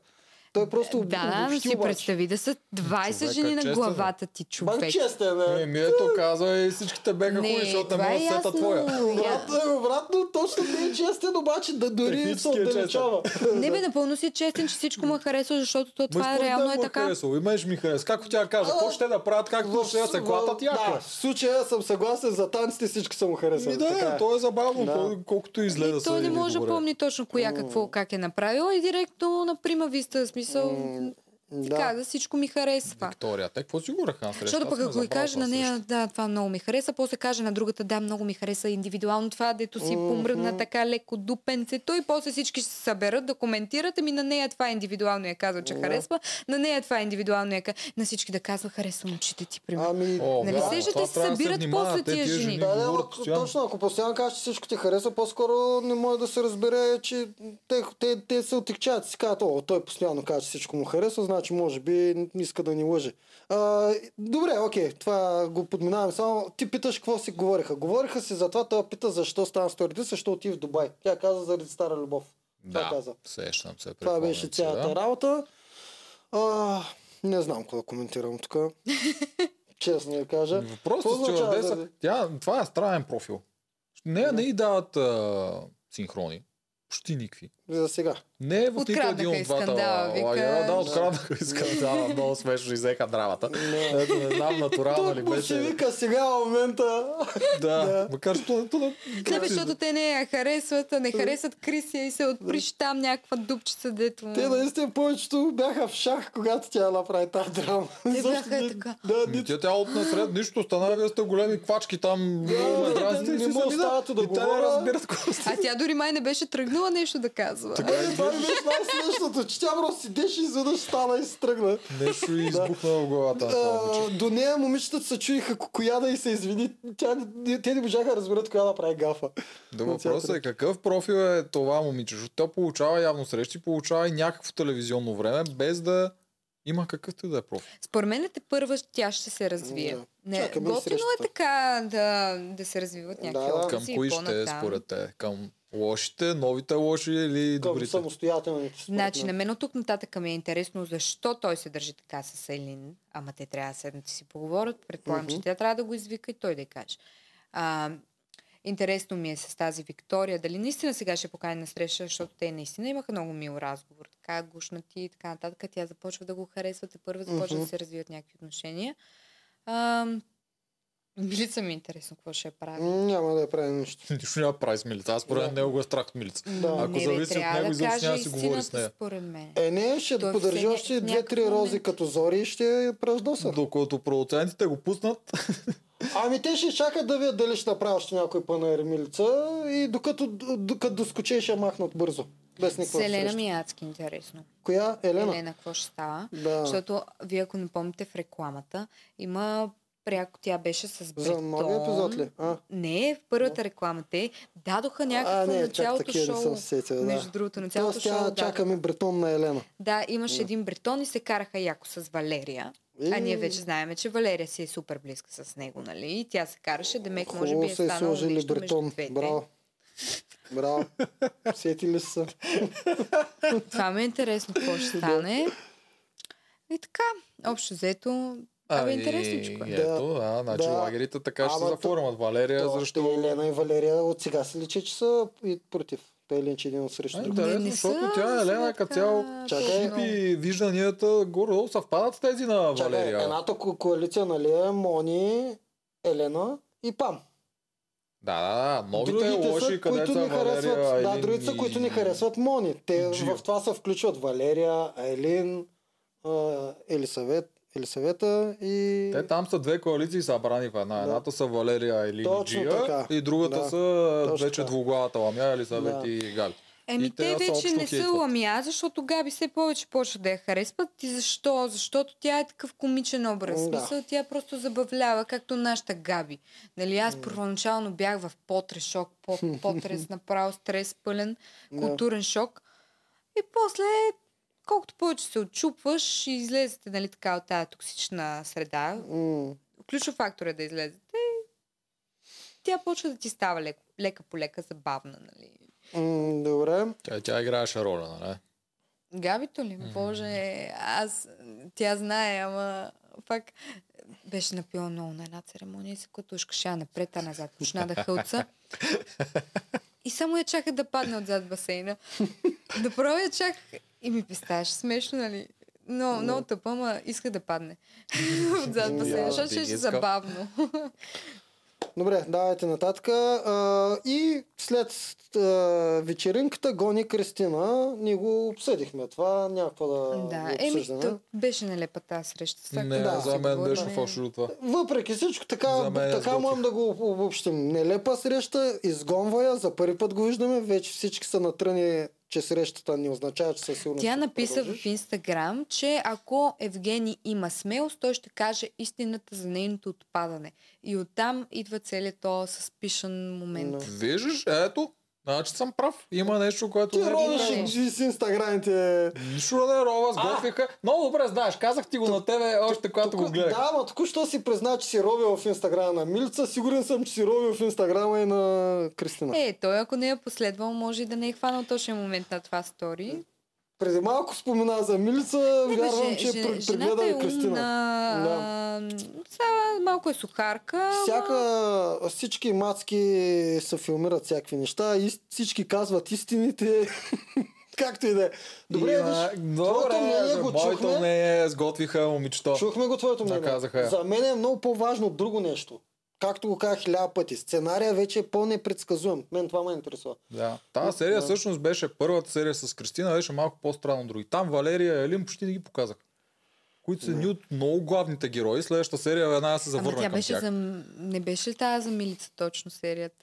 Той просто да, да си обаче. Представи да са двайсет човека, жени на главата ти, човек. Банк честен, бе. Е, мието казва и всичките беха хули, защото не може сета твоя. Обратно, обратно, точно не е честен, обаче да дори се отдалечава. Не бе, напълно си честен, че всичко му е харесало, защото то, това е, реално е, е така. И менш ми харесва. Както тя каже, какво ще да правят, както ще да се клатат яко. Да, в случая съм съгласен, за танците всички са му харесали. Да, то е забавно, колкото изгледа. Той не може да помни точно коя какво как е направила и директно на прима виста. Мисъл, mm, така, да. Да, всичко ми харесва. Виктория, те какво си го ръха на среща? Защото пък ако и каже на нея, да, това много ми хареса, после каже на другата, да, много ми хареса индивидуално това, дето си mm-hmm. помръдна така леко дупенцето и после всички ще се съберат да коментират, ами на нея това индивидуално я казва, че yeah. харесва, на нея това индивидуално я казва, на всички да казва, харесвам очите ти, примерно. Ами, о, нали да, се, ще се събират после тия жени. Точно, ако постоянно кажеш, че всичко ти харесва, по-скоро не може да се разбере, че те се отекчават и си казват, о, той постоянно каже, че всичко му харесва, значи може би иска да ни лъже. А, добре, окей, това го подминавам. Само ти питаш какво си говориха. Говориха си за това, той пита защо стана сторите, защо отиде в Дубай. Тя каза заради стара любов. Да, това каза. Сещам се. Това беше цялата да. Работа. А, не знам какво да коментирам тук. Честно я кажа. Въпросът че да да... Тя, това е странен профил. Не, да. Не и дават а, синхрони. Почти никакви. За сега. Не е в никакъв един от двата лагера. Да, откраднаха и скандала. Много смешно изеха драмата. Ето, не знам, натурално ли беше. Тук вика сега в момента. Да, макар че... Не, защото те не я харесват, не харесват Крисия и се отприщи там някаква дупчица, дето... Те наистина повечето бяха в шах, когато тя направи тази драма. Те бяха и така. Тя тя от насред нищо стана, вие сте големи квачки там. Не мога ставато да говоря. А тя дори май не беше тръгнала нещо да казва. Така е, това ми беше най-смешното, че тя просто седеше и изведнъж стана и се тръгна. Нещо и избухна в главата. До нея момичетата се чуиха коя да и се извини. Те не можаха да разберат коя да прави гафа. Въпросът е какъв профил е това момиче. Тя получава явно срещи, получава и някакво телевизионно време, без да има какъвто и да е профил. Според мен те първа тя ще се развие. Готино е така да се развиват някакви опции. Към кои ще е според те? Към лошите, новите лоши или добрите? Към самостоятелните. Значи, на мен от тук нататък ми е интересно защо той се държи така с Айлин. Ама те трябва да седнат и си поговорят. Предполагам, uh-huh. че тя трябва да го извика и той да й каже. А, интересно ми е с тази Виктория. Дали наистина сега ще покани на среща, защото те наистина имаха много мил разговор. Така гушнати и така нататък. Тя започва да го харесва и първо започва uh-huh. да се развиват някакви отношения. А, Милица ми е интересно какво ще прави. Няма да я прави нищо. Нищо няма да прави с Милица. Аз според него го е страх от Милица. Да. Ако не, зависи от него, изобщо няма да си говори с нея. Е, не, ще подържи още две-три рози като зори и ще я пръждоса. Докато продуцентите го пуснат. Ами те ще чакат да видят дали ще направи още някой панер Милица и докато, докато доскоче ще махнат бързо. С Елена ми е адски интересно. Коя? Елена? Елена, какво ще става? Да. Защото вие, ако не помните в рекламата, има пряко, тя беше с бретон. За новия епизод ли? А? Не, в първата реклама те дадоха някакво а, не, на цялото шоу. Сетил, да. Между другото, на цялото шоу дадоха. Чакаме бретон на Елена. Да, имаше един бретон и се караха яко с Валерия. И... А ние вече знаем, че Валерия си е супер близка с него, нали? И тя се караше, демек може би е станало нещо между двете. Браво. Браво. Сетили са. Това ми е интересно какво ще стане. И така, общо взето, това е интересничко. Да, ето, да, значи да. Лагерите така ще се заформат. Валерия, то, защо... Елена и Валерия от сега се личи, че са и против. Той линч един от срещу друг. Да, защото тя, Елена, като цяло шипи вижданията горе-долу съвпадат с тези на Валерия. Чакай, едната коалиция, нали, Мони, Елена и Пам. Да, да, да. Новите другите лоши, са, където са Валерия, да, другите са, които не харесват Мони. Те Джио. В това се включват Валерия, Айлин, Елисавет, Елисавета и... Те там са две коалиции събрани в една. Да. Едната са Валерия, Айлин и Джия и другата да. Са точно вече двуглавата ламя, Елисавет да. И Габи. Еми те вече не са ламя, защото Габи все повече почва да я харесват. И защо? Защото тя е такъв комичен образ. Да. Мисъл, тя просто забавлява, както нашата Габи. Нали, аз първоначално бях в потрес шок, потрес направо стрес, пълен, културен шок. И после, колкото повече се отчупваш и излезете, нали, така от тази токсична среда, ключов фактор е да излезете, тя почва да ти става лека, лека по лека забавна, нали. Mm, добре. Тя, тя играеше роля, нали? Габито ли? Mm. Боже, аз... Тя знае, ама пак беше напила много на една церемония и се котушкаше напред, а назад. Почна да хълца. И само я чаках да падне отзад басейна. Направо я чаках и ми представяше смешно, нали? Но, много тъпа, ама иска да падне отзад басейна, защото ще е забавно. Добре, давайте нататък. А, и след а, вечеринката гони Кристина. Ние го обсъдихме това. Някаква да, да обсъждаме. Еми, беше нелепа тази среща. Не, да, за мен беше фалшиво това. Въпреки всичко, така, така можем да го обобщим. Нелепа среща, изгонва я. За първи път го виждаме. Вече всички са натръни, че срещата не означава, че със сигурност. Тя написа продължиш в Инстаграм, че ако Евгений има смелост, той ще каже истината за нейното отпадане. И оттам идва целият този съспишен момент. Но. Виждаш, ето, значи съм прав. Има нещо, което... Ти ровиш с Инстаграмите. Нищо да не рова, сготвиха. Много добре знаеш, казах ти го на тебе още когато го гледах. Да, но току-що си призна, че си ровил в Инстаграма на Милица. Сигурен съм, че си ровил в Инстаграма и на Кристина. Е, той ако не е последвал, може и да не е хванал точен момент на това стори. Преди малко спомена за Милица, не, вярвам, че жен, е прегледал и Кристина. Да. Сега малко е сухарка. Всяка, ма... Всички мацки се филмират всякакви неща и всички казват истините. Както и да е. Добре, виж, твоето мнение го чухме. Моето не е, сготвиха момичето. Чухме го твоето мнение. За мен е много по-важно друго нещо. Както го казах хиляда пъти, сценария вече е по-непредсказуем. Мен това ме интересува. Да. Та серия да. Всъщност беше първата серия с Кристина, беше малко по-странно други. Там Валерия и Елин почти не ги показах. Които са едни от много главните герои. Следващата серия веднага се завърна към тях. За... Не беше ли тази за Милица точно серията?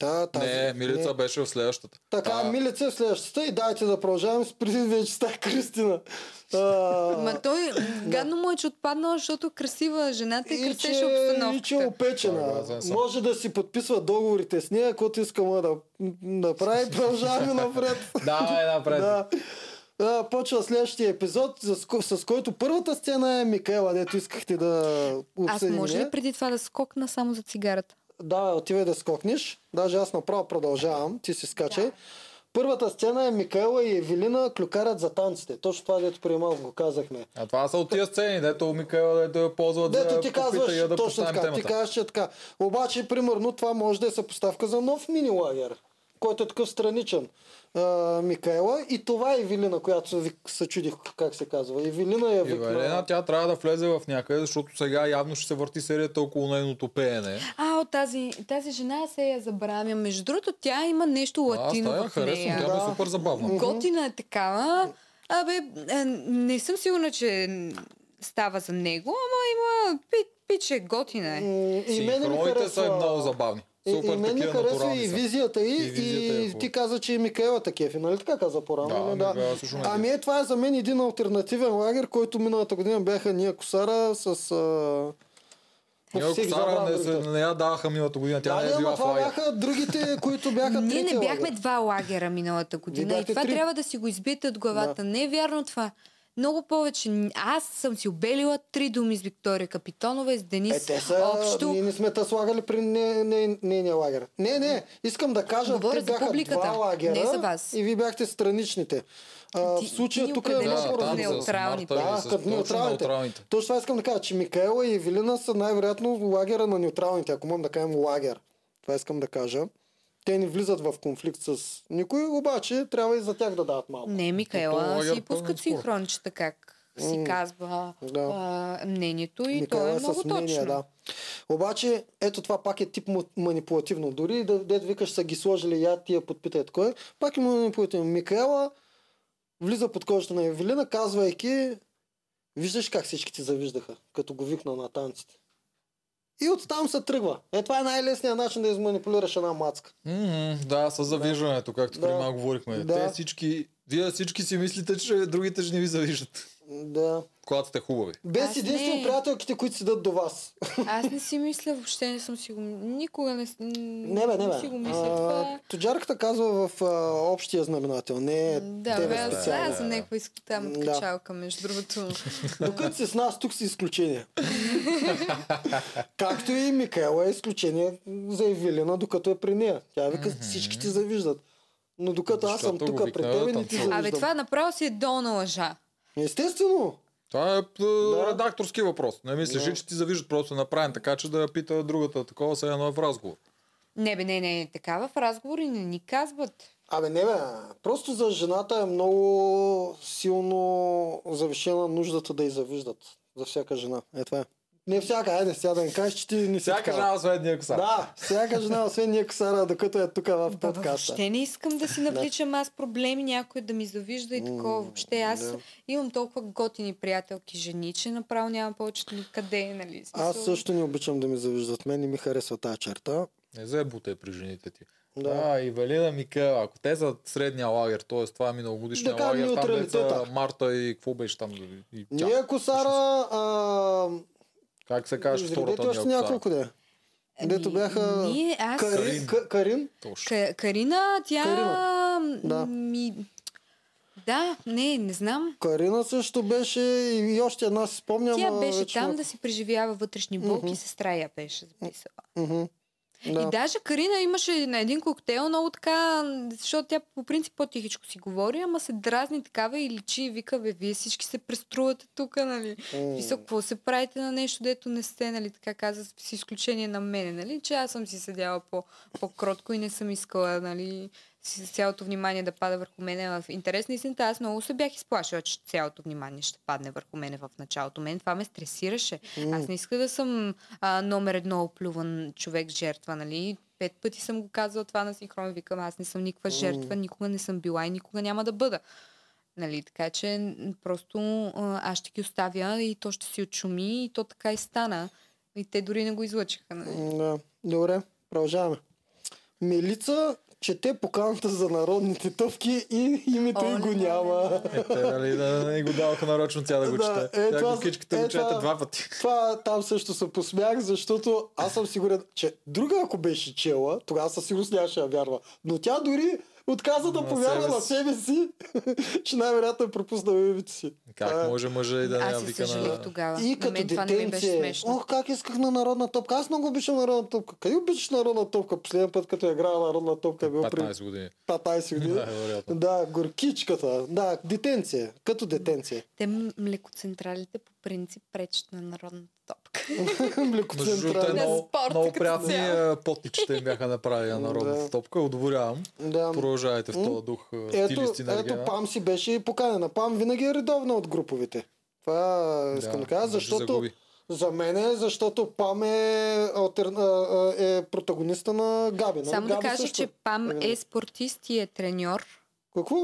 Да, тази, не, Милица не беше в следващата. Така, та... Милица е в следващата и дайте да продължаваме с преди вече Кристина. Ма той гадно му е, че отпаднала, защото красива жената и красеше обстановката. И че е опечена. Може да си подписва договорите с нея, каквото искаме да, да прави. Продължаваме напред. Давай напред. Да, почва следващия епизод, с, с който първата сцена е Микаела, дето искахте да обсъдим. Аз може ли преди това да скокна само за цигарата? Да, отивай да скокнеш. Даже аз направо продължавам. Ти си скачай. Да. Първата сцена е Микаела и Евелина клюкарят за танците. Точно това, дето преди малко го казахме. А това са от тия сцени, дето Микаела да я ползва да попита и да поставим темата. Дето ти казваш, точно така. Ти казваш, че така. Обаче, примерно, това може да е съпоставка за нов мини-лагер. който е такъв страничен а, Микаела. И това е Ивелина, която се чудих как се казва. Ивелина е викна... Ивелина, тя трябва да влезе в някъде, защото сега явно ще се върти серията около нейното пеене. А, от тази, тази жена се я забравя. Между другото, тя има нещо латино в нея. Харесвам, тя да. Е супер забавна. Готина е такава. Абе, не съм сигурна, че става за него, ама има пиче готина е. Синхроните са им много забавни. Супер, и мен ми харесва и визията и, и, визията и е, ти каза, че и Микаелата кефи, нали така каза по-рано? Да, да. Ами е, това е за мен един алтернативен лагер, който миналата година бяха ние Косара с... А... Ние Косара не, се, не я даваха миналата година, тя да, не е била това в лагер. Бяха другите, които бяха трети лагер. Ние не бяхме лагер. Два лагера миналата година и това три. Трябва да си го избиете от главата. Да. Не е вярно това. Много повече. Аз съм си обелила три думи с Виктория Капитонова и с Денис. Е, те са, общо... Ние не сме те слагали при нейния не, не, не лагер. Не, не. Искам да кажа, говоря те бяха публиката. Два лагера не за вас. И ви бяхте страничните. А, ти, в случая тук е много да, неутралните. Да, като неутралните. неутралните. Точно това искам да кажа, че Микаела и Евелина са най-вероятно лагера на неутралните, ако мога да кажем лагер. Това искам да кажа. Те не влизат в конфликт с никой, обаче трябва и за тях да дават малко. Не, Микаела си пускат синхрончета, как си казва да. а, мнението и Микаела то е много точно. Мнение, да. Обаче, ето това пак е тип манипулативно. Дори да дед викаш са ги сложили, я тия подпитат кой, пак е манипулативно. Микаела влиза под кожата на Евелина, казвайки, виждаш как всички ти завиждаха, като го викна на танците. И оттам се тръгва. Е, това е най-лесният начин да изманипулираш една мацка. Mm-hmm, да, със завиждането, както да. Преди малко говорихме. Да. Те всички, вие всички си мислите, че другите жени ви завиждат. Да. Когато сте хубави. Без единствено приятелките, които седат до вас. Аз не си мисля, въобще не съм си го... Никога не, не, бе, не, не си го мисля. А, това... Туджарката казва в а, общия знаменател. Не е да, тебе бе, специално. Да, за някаква изкутам качалка, да. Между другото. Докато си с нас, тук си изключение. Както и Микаела е изключение за Евелина, докато е при нея. Тя вика, всички ти завиждат. Но докато аз съм тук пред тебе, не ти завиждам. Абе, това направо си е долна лъжа. Естествено. Това е да. Редакторски въпрос. Не мислиш, да. Че ти завиждат, просто направен така, че да пита другата такова, се едно е в разговор. Не бе, не, не, такава в разговори не ни казват. Абе, не бе, просто за жената е много силно завишена нуждата да й завиждат. За всяка жена. Е, това е. Не всяка, айде сега да не кажеш, че ти не си всяка жена освен ние Косара. Да, всяка жена освен ние Косара, докато е тук в подкаста. Да, въобще не искам да си навличам аз проблеми, някой да ми завижда и такова. Въобще аз да. Имам толкова готини приятелки жени, че направо нямам повече никъде. Нали? Аз също не обичам да ми завиждат. Мен не ми харесва тази черта. Не заебутай при жените ти. Да, а, и Ивелина Микаела, ако те са средния лагер, т.е. това е миналогодишния да, лагер, там деца Марта и какво беше там? И ние Косара... А... Как се каже втората още няколко де. Дето бяха ми, аз... Карин. Карин. Карин? К- Карина, тя... Карина. Да. Ми... да, не, не знам. Карина също беше и още една си спомням. Тя беше вече... там да си преживява вътрешни болки, mm-hmm. сестра я беше записала. Mm-hmm. Да. И даже Карина имаше на един коктейл много така, защото тя по принцип по-тихичко си говори, ама се дразни такава и личи и вика, бе, вие всички се преструвате тук, нали? Mm. Висок, какво се правите на нещо, дето не сте, нали? Така каза, с изключение на мене, нали? Че аз съм си седяла по- по-кротко и не съм искала, нали? С цялото внимание да пада върху мене. В интерес на истината, аз много се бях изплашила, че цялото внимание ще падне върху мене в началото. Мен това ме стресираше. Mm. Аз не исках да съм а, номер едно оплюван човек жертва, нали? Пет пъти съм го казала това на синхрон. Викам, аз не съм никаква mm. жертва, никога не съм била и никога няма да бъда. Нали? Така че просто аз ще ги оставя и то ще си отшуми и то така и стана. И те дори не го излъчиха. Нали? Mm, да. Добре, продължаваме. Милица чете поканата за народните тъпки и името и го няма. Ето, нали, да не го даваха нарочно тя да го чете. Тя го кичката го чете два пъти. Това там също се посмях, защото аз съм сигурен, че друга ако беше чела, тогава със сигурност нямаше да вярва. Но тя дори Отказа да повярва на себе си, че най-вероятно е пропуснал бебето си. Как може мъжа и да не вика на... И като детенце, ох, как исках на народна топка. Аз много обичам народна топка. Къде обичаш народна топка? Последен път, като я играя народна топка, е бил при... петнайсет години петнайсет години Да, горкичката. Да, детенце. Като детенце. Те млекоцентралите по принцип пречат на народната топка. Млекоцентрали. Много приятни потничета им бяха направили на народната топка. Удоволявам. Продължавайте в този дух. Ето, ето Пам си беше поканена. Пам винаги е редовна от груповите. Това искам да кажа, защото за мен е, защото Пам е, е протагониста на Габи. Само Габи да кажа, също, че Пам е спортист и е треньор. Какво?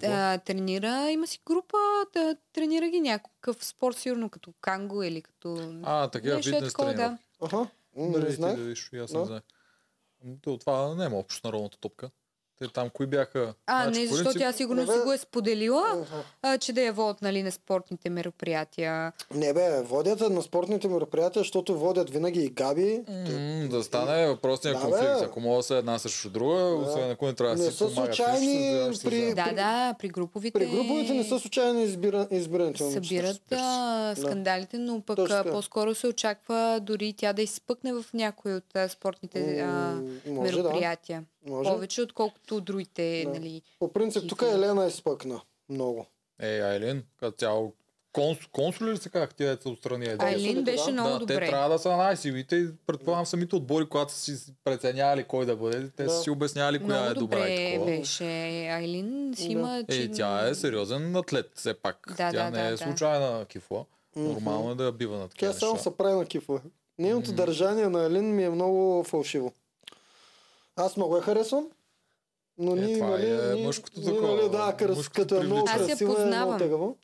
Да, тренира, има си група, да тренира ги някакъв спорт, сигурно като канго или като... А, така, фитнес тренировки. Да. Аха, не знаех. Да. Това не е общо народната топка. Те там кои бяха... А, значи, не, защото тя сигурно бе... си го е споделила, а, че да я водят, нали, на спортните мероприятия. Не бе, водят на спортните мероприятия, защото водят винаги и Габи. М-м, да стане въпросния да, конфликт. Бе. Ако мога да са една срещу друга, да. Освен ако не трябва да си помагат. Да, при... да, да, при груповите... При груповите не са случайни избира... избирането. Събират да, скандалите, но пък точно. По-скоро се очаква дори тя да изпъкне в някои от а, спортните а, може, мероприятия. Да. Може? Повече, отколкото другите, да. Нали... По принцип, тук Елена изпъкна много. Е, Айлин, като цяло... Конс, консули ли се как тя се отстрани? Е, Айлин да, беше да? Много да, добре. Те трябва да са най-силите и предполагам самите отбори, когато са си преценявали кой да бъде, те да. Са си обяснявали коя много е добра и такова. Беше Айлин, си да. Има... Че... Е, тя е сериозен атлет, все пак. Да, тя да, не да, е случайна да. Кифла. Нормално е да бива на такива. Тя само се прави на кифла. Нейното държание на Айлин ми е много фалшиво. Аз много я харесвам, но е, ние, нали, е ние, мъжкото ние, такова, нали, да, кръс, мъжкото като е много красива, е много тегаво.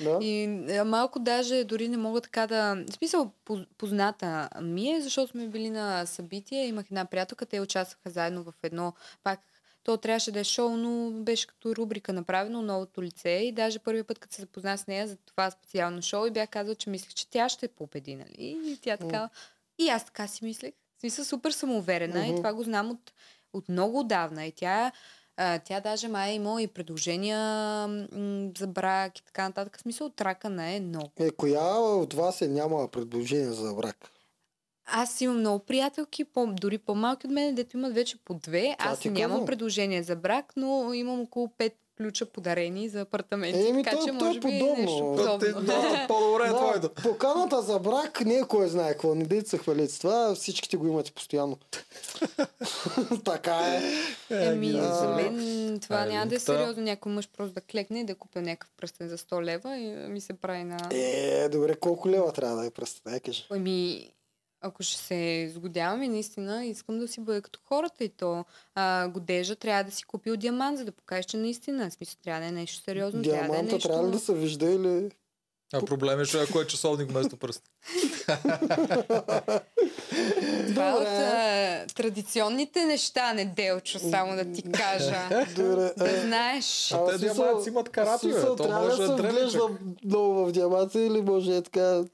Да. И малко даже дори не мога така да... В смисъл, позната ми е, защото сме били на събитие, имах една приятелка, те участваха заедно в едно, пак то трябваше да е шоу, но беше като рубрика направено, новото лице и даже първият път, като се запозна с нея за това специално шоу и бях казал, че мислех, че тя ще победи, нали? И тя така... И аз така си мислех. Мисля, супер самоуверена uh-huh. и това го знам от, от много отдавна. И тя, а, тя даже май е имала и предложения м- за брак и така нататък. В смисъл, от рака не е много. Е, коя от вас е нямала предложение за брак? Аз имам много приятелки, по, дори по-малки от мен, дето имат вече по две. Това аз нямам казвам. Предложение за брак, но имам около пет ключа подарени за апартаменти. Еми, така то, че то, може то би подобно. Нещо подобно. Те, да, по-добре е да, твоето. Поканата за брак не е кой знае какво. Не дайте се хвалите с това. Всичките го имате постоянно. Така е. Еми, да. За мен това а, няма да е сериозно. Някой мъж просто да клекне и да купя някакъв пръстен за сто лева и ми се прави на... Е, добре, колко лева трябва да е пръстен? Еми... Ако ще се сгодяваме, наистина искам да си бъда като хората и то а, годежа трябва да си купил диамант, за да покажеш, че наистина. В смисъл, трябва да е нещо сериозно. Диаманта трябва да, е нещо... трябва да се вижда или... А проблем е, че ако е часовник вместо пръст. Това от а, традиционните неща, неделчо, само да ти кажа. Да знаеш. А, а те диаманци имат карати, бе. То трябва може да се вглежда много в диаманци или може е така...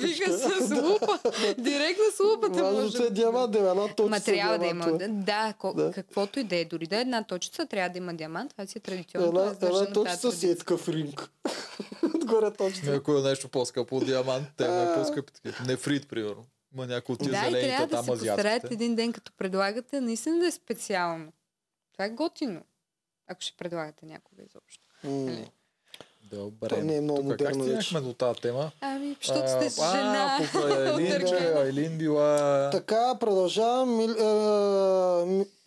Вика с лупа. Директно с лупата може. Е диамант, да има една точица. Ма трябва да има. Да, каквото и да е. Дори да е една точица, трябва да има диамант. Това си е традиционно. Една точица си е такъв ринг. Отгоре точно. Някой е нещо по-скъпо от диамант, те е по-скъпи. Нефрит, примерно. Ма някои от тия да, зелените, там азиатските. Да, и трябва да се постараят един ден, като предлагате, наистина да е специално. Това е готино, ако ще предлагате някога изобщо. Mm. Добре. Това не е много модерно вече. Как стигнахме до тази тема? Ами, защото сте с жена. А, Айлин била... Така, продължавам.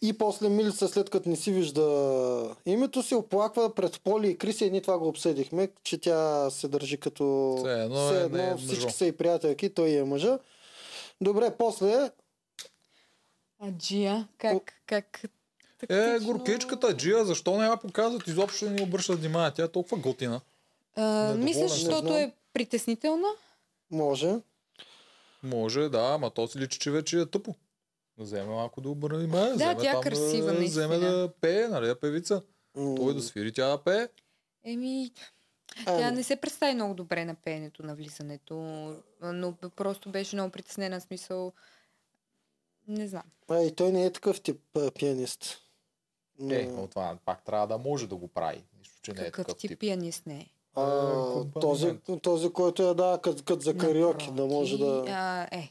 И после Милица, след като не си вижда името, се оплаква пред Поли и Крисия. И ние това го обсъдихме, че тя се държи като... Все едно, все едно е, всички са и приятелки, той е мъжа. Добре, после... А Джия, как... как... Тактично... Е, горкичката Джия, защо не я показват? Изобщо не ни обръщат внимание. Тя е толкова готина. А, мисля, защото е притеснителна? Може. Може, да, ама то си личи, че вече е тъпо. Вземе малко да обърне внимание. Да, тя е красива. Да, вземе да пее, нали, певица. Mm. Той да свири, тя да пее. Еми... Тя не се представи много добре на пеенето, на влизането, но просто беше много притеснена, смисъл... Не знам. А и той не е такъв тип а, пианист. Но... Е, но това пак трябва да може да го прави. Нищо, че не е такъв тип. Какъв пианист не е? А, този, този, който я дава като за кариоки, да може да... А, е,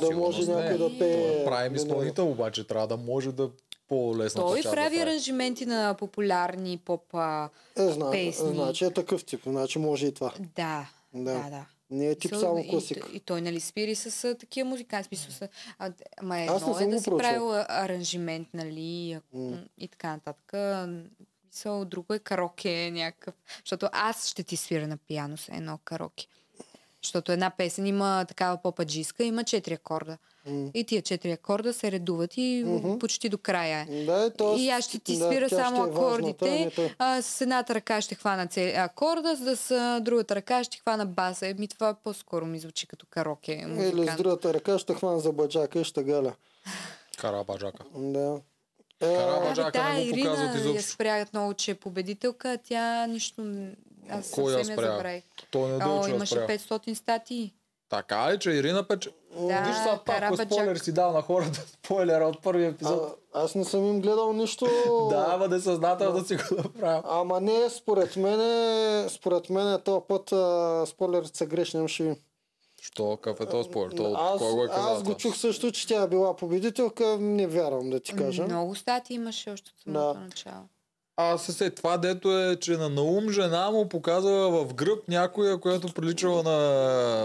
да може някой да пее... Той правим изпълнител, обаче трябва да може да по-лесната той част прави да аранжименти на популярни поп-песни. Е, значи е такъв тип, значи може и това. Да, да, да. да. Не е тип и, само класик. И, и той нали спири с а, такива музиканти. Смисъл с... А, ама едно аз е да си правил аранжимент, нали, mm. и така нататък. Мисъл, друго е кароке някакъв. Защото аз ще ти свира на пиано с едно кароке. Защото една песен има такава попаджиска, има четири акорда. Mm. И тия четири акорда се редуват и mm-hmm. почти до края е. Да, тоест, и аз ще ти свира да, само акордите. Е важна, е а, с едната ръка ще хвана акорда, с, да с другата ръка ще хвана баса. Еми това по-скоро ми звучи като кароке. Музикант. Или с другата ръка ще хвана за баджака и ще галя. Кара баджака. Да. Е, Карабаджака да, не му Ирина показват изобщо. Да, я спрягат много, че е победителка, тя нищо... Аз съвсем я забравих. Той не е дълче я имаше петстотин статии. Така ли, че Ирина пече... Да, виж сега пак, спойлер си дал на хората, спойлера от първия епизод. А, аз не съм им гледал нищо... Да, ама не съзнателно да си го направя. Ама не, според мен, според мен този път спойлерите са грешни, имаше ви. Що? Какъв е този спор? Аз, е аз го чух също, че тя била победителка. Не вярвам да ти кажа. Много статии имаше още от самото да. начало. А се това дето е, че на наум жена му показва в гръб някоя, която приличала на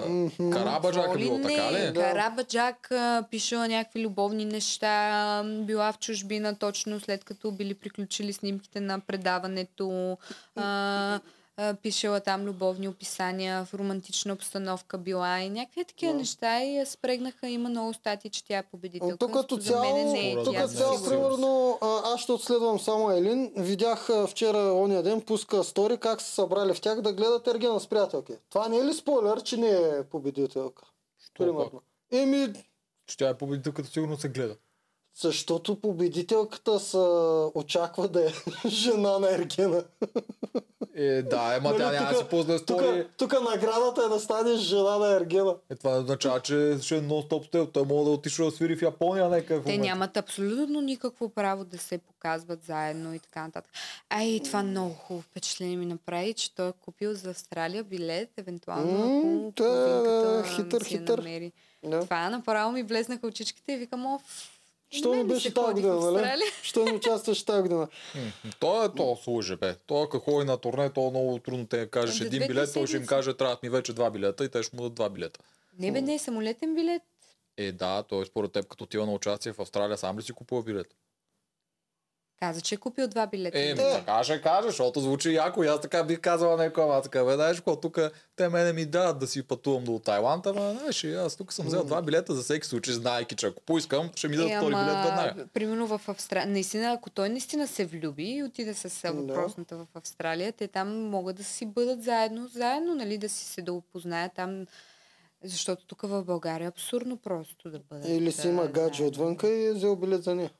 mm-hmm. Карабаджака. Било не, така ли? Да. Карабаджак пишела някакви любовни неща. Била в чужбина точно след като били приключили снимките на предаването. А, пишела там любовни описания, в романтична обстановка била и някакви такива да. неща и я спрегнаха. Има много статии, че тя е победителка. Тук като цяло, е тук тя, цяло да. примерно, аз ще отследвам само Айлин. Видях вчера, ония ден, пуска стори, как се събрали в тях да гледат Ергена с приятелки. Това не е ли спойлер, че не е победителка? Примерно. Еми... Че тя е победителката, сигурно се гледа. Защото победителката се очаква да е жена на Ергена. Е, да, ема тя няма да се ползва история. Тук наградата е да станеш жена на Ергена. Е, това означава, че ще е нон-стоп стел. Той може да отишва да свири в Япония някакъв. Те нямат абсолютно никакво право да се показват заедно и така нататък. Ай, това много хубаво впечатление ми направи, че той е купил за Австралия билет, евентуално ако половинката си я намери. Това направо ми блеснаха очичките и викам, оф, що не беше тази година, нали? Що не участваш тази година? Той е то служи, бе. Той е какво и на турне, то много трудно те кажеш един билет, той ще им каже, трябват ми вече два билета и те ще му дадат два билета. Не бе, не е самолетен билет. Е, да, той според теб като отива на участие в Австралия, сам ли си купува билет? Каза, че е купил два билета. Е, така ще кажа, защото звучи яко. Аз така бих казала някоя, аз така, бе, знаеш какво, тук те мене ми дадат да си пътувам до Тайланд, ама знаеш, аз тук съм взел два билета за всеки случай, знайки, че ако поискам, ще ми дадат е, втори билет веднага. Примерно в Австралия, наистина, ако той наистина се влюби и отиде с въпросната в Австралия, те там могат да си бъдат заедно, заедно, нали, да си се да опознаят там. Защото тук в България е абсурдно просто да бъдат. Или си има гадже отвънка и е взел билет за нея.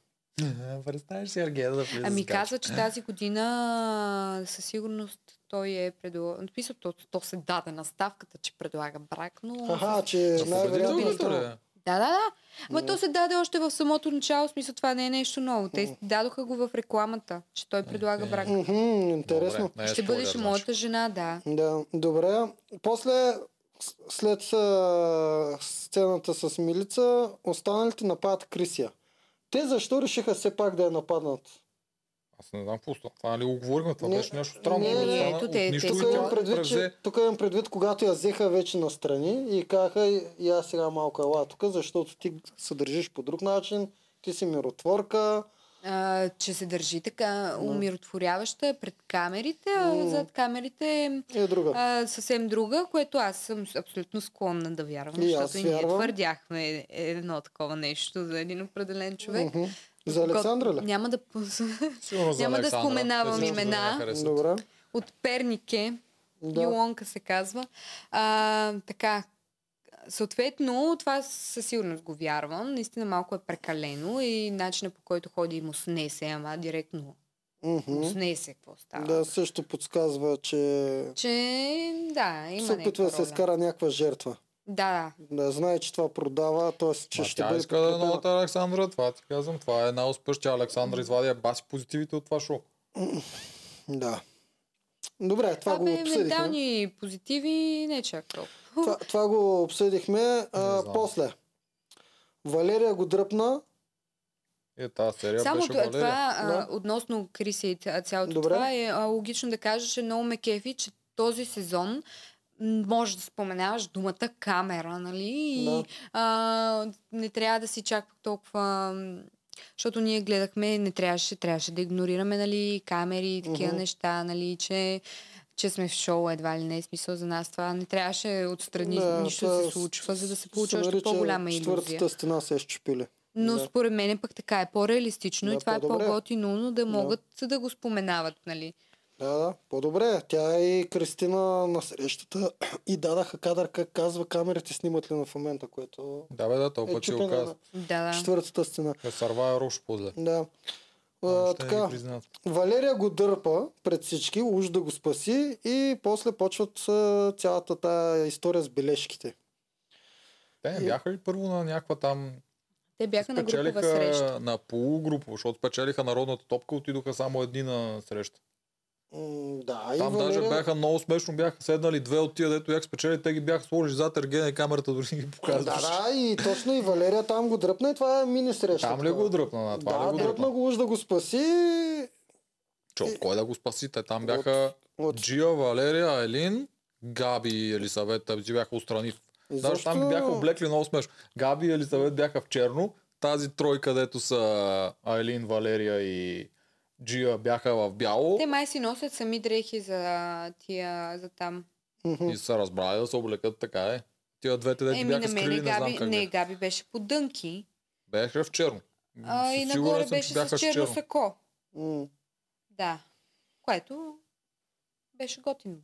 Представиш си Ергена да влиза. Ами казва, че тази година със сигурност той е предлагал. Написал, то, то се даде на ставката, че предлага брак, но... Аха, че най-вероятно. Да, да, да. Ама то се даде още в самото начало, смисъл това не е нещо ново. Те дадоха го в рекламата, че той предлага брак. Интересно. Ще бъдеш моята жена, да. Да, добре. После... След сцената с Милица, останалите нападат Крисия. Те защо решиха все пак да я нападнат? Аз не знам пусто. Това ли го говорихме? Това не, беше нещо странно. Не, не, не, не, те, нищо тук, имам предвид, превзе... че, тук имам предвид, когато я взеха вече настрани и казаха, я сега малко ела тук, защото ти се държиш по друг начин, ти си миротворка. А, че се държи така умиротворяваща пред камерите, а mm. зад камерите е друга. А, съвсем друга, което аз съм абсолютно склонна да вярвам, и защото и ние твърдяхме едно такова нещо за един определен човек. Mm-hmm. За Александра ли? Няма да, няма да споменавам имена. Добре. От Пернике, да. Юлонка се казва. А, така, съответно, това със сигурност го вярвам. Наистина малко е прекалено и начинът по който ходи и му снесе, ама директно mm-hmm. му снесе какво става. Да, също подсказва, че... Че, да, има някаква роля. Се скара някаква жертва. Да, да. Знае, че това продава, т.е. че а ще бъде... иска да е новата Александра, това ти казвам. Това е една успешна Александра, извади баси позитивите от това шоу. Да. Добре, това, това го обсъдихме. Това бе ментални позитиви, не чак толкова. Това, това го обсъдихме. А, после. Валерия го дръпна. Е, тази серия само беше това, Валерия. Това, а, относно Крисия и цялото. Добре. Това е а, логично да кажеш, е много ме кефи, че този сезон може да споменаваш думата камера, нали? Да. И, а, не трябва да си чак толкова... Защото ние гледахме, не трябваше, трябваше да игнорираме, нали, камери и такива uh-huh. неща, нали, че, че сме в шоу, едва ли не е смисъл за нас. Това не трябваше отстрани, да, нищо да се случва, за да се получи още по-голяма иллюзия. Четвъртата стена се е счупили. Но да. Според мен пък така е по-реалистично, да, и това е по-готино, но да могат да, да го споменават, нали. Да, да, по-добре. Тя и Кристина на срещата и дадаха кадър, как казва, камерите снимат ли на в момента, което... Да, бе, да, толкова е че го казва. Да, да. Четвъртата стена. Е, сърва е рош позе. Да. А, така, Валерия го дърпа пред всички, уж да го спаси, и после почват цялата тая история с бележките. Те не и... бяха ли първо на някаква там... Те бяха на групова среща. На полугрупа, защото спечелиха народната топка, отидоха само едни на среща. Да, там и даже Валерия... бяха много смешно, бяха седнали две от тия, дето бяха спечели, те ги бяха сложили зад Ергена и камерата дори ги показваше. Да, да, и точно и Валерия там го дръпна и това е мини среща. Там ли го дръпна? На това да, ли го дръпна? Да, го уж да го спаси. Че, от кой да го спаси? Те там бяха от... Джия, Валерия, Айлин, Габи и Елисавета бяха устрани. Защо... Даже там ги бяха облекли много смешно. Габи и Елисавета бяха в черно. Тази тройка, дето са Айлин, Валерия и... Джия бяха в бяло. Те май си носят сами дрехи за тия, за там. И са разбрали да се облекат, така е. Тия двете дети бяха скрили, Габи, не знам как. Не, Габи беше по дънки. Беше в черно. А, и нагоре съм, беше с черно сако. Mm. Да. Което беше готино.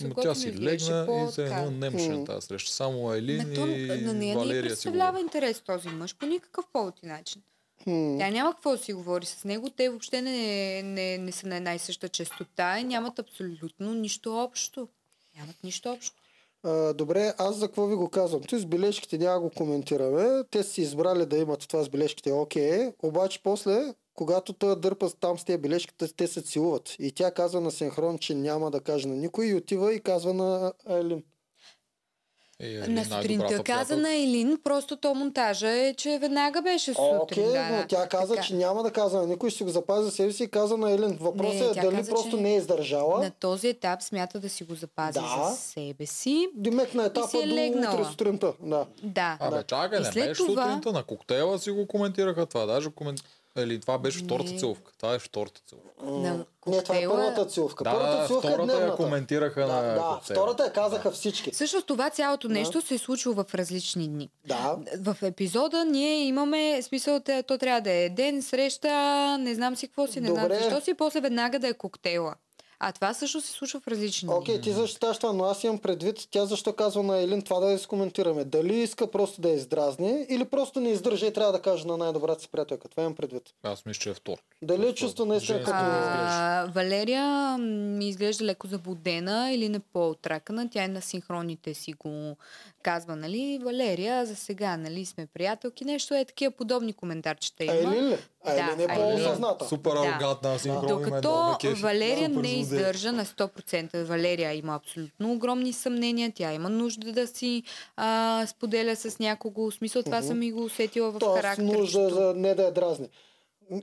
Но тя си легна и се едно немаше на тази среща. Само Елин и Валерия си. На нея не представлява интерес този мъж по никакъв повод и начин. Hmm. Тя няма какво да си говори с него, те въобще не, не, не са на една и съща честота и нямат абсолютно нищо общо. Нямат нищо общо. А, добре, аз за какво ви го казвам? Ти с бележките няма го коментираме, те си избрали да имат това с бележките, окей, okay. Обаче после, когато той дърпа там с тези бележките, те се целуват. И тя казва на синхрон, че няма да каже на никой и отива и казва на Айлин. Е, на сутринта каза на Елин, просто то монтажа е, че веднага беше сутрин. Окей, okay, но тя каза, така, че няма да казва на никой, ще си го запази за себе си и каза на Елин. Въпросът е дали каза, просто не е издържала. На този етап смята да си го запази да. за себе си. Димек на етапа е до утре сутринта. Да. Да. Абе, чакай, не беше това... сутринта, на коктейла си го коментираха това. Даже комент... Или това беше втората целувка. Това е втората целувка. На коктейла... Не, това е първата целувка. Да, първата целувка е дневната. Втората я коментираха да, на да, коктейла. Втората я казаха да. всички. Също това цялото да. нещо се е случило в различни дни. Да. В епизода ние имаме смисъл, то трябва да е ден, среща, не знам си какво си, не знам защо си, после веднага да е коктейла. А това също се случва в различни дни. Окей, okay, ти защиташ това, но аз имам предвид, тя защо казва на Елин това да изкоментираме. Дали иска просто да я издразни или просто не издържа и трябва да каже на най-добрата си приятелка. Това имам предвид. Аз мисля, че е втор. Дали е чувство наистина като не изглежда? Валерия ми изглежда леко заблудена или не по-отракана. Тя е на синхроните си го казва, нали? Валерия, за сега, нали, сме приятелки. Нещо е такива подобни коментарчета има. Айлин ли? Айлин да, е по-осъзната. Супер арогантна, синхронна. Докато Валерия не издържа на сто процента. Валерия има абсолютно огромни съмнения. Тя има нужда да си а, споделя с някого. В смисъл, това uh-huh. съм и го усетила в Тоест, характер. Тоест нужда що... за не да я дразни.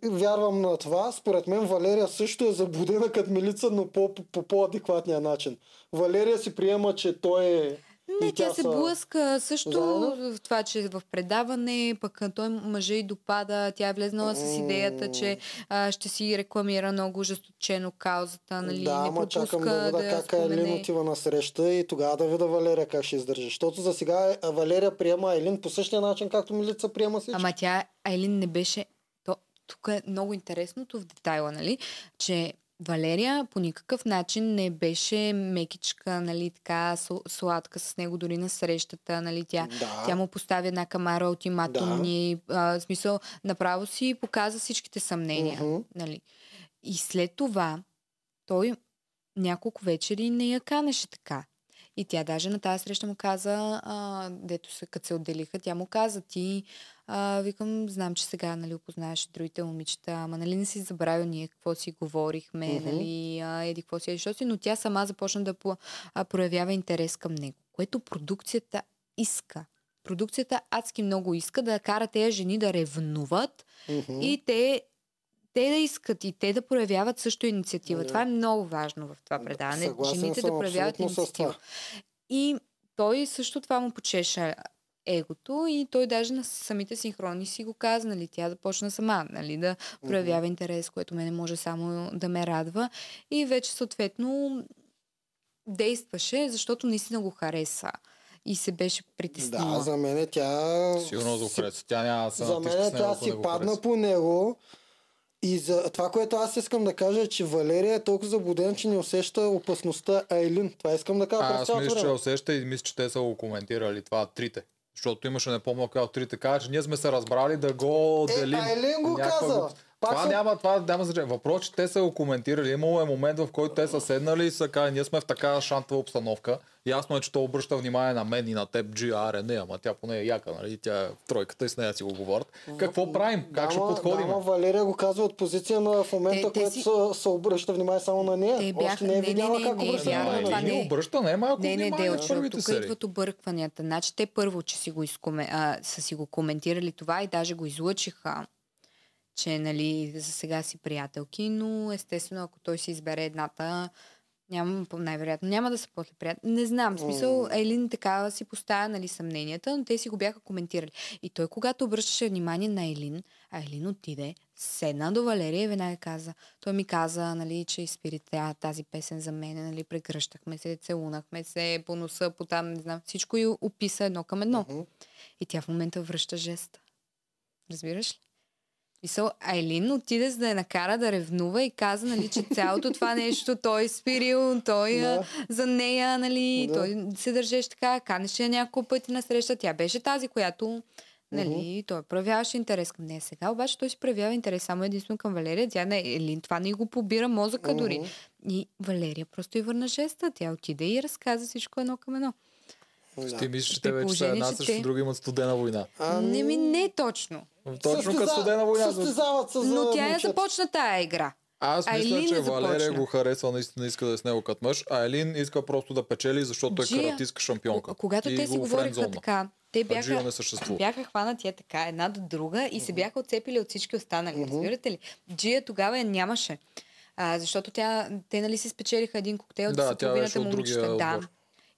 Вярвам на това. Според мен Валерия също е заблудена като Милица, но по, по, по по-адекватния начин. Валерия си приема, че той е... Не, тя, тя се са... блъска също Заедно? в това, че в предаване, пък той мъже и допада, тя е влезнала mm. с идеята, че а, ще си рекламира много жесточено каузата, нали, да, не пропуска чакам да, да как спомене. Елин отива на среща и тогава да вида Валерия как ще издържи. Защото за сега Валерия приема Елин по същия начин, както Милица приема всички. Ама тя, Елин не беше... То, тук е много интересното в детайла, нали, че... Валерия по никакъв начин не беше мекичка, нали, така сладка с него дори на срещата, нали, тя, да. тя му постави една камара ултиматумни, да. в смисъл направо си показа всичките съмнения. Uh-huh. Нали. И след това той няколко вечери не я канеше така. И тя даже на тази среща му каза, а, дето се, като се отделиха, тя му каза, ти, а, викам, знам, че сега, нали, опознаеш другите момичета, ама, нали, не си забравил ние какво си говорихме, mm-hmm. нали, а, еди, какво си, еди, що си, но тя сама започна да проявява интерес към него, което продукцията иска. Продукцията адски много иска да кара тези жени да ревнуват mm-hmm. и те... Те да искат и те да проявяват също инициатива. Yeah. Това е много важно в това предаване. Съгласен Жените съм, да проявяват инициатива. И той също това му почеше егото и той даже на самите синхрони си го каза. Нали, тя да почна сама, нали, да проявява mm-hmm. интерес, което мене може само да ме радва. И вече съответно действаше, защото наистина го хареса. И се беше притеснила. Да, за мен тя... Сигурно го хареса. Тя няма се натиска с него. За мен тя си падна по него. И за това, което аз искам да кажа, е, че Валерия е толкова заблуден, че не усеща опасността Айлин. Това искам да кажа. А, аз мисля, че усеща и мисля, че те са го коментирали това трите. Защото имаше не по-малка от трите. Каза, че ние сме се разбрали да го е, делим. Айлин го някаква... каза. Пак това, съм... няма, това няма значение. Въпрос, че те са го коментирали. Имало е момент, в който те са седнали и са казали, ние сме в такава шантова обстановка. Ясно е, че то обръща внимание на мен и на теб, джи ар ен, ама тя поне е яка, нали? Тя е тройката и с нея си го говорят. Какво правим? Как дама, ще подходим? Дама, Валерия го казва от позиция на в момента, те, което си... се обръща внимание само на нея. Те бяха... Още не е видяла как го обръща. Не, не, не, обръща, не е малко не, внимание на първите серии. Тук идват объркванията. Значи те първо, че си го изкоме... а, са си го коментирали това и даже го излъчиха. Че, нали, за сега си приятелки, но естествено, ако той си избере едната, няма, най-вероятно няма да са после приятели. Не знам, в смисъл, Елин такава си поставя, нали, съмненията, но те си го бяха коментирали. И той, когато обръщаше внимание на Елин, а Елин отиде, седна до Валерия и веднага каза, той ми каза, нали, че изпири тази песен за мен, нали, прегръщахме се, целунахме се, по носа, по там, не знам, всичко и описа едно към едно. Uh-huh. И тя в момента връща жеста. Разбираш ли? Мисъл, Айлин отиде за да я накара да ревнува и каза, нали, че цялото това нещо той е спирил, той yeah. за нея, нали, yeah. той се държеше така, канеше я няколко пъти на среща. Тя беше тази, която, нали, mm-hmm. той проявяваше интерес към нея. Сега обаче той си проявява интерес само единствено към Валерия. Тя не, Айлин, това не го побира мозъка mm-hmm. дори. И Валерия просто и върна жеста. Тя отиде и разказа всичко едно към едно. Yeah. Ти мислиш, че те вече са една също те... други имат студена война. А... Не ми, не точно. Точно Състеза... като студена война. Състезават се за... Но тя не започна тая игра. Аз мисля, Айлин че Валерия започна. Го харесва, наистина иска да е с него като мъж, а Айлин иска просто да печели, защото Джия... е каратистка шампионка. Когато и те си говориха така, те бяха, бяха хванати така една до друга и се бяха отцепили от всички останали. Mm-hmm. Разбирате ли? Джия тогава я нямаше. А, защото тя, те, нали, си спечелиха един коктейл да, от половината момичета. Да.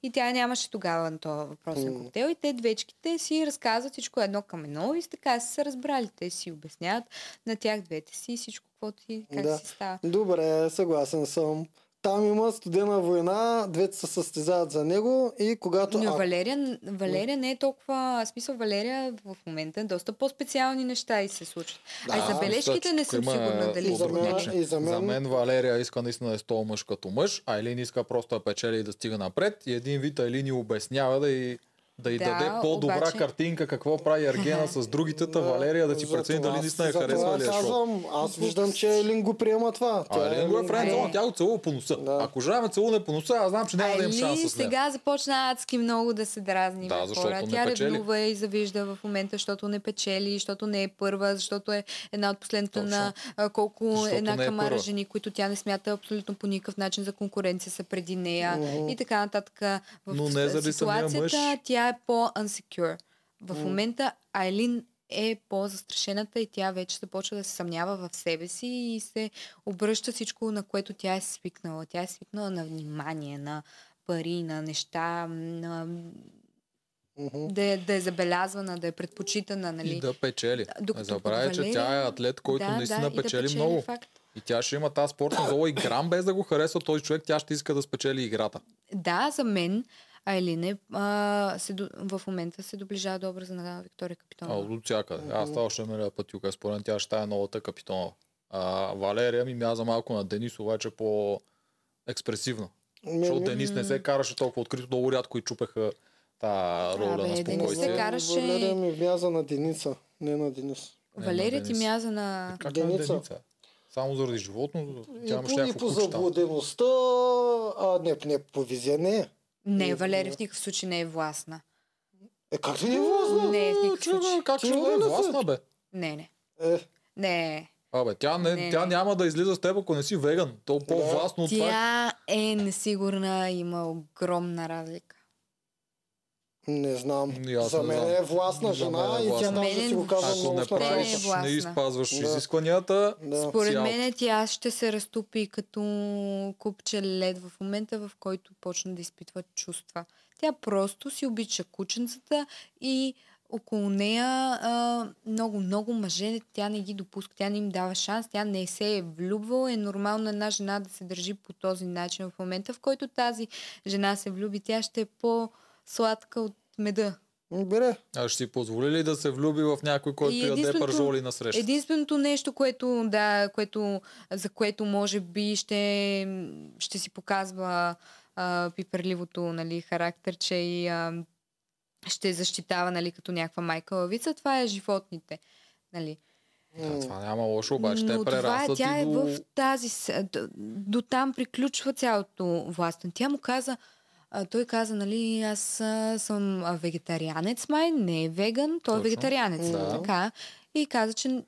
И тя нямаше тогава на това въпросен mm. коктейл. И те двечките си разказват всичко едно към едно и така са се разбрали. Те си обясняват на тях двете си всичко, каквото и как да. Си става. Добре, съгласен съм. Там има студена война, двете се състезават за него и когато... Но Валерия, Валерия не е толкова... Смисъл, Валерия в момента е доста по-специални неща и се случват. Да, а и за бележките не съм сигурна дали... За мен, за, мен... за мен Валерия иска наистина да е стоя мъж като мъж, а Айлин иска просто да печели и да стига напред и един вид Айлин ни обяснява да и... Да й да, даде по-добра обаче... картинка, какво прави Ергена с другите, та Валерия да си прецени дали наистина я харесва или е шоу. Аз виждам, че Елин го приема това. А, Елин го е френдзона, тя го целува по носа. Да. Ако жена ме целува по носа, аз знам, че няма да имам шанс с нея. Сега започна адски много да се дразни. Да, хора. Тя ревнува и завижда в момента, защото не печели, защото не е първа, защото е една от последната на колко защото една камара е жени, които тя не смята абсолютно по никакъв начин за конкуренция са преди нея mm-hmm. и така нататък. В ситуацията тя е по-unsecure. В mm. момента Айлин е по-застрашената и тя вече започва да се съмнява в себе си и се обръща всичко, на което тя е свикнала. Тя е свикнала на внимание, на пари, на неща, на... Mm-hmm. Да, е, да е забелязвана, да е предпочитана. Нали? И да печели. Докато забравя, Валерия... че тя е атлет, който да, наистина да, печели, да печели много. Факт. И тя ще има тази спортна зола и грам, без да го харесва този човек, тя ще иска да спечели играта. Да, за мен Айлин в момента се доближава до образа на Виктория Капитонова. А, от всякъде. Аз това още милия пътюка. Според тя ще е новата Капитонова. А, Валерия ми мяза малко на Денис, обаче по-експресивно. Защото Денис не се караше толкова открито, много рядко и чупеха та роля на спокойствие. Караше... Валерия ми мяза на Дениса, не на Денис. Валерия ти мяза на... Как на Дениса? Само заради животното. И, и по заблудеността, а не, не по визия не е. Не, Валерия в никакъв случай не е властна. Е, как ли не е властна? Не, в никакъв случай. Как ли не е властна, бе? Не, не. Е. Не. Абе, тя, не, не, тя не. няма да излиза с теб, ако не си веган. То по-властно от това. Тя е несигурна, има огромна разлика. Не знам. Ясно, за мен е властна жена е властна. И тя може да си го казва много с правилата. Не изпазваш да. изискванията. Да. Според цял... мен тя ще се разтупи като купче лед в момента, в който почне да изпитва чувства. Тя просто си обича кученцата и около нея много-много мъже, тя не ги допуска, тя не им дава шанс, тя не се е влюбвала. Е нормално една жена да се държи по този начин. В момента, в който тази жена се влюби, тя ще е по... сладка от меда. Бере. А ще си позволи ли да се влюби в някой, който яде пържоли на среща? Единственото нещо, което, да, което, за което може би ще, ще си показва а, пиперливото, нали, характер, че и а, ще защитава, нали, като някаква майка лавица, това е животните. Нали. Да, това няма лошо, обаче те прерастват. Тя е до... в тази... До там приключва цялото власт. Тя му каза... Той каза, нали, аз съм вегетарианец, май, не е веган, той е вегетарианец. Да. Така. И каза, че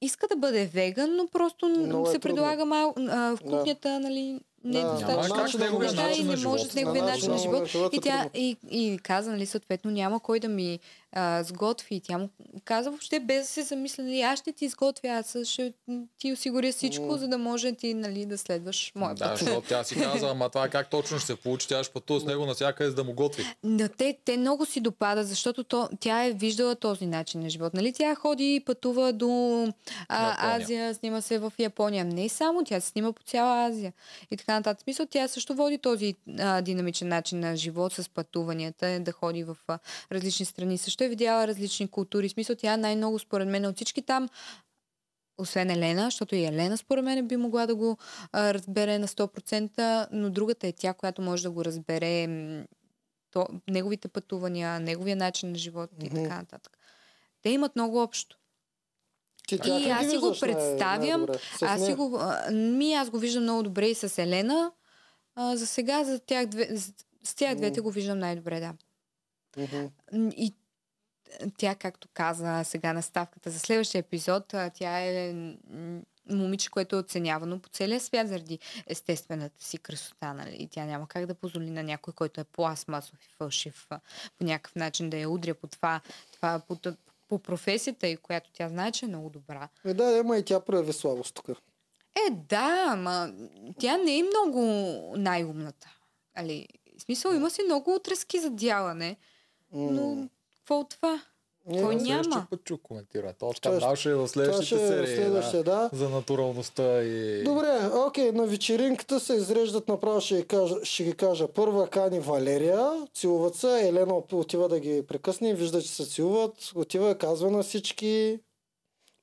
иска да бъде веган, но просто но се е предлага мал, а, в кухнята, да. нали, не е да. достатъчно да, неща и не може с неговия начин на живот. И, тя, и, и каза, нали, съответно, няма кой да ми а, сготви. Тя му каза въобще без да се замисля, аз ще ти изготвя, аз ще ти осигуря всичко, mm. за да може ти, нали, да следваш моя път. Да, защото тя си каза, ама това как точно ще се получи, тя ще пътува с него навсякъде, за да му готви. Но те, те много си допадат, защото то, тя е виждала този начин на живот. Нали, тя ходи и пътува до а, Азия, снима се в Япония. Не само, тя се снима по цяла Азия. И така нататък. Смисъл, тя също води този а, динамичен начин на живот с пътуванията, да ходи в а, различни страни. Също е видяла различни култури. Смисъл, тя най-много според мен от всички там, освен Елена, защото и Елена според мен би могла да го а, разбере на сто процента, но другата е тя, която може да го разбере то, неговите пътувания, неговия начин на живот mm-hmm. и така нататък. Те имат много общо. Ти, тя, и аз си го представям. Аз си го, а, ми аз го виждам много добре и с Елена. А, за сега за тях две, с тях двете mm. го виждам най-добре, да. Mm-hmm. И тя, както каза сега на ставката за следващия епизод, тя е момиче, което е оценявано по целия свят заради естествената си красота. Нали? Тя няма как да позволи на някой, който е пластмасов и фалшив, по някакъв начин да я удря по това, това по, по професията и която тя знае, че е много добра. Е, да, ама и тя прояви слабост тук. Е, да, ама тя не е много най-умната. Али, в смисъл, има си много отрезки за дялане, но... Какво от това? Не, кой няма? Следващия път чу коментират. Още наши в следващите серии да, да. за натуралността и... Добре, окей, на вечеринката се изреждат направо, ще ги кажа. Ще ги кажа. Първа кани Валерия, целуват се, Елена отива да ги прекъсне, вижда, че се целуват, отива, казва на всички.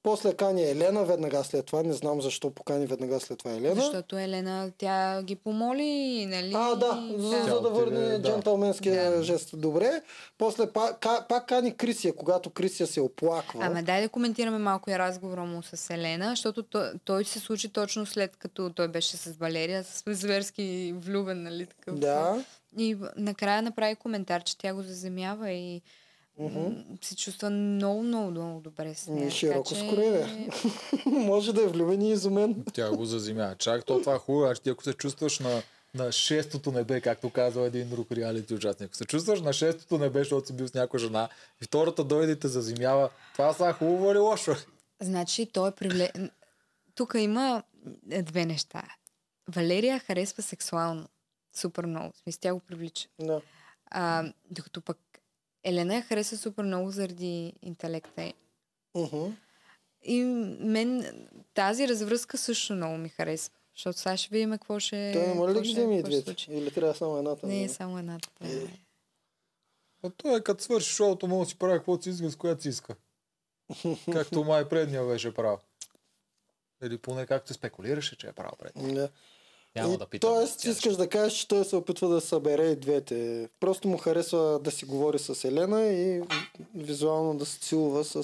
После кани Елена, веднага след това. Не знам защо покани веднага след това Елена. Защото Елена, тя ги помоли, нали? А, да, за, да. за да върне да. джентълменския да. жест. Добре. После пак, пак кани Крисия, когато Крисия се оплаква. Ама дай да коментираме малко и разговора му с Елена, защото той, той се случи точно след като той беше с Валерия, с зверски влюбен, нали? Такъв. Да. И накрая направи коментар, че тя го заземява и... Uh-huh. се чувства много, много, много добре с нея. Широко че... скроене. Може да е влюбен и изумен. Тя го заземя. Чак, то това е хубаво. Аз ти ако се чувстваш на, на шестото небе, както казва един друг реалити участник. Ако се чувстваш на шестото небе, защото си бил с някоя жена и втората дойде и те заземява. Това са хубаво или лошо? Значи, той е привле... Тук има две неща. Валерия харесва сексуално. Супер много. В смисъл, тя го привлича. Да. А, докато пък Елена я хареса супер много заради интелекта. Uh-huh. И мен тази развръзка също много ми харесва. Защото сега ще видим какво ще... Той има ли ще ми двете? Или трябва само едната? Не, не? само едната. Yeah. А той е като свърши шоуто, може да си прави каквото си иска, с която си иска. Както май предния беше прав. Или поне както спекулираше, че е прав предния. Yeah. Няма да питам. Тоест, искаш да кажеш, че той се опитва да събере и двете. Просто му харесва да си говори с Елена и визуално да се целува с...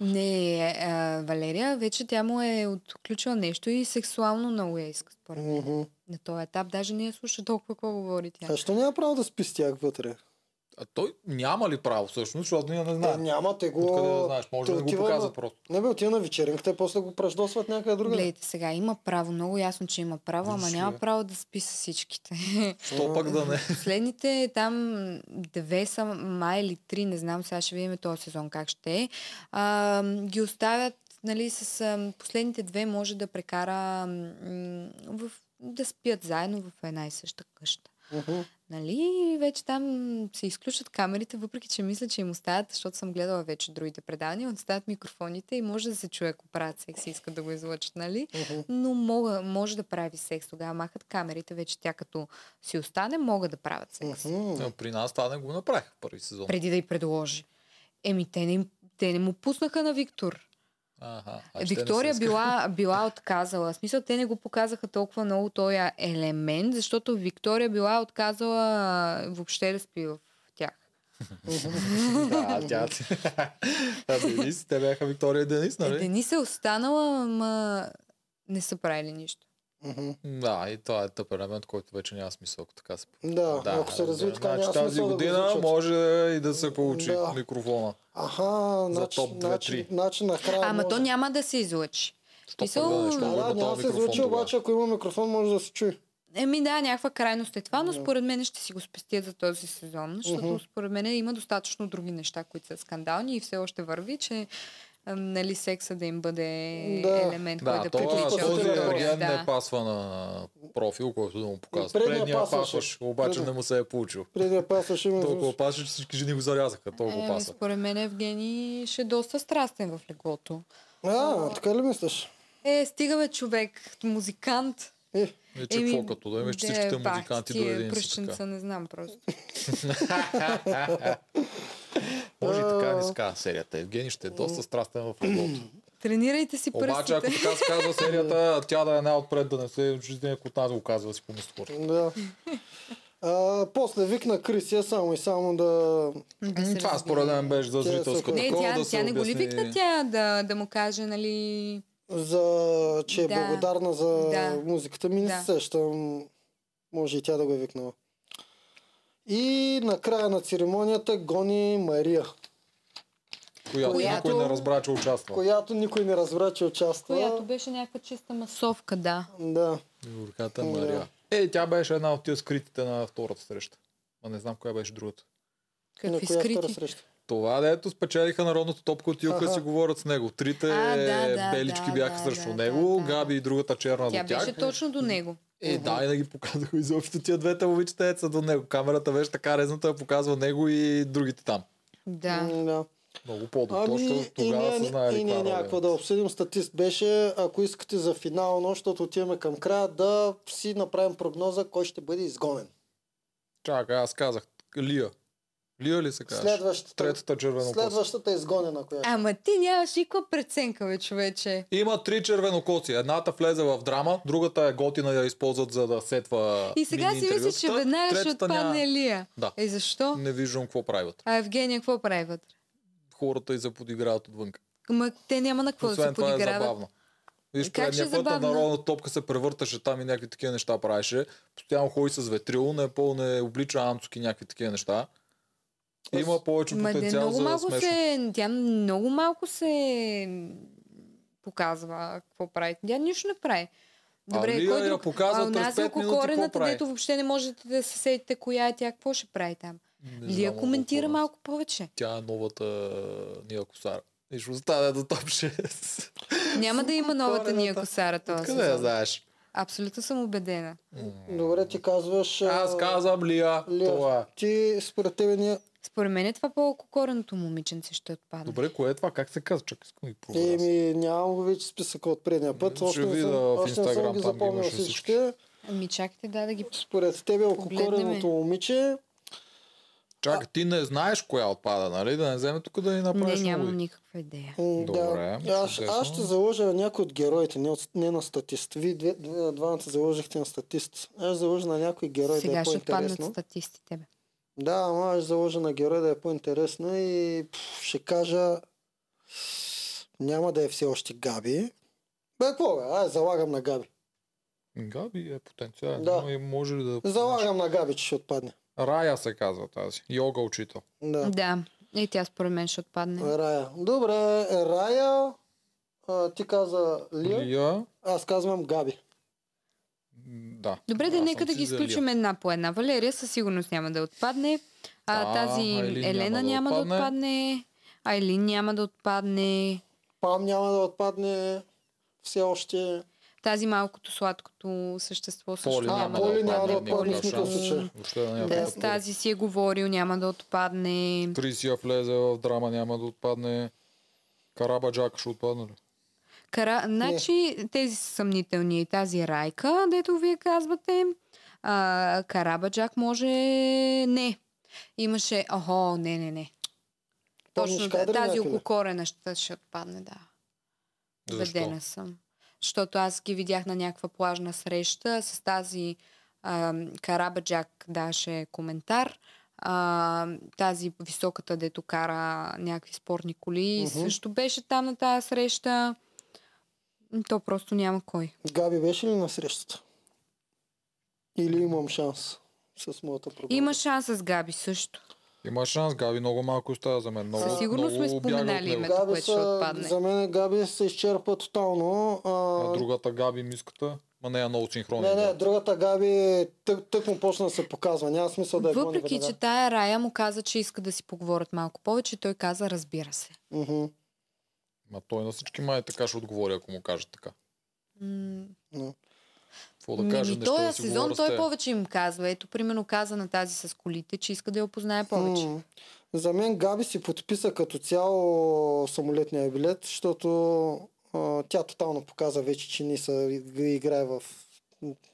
Не, а, Валерия, вече тя му е отключила нещо и сексуално много я иска, според мен. Mm-hmm. На този етап даже не я слуша толкова какво говори тя. А що няма право да спи с тях вътре? А той няма ли право всъщност, защото ние не знаем. Няма, те го... Откъде да знаеш? Може да го показва просто. Не бе, отива на вечеринката и после го пръждосват някъде друга. Гледайте сега, има право, много ясно, че има право, ама няма право да спи с всичките. Що пък да не? Последните там две са, май или три, не знам, сега ще видим този сезон как ще е. А, ги оставят, нали, с последните две може да прекара в... да спят заедно в една и съща къща. Uh-huh. Нали, вече там се изключват камерите, въпреки че мисля, че им оставят, защото съм гледала вече другите предавания, оставят микрофоните и може да се чуе, ако правят секс и искат да го излъчат, нали? Uh-huh. Но мога, може да прави секс, тогава махат камерите, вече тя като си остане, могат да правят секс. Uh-huh. При нас това не го направих първи сезон. Преди да й предложи. Еми, те не, те не му пуснаха на Виктор. Ага, Виктория била, била отказала. В смисъл, те не го показаха толкова много този елемент, защото Виктория била отказала въобще да спи в тях. Да, тя. Денис, те бяха Виктория и Денис, нали? Денис е останала, ама не са правили нищо. Да, и това е тъп елемент, който вече няма смисъл, ако така се... Да, ако се развива така, няма смисъл да го звучат. Тази година може и да се получи микрофона. Аха, значи накрая... Ама то няма да се излъчи. Да, няма да се излъчи, обаче ако има микрофон, може да се чуе. Еми да, някаква крайност е това, но според мен ще си го спестят за този сезон, защото според мен има достатъчно други неща, които са скандални и все още върви, че... нали, секса да им бъде да. елемент, да, който да приключа. Този Ерген да. не пасва на профил, който да му показва. Предния пасваш, обаче Предния. не му се е получил. Предния пасваш има. Толкова пасваш, че всички жени го зарязаха. Толкова е, пасва. Според мен Евгений ще е доста страстен в леглото. А, а, така ли мислиш? Е, стига бе човек, музикант. Е. Е, че какво като да имаш всичките музиканти до един пръщенца, не знам просто. Може и така не ска серията. Евгений ще е доста страстен в леглото. Тренирайте си пръстите. Обаче, ако така се казва серията, тя да е най-отпред, да не се жизни, ако тази го казва си помисли хората. Да. А, после викна Крисия само и само да... да това според мен беше за зрителското. Не, тя, да тя не го ли викна тя да, да му каже, нали... За, че е да. благодарна за да. музиката ми, не да. сещам. Може и тя да го е викнала. И накрая на церемонията гони Мария. Която, която никой не разбра, че участва. Която никой не разбра, че участва. Която беше някаква чиста масовка, да. Да. Горката Мария. Да. Е, тя беше една от тия скритите на втората среща. А не знам коя беше другата. Какви скрити? Това, дето спечелиха народното топка от Юка, си говорят с него. Трите а, да, да, белички да, бяха да, срещу да, него, да, Габи да. и другата черна тя до тях. Тя беше точно до него. Е, да, и да ги показаха изобщо тия двете момичета са до него. Камерата беше така резната, показва него и другите там. Да. да. Много по-добро, ами, тогава се знае. И ние някаква да обсъдим. Статист беше, ако искате за финално, защото отиваме към края, да си направим прогноза, кой ще бъде изгонен. Чакай, аз казах, Лия. Лия ли се казваш? Следващата, Третата червенокоса. Следващата е изгонена. Която... Ама ти нямаш никаква преценка, бе, човече. Има три червенокоси. Едната влезе в драма, другата е готина, я използват за да сетва. И сега си мислиш, че веднага ще отпадне ня... Лия. Да. Е, защо? Не виждам какво прави вътре. А Евгения какво прави вътре? Хората и заподиграват отвън. Ама те няма на какво да се подиграват. Това е забавно. Виж, предния път на народната топка се превърташе там и някакви такива неща правеше. Постоянно ходи с ветрило, не пълне облича анцуки, някакви такива неща. Има повече потенциал много за малко се, тя много малко се показва какво прави. Тя нищо не прави. Добре, а кой друг? А у нас ококорената, дето въобще не можете да се седите коя е тя, какво ще прави там? Не Лия знам, коментира какво. малко повече. Тя е новата Ния Косара. И ще остане до топ шест. Няма да има новата Ния Косара този сезон. Къде я знаеш? Абсолютно съм убедена. Добре, ти казваш... Аз казвам Лия. Лия. Това. Ти според тебе не... Според мен е това по-ококореното момиченце ще отпадне. Добре, кое е това? Как се казва? Чак искам и проверя. Еми, нямам го вече списъка от предния път. Още не съм ги запомнил всичките. Ами чакайте да да ги... Според тебе ококореното момиче... Чакай, ти не знаеш коя отпада, нали? Да не вземе тук да ни направиш. Не, нямам никаква идея. Добре. Аз ще заложа някой от героите, не на статист. Вие двамата заложихте на статист. Аз ще заложа на някой герой да е по-интересно. Сега ще паднат статистите, бе. Да, ама аз заложа на героя да е по-интересно и пфф, ще кажа няма да е все още Габи. Бе, какво бе? Аз залагам на Габи. Габи е потенциален, да. Но и може ли да... Залагам на Габи, че ще отпадне. Рая се казва тази. Йога учител. Да. Да. И тя според мен ще отпадне. Рая. Добре, Рая. А, ти каза Лия. Лия. Аз казвам Габи. Да. Добре, да, нека да ги изключим една по една. Валерия със сигурност няма да отпадне. А, а тази Айлин Елена няма да отпадне. Айлин няма да отпадне. Пам няма да отпадне. Все още... Тази малкото сладкото същество също няма да отпадне. Тази си е говорил, няма да отпадне. Крисия влезе в драма, няма да отпадне. Карабаджак ще отпадне ли? Кара... Значи тези са съмнителни. Тази Райка, дето вие казвате. А, Карабаджак може... Не. Имаше... Охо, не, не, не. Точно тази околокорена ще, ще отпадне, да. Убедена съм. Защото аз ги видях на някаква плажна среща с тази а, Карабаджак даше коментар. А, тази високата, дето кара някакви спортни коли, uh-huh. също беше там на тази среща. То просто няма кой. Габи беше ли на срещата? Или имам шанс с моята проблема? Има шанс с Габи също. Има шанс, Габи много малко остава за мен. Много, със сигурност сме споменали името, което ще отпадне. За мен Габи се изчерпа тотално. А... а другата Габи, миската, ма не е много синхронна. Не, не, другата Габи тък, тък му почна да се показва. Няма смисъл да е. Въпреки, че тая Рая му каза, че иска да си поговорят малко повече, той каза, разбира се. Uh-huh. Ма той на всички май така ще отговори, ако му каже така. Mm. No. Да кажа, ми, този да сезон той повече им казва. Ето, примерно каза на тази с колите, че иска да я опознае повече. М-м. За мен Габи си подписа като цяло самолетния билет, защото а, тя тотално показа вече, че не се играе в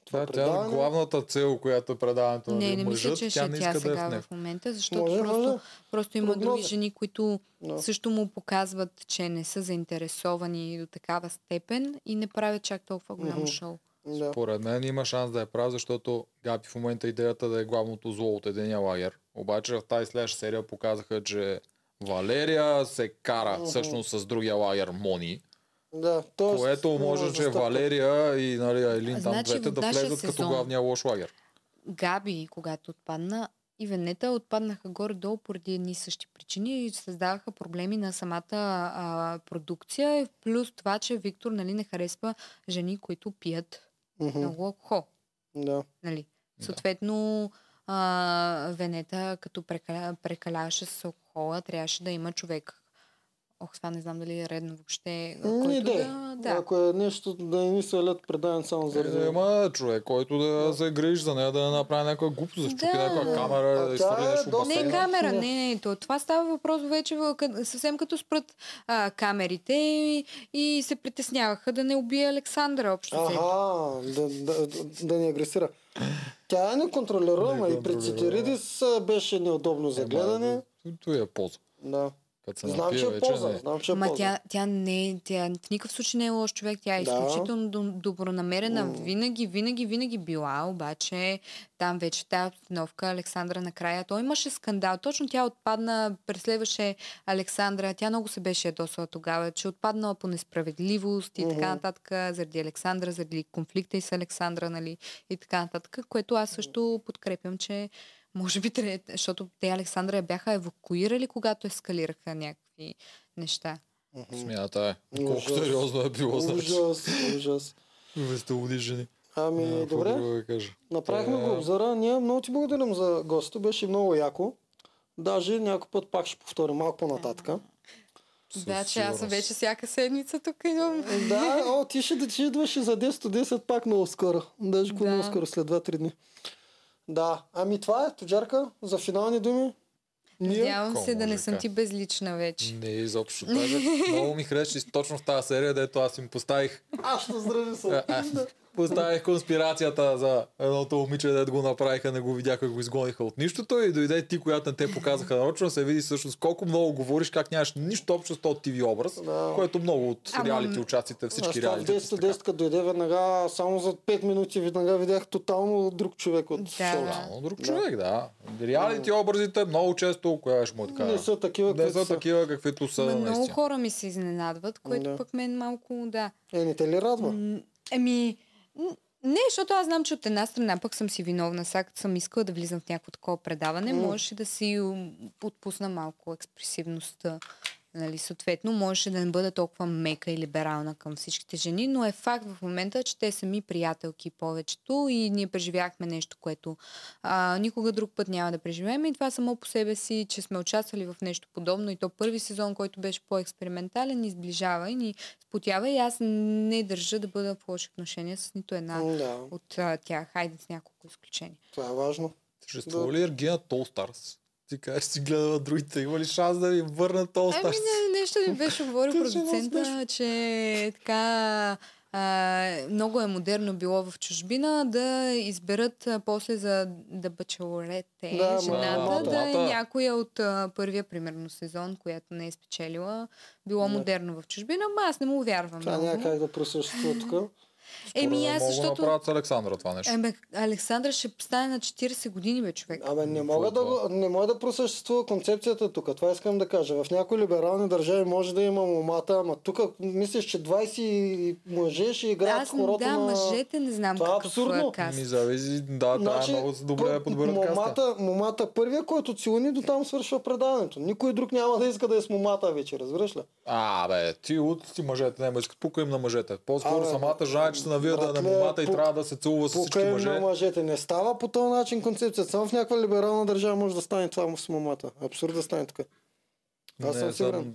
това да, предаване. Тя главната цел, която е предаването на мъжът. Не, не мисля, че тя не иска сега да е в, в момента, защото може, просто, може. просто има Прогнози. други жени, които да. също му показват, че не са заинтересовани до такава степен и не правят чак толкова голямо шоу. Да. Според мен има шанс да е прав, защото Габи в момента идеята да е главното зло от единия лагер. Обаче в тази следваща серия показаха, че Валерия се кара uh-huh. всъщност с другия лагер Мони. Да, тоест, което може, че Валерия и нали, Айлин там значи, двете да влезат сезон, като главния лош лагер. Габи, когато отпадна, и Венета отпаднаха горе-долу поради едни същи причини и създаваха проблеми на самата а, продукция. Плюс това, че Виктор нали, не харесва жени, които пият Mm-hmm. много алкохол. Да. Нали? Съответно, а, Венета, като прекаля, прекаляваше с алкохола, трябваше да има човек. Ох, това не знам дали е редно въобще. Не, да, да. Ако е нещо да не се лед предавен само за да има човек, който да, да. се грижи за нея, да не направи някаква глупост, защото да. някаква камера, а да изтърли нещо до... Не камера, не, не, не. Това става въпрос вече съвсем като спрат а, камерите и, и се притесняваха да не убие Александра общо. Ага, да, да, да, да не агресира. Тя е неконтролируема и при Цитиридис беше неудобно за гледане. Това е полза. Да. Знам, че е полза. Знам, че е Ма полза. Тя, тя, не, тя в никакъв случай не е лош човек. Тя е да. изключително добронамерена. Mm. Винаги, винаги, винаги била. Обаче там вече тая обстановка Александра накрая. Той имаше скандал. Точно тя отпадна, преследваше Александра. Тя много се беше ядосала тогава, че отпаднала по несправедливост и mm-hmm. така нататък. Заради Александра, заради конфликта и с Александра, нали, и така нататък. Което аз също подкрепям, че може би трябва, защото те Александра я бяха евакуирали, когато ескалираха някакви неща. Смята е. Колко сериозно е било. Ужас, ужас. Вестолудижени. Ами, добре. Направихме го обзора. Ние много ти благодарим за гостите. Беше много яко. Даже някой път пак ще повторим малко по-нататъка. Да, че аз съм вече всяка седмица тук идвам. Да, о, ти ще идваш за десет от десет пак много скоро. Даже много скоро, след два-три дни. Да, ами това е, Туджарка, за финални думи. Надявам се да не съм ти безлична вече. Не, изобщо. Даже много ми хрещи точно в тази серия, дето аз им поставих... Аз ще здрави съм. Поставих конспирацията за едното момиче, дето го направиха, не го видяха, го изгониха от нищото и дойде ти, която не те показаха нарочно, се види всъщност колко много говориш, как нямаш нищо общо с този ти ви образ, да. Което много от реалити участите, всички реалити. Аз това десет десет като дойде веднага, само за пет минути веднага видях тотално друг човек от шоу. Тотално друг да. човек, да. Реалити да. образите много често, коя ще му така. Не са такива, не са такива каквито са. Ме, много хора ми се изненадват, което да. пък мен малко да. Е, не те ли радва? Еми, Не, защото аз знам, че от една страна пък съм си виновна. Сега като съм искала да влизам в някакво такова предаване, mm. можеше да си отпусна малко експресивността. Нали, съответно, можеше да не бъда толкова мека и либерална към всичките жени, но е факт в момента, че те са ми приятелки повечето и ние преживяхме нещо, което а, никога друг път няма да преживеем. И това само по себе си, че сме участвали в нещо подобно и то първи сезон, който беше по-експериментален, ни сближава и ни спотява и аз не държа да бъда в лоши отношения с нито една да. от а, тях. Хайде с няколко изключения. Това е важно. Съществува ли Ергена Тол Старс? Ти кажеш, си гледала другите. Има ли шанс да ви върна този старс? Ами, нещо ми беше говорил продуцента, че така а, много е модерно било в чужбина да изберат а, после за да бачелорете да, жената, да, да, да е някоя от а, първия, примерно, сезон, която не е спечелила. Било не. модерно в чужбина, ама аз не му вярвам. Това няма как да присъществува тук. Еми аз защото... направят с Александра това нещо. Еми, Александра ще стане на четирийсет години, бе, човек. Абе, не мога да, не мога да просъществува концепцията тук. Това искам да кажа. В някои либерални държави може да има момата, ама тук мислиш, че двайсет мъже ще играят с хората да, на... Да, мъжете не знам това какъв абсурдно. Е каст. Ми зависи, да, значи, да, много добре да подберат каста. Момата първия, който целуни, до там свършва предаването. Никой друг няма да иска да е с момата вече, разбираш ли? А, бе, ти от ти мъжете няма искат. Пука им на мъжете. По-скоро самата жена, че се навия да е на момата и трябва да се целува с всички мъже. Покъм на мъжете. Не става по този начин концепцията. Само в някаква либерална държава може да стане това с момата. Абсурд да стане така. Аз не, съм сигурен.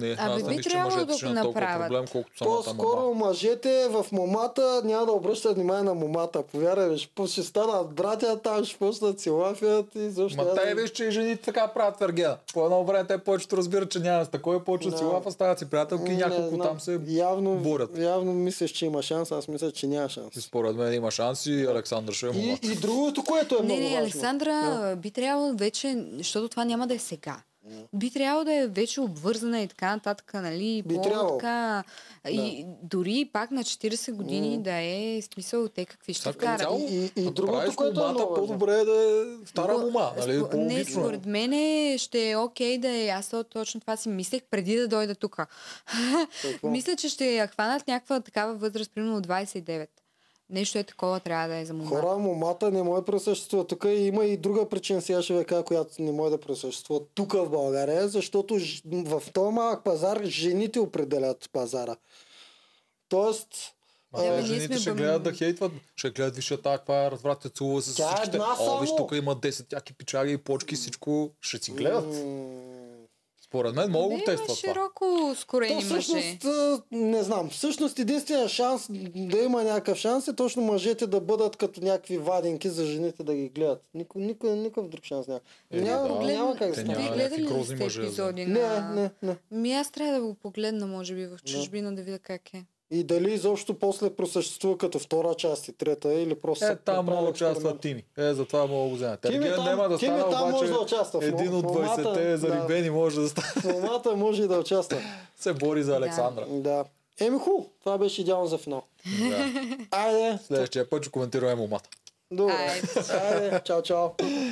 Не, аз не мисля, че мъжете ще не е толкова проблем, колкото самата мама. По-скоро мъжете в момата няма да обръщат внимание на момата. Повярвай, ще станат братя там, ще почнат си лафят и защо... Ма те виж, че и жените така правят Ергена. По едно време те повечето разбират, че няма с такова, повечето си лафа, стават си приятелки и няколко там се явно, борят. Явно мислиш, че има шанс, аз мисля, че няма шанс. И според мен има шанс и Александра ще е момата. И, и другото, което е много важно. Не, Александра би трябвало вече, защото това няма да е сега. Yeah. Би трябвало да е вече обвързана и така нататък, нали, по-така да. И дори пак на четирийсет години mm. да е смисъл те какви ще вкарат. И, и, и другото, което е много, по-добре е да е стара мума, нали, по-логично. Не, според мен ще е окей да е, аз точно това си мислех преди да дойда тук. Мисля, че ще я хванат някаква такава възраст, примерно от двайсет и девет. Нещо е такова, трябва да е за момата. Хора, момата не може да присъществува. Тук има и друга причина сега ще века, която не може да присъществува тук в България, защото в този малък пазар жените определят пазара. Тоест... А, а, жените ще бъм... гледат да хейтват, ще гледат виша таква, развратя целува с всичките. О, виж, тук има десет тяки пичари и почки, всичко ще си гледат. Поред мен мога го тестват това. Широко скорени мъже. Не знам. Всъщност единствения шанс да има някакъв шанс е точно мъжете да бъдат като някакви вадинки за жените да ги гледат. Никой, никой, никакъв друг шанс няма. Е, няма, да, глед... няма как да стане. Вие гледали ли сте епизоди на... Не, не, не. Ми аз трябва да го погледна, може би, в чужбина, да видя как е. И дали изобщо после просъществува като втора част и трета или просто... Е, там мога да участва Тими. Е, затова мога да го взема. Ергена няма да стане, обаче да един от двайсетте зарибени да. може да стане. Момата може и да участва. Се бори за Александра. Да. да. Еми хубаво, това беше идеално за финал. Да. Айде. Следващия път ще коментираме момата. Добре. Айде, чао-чао.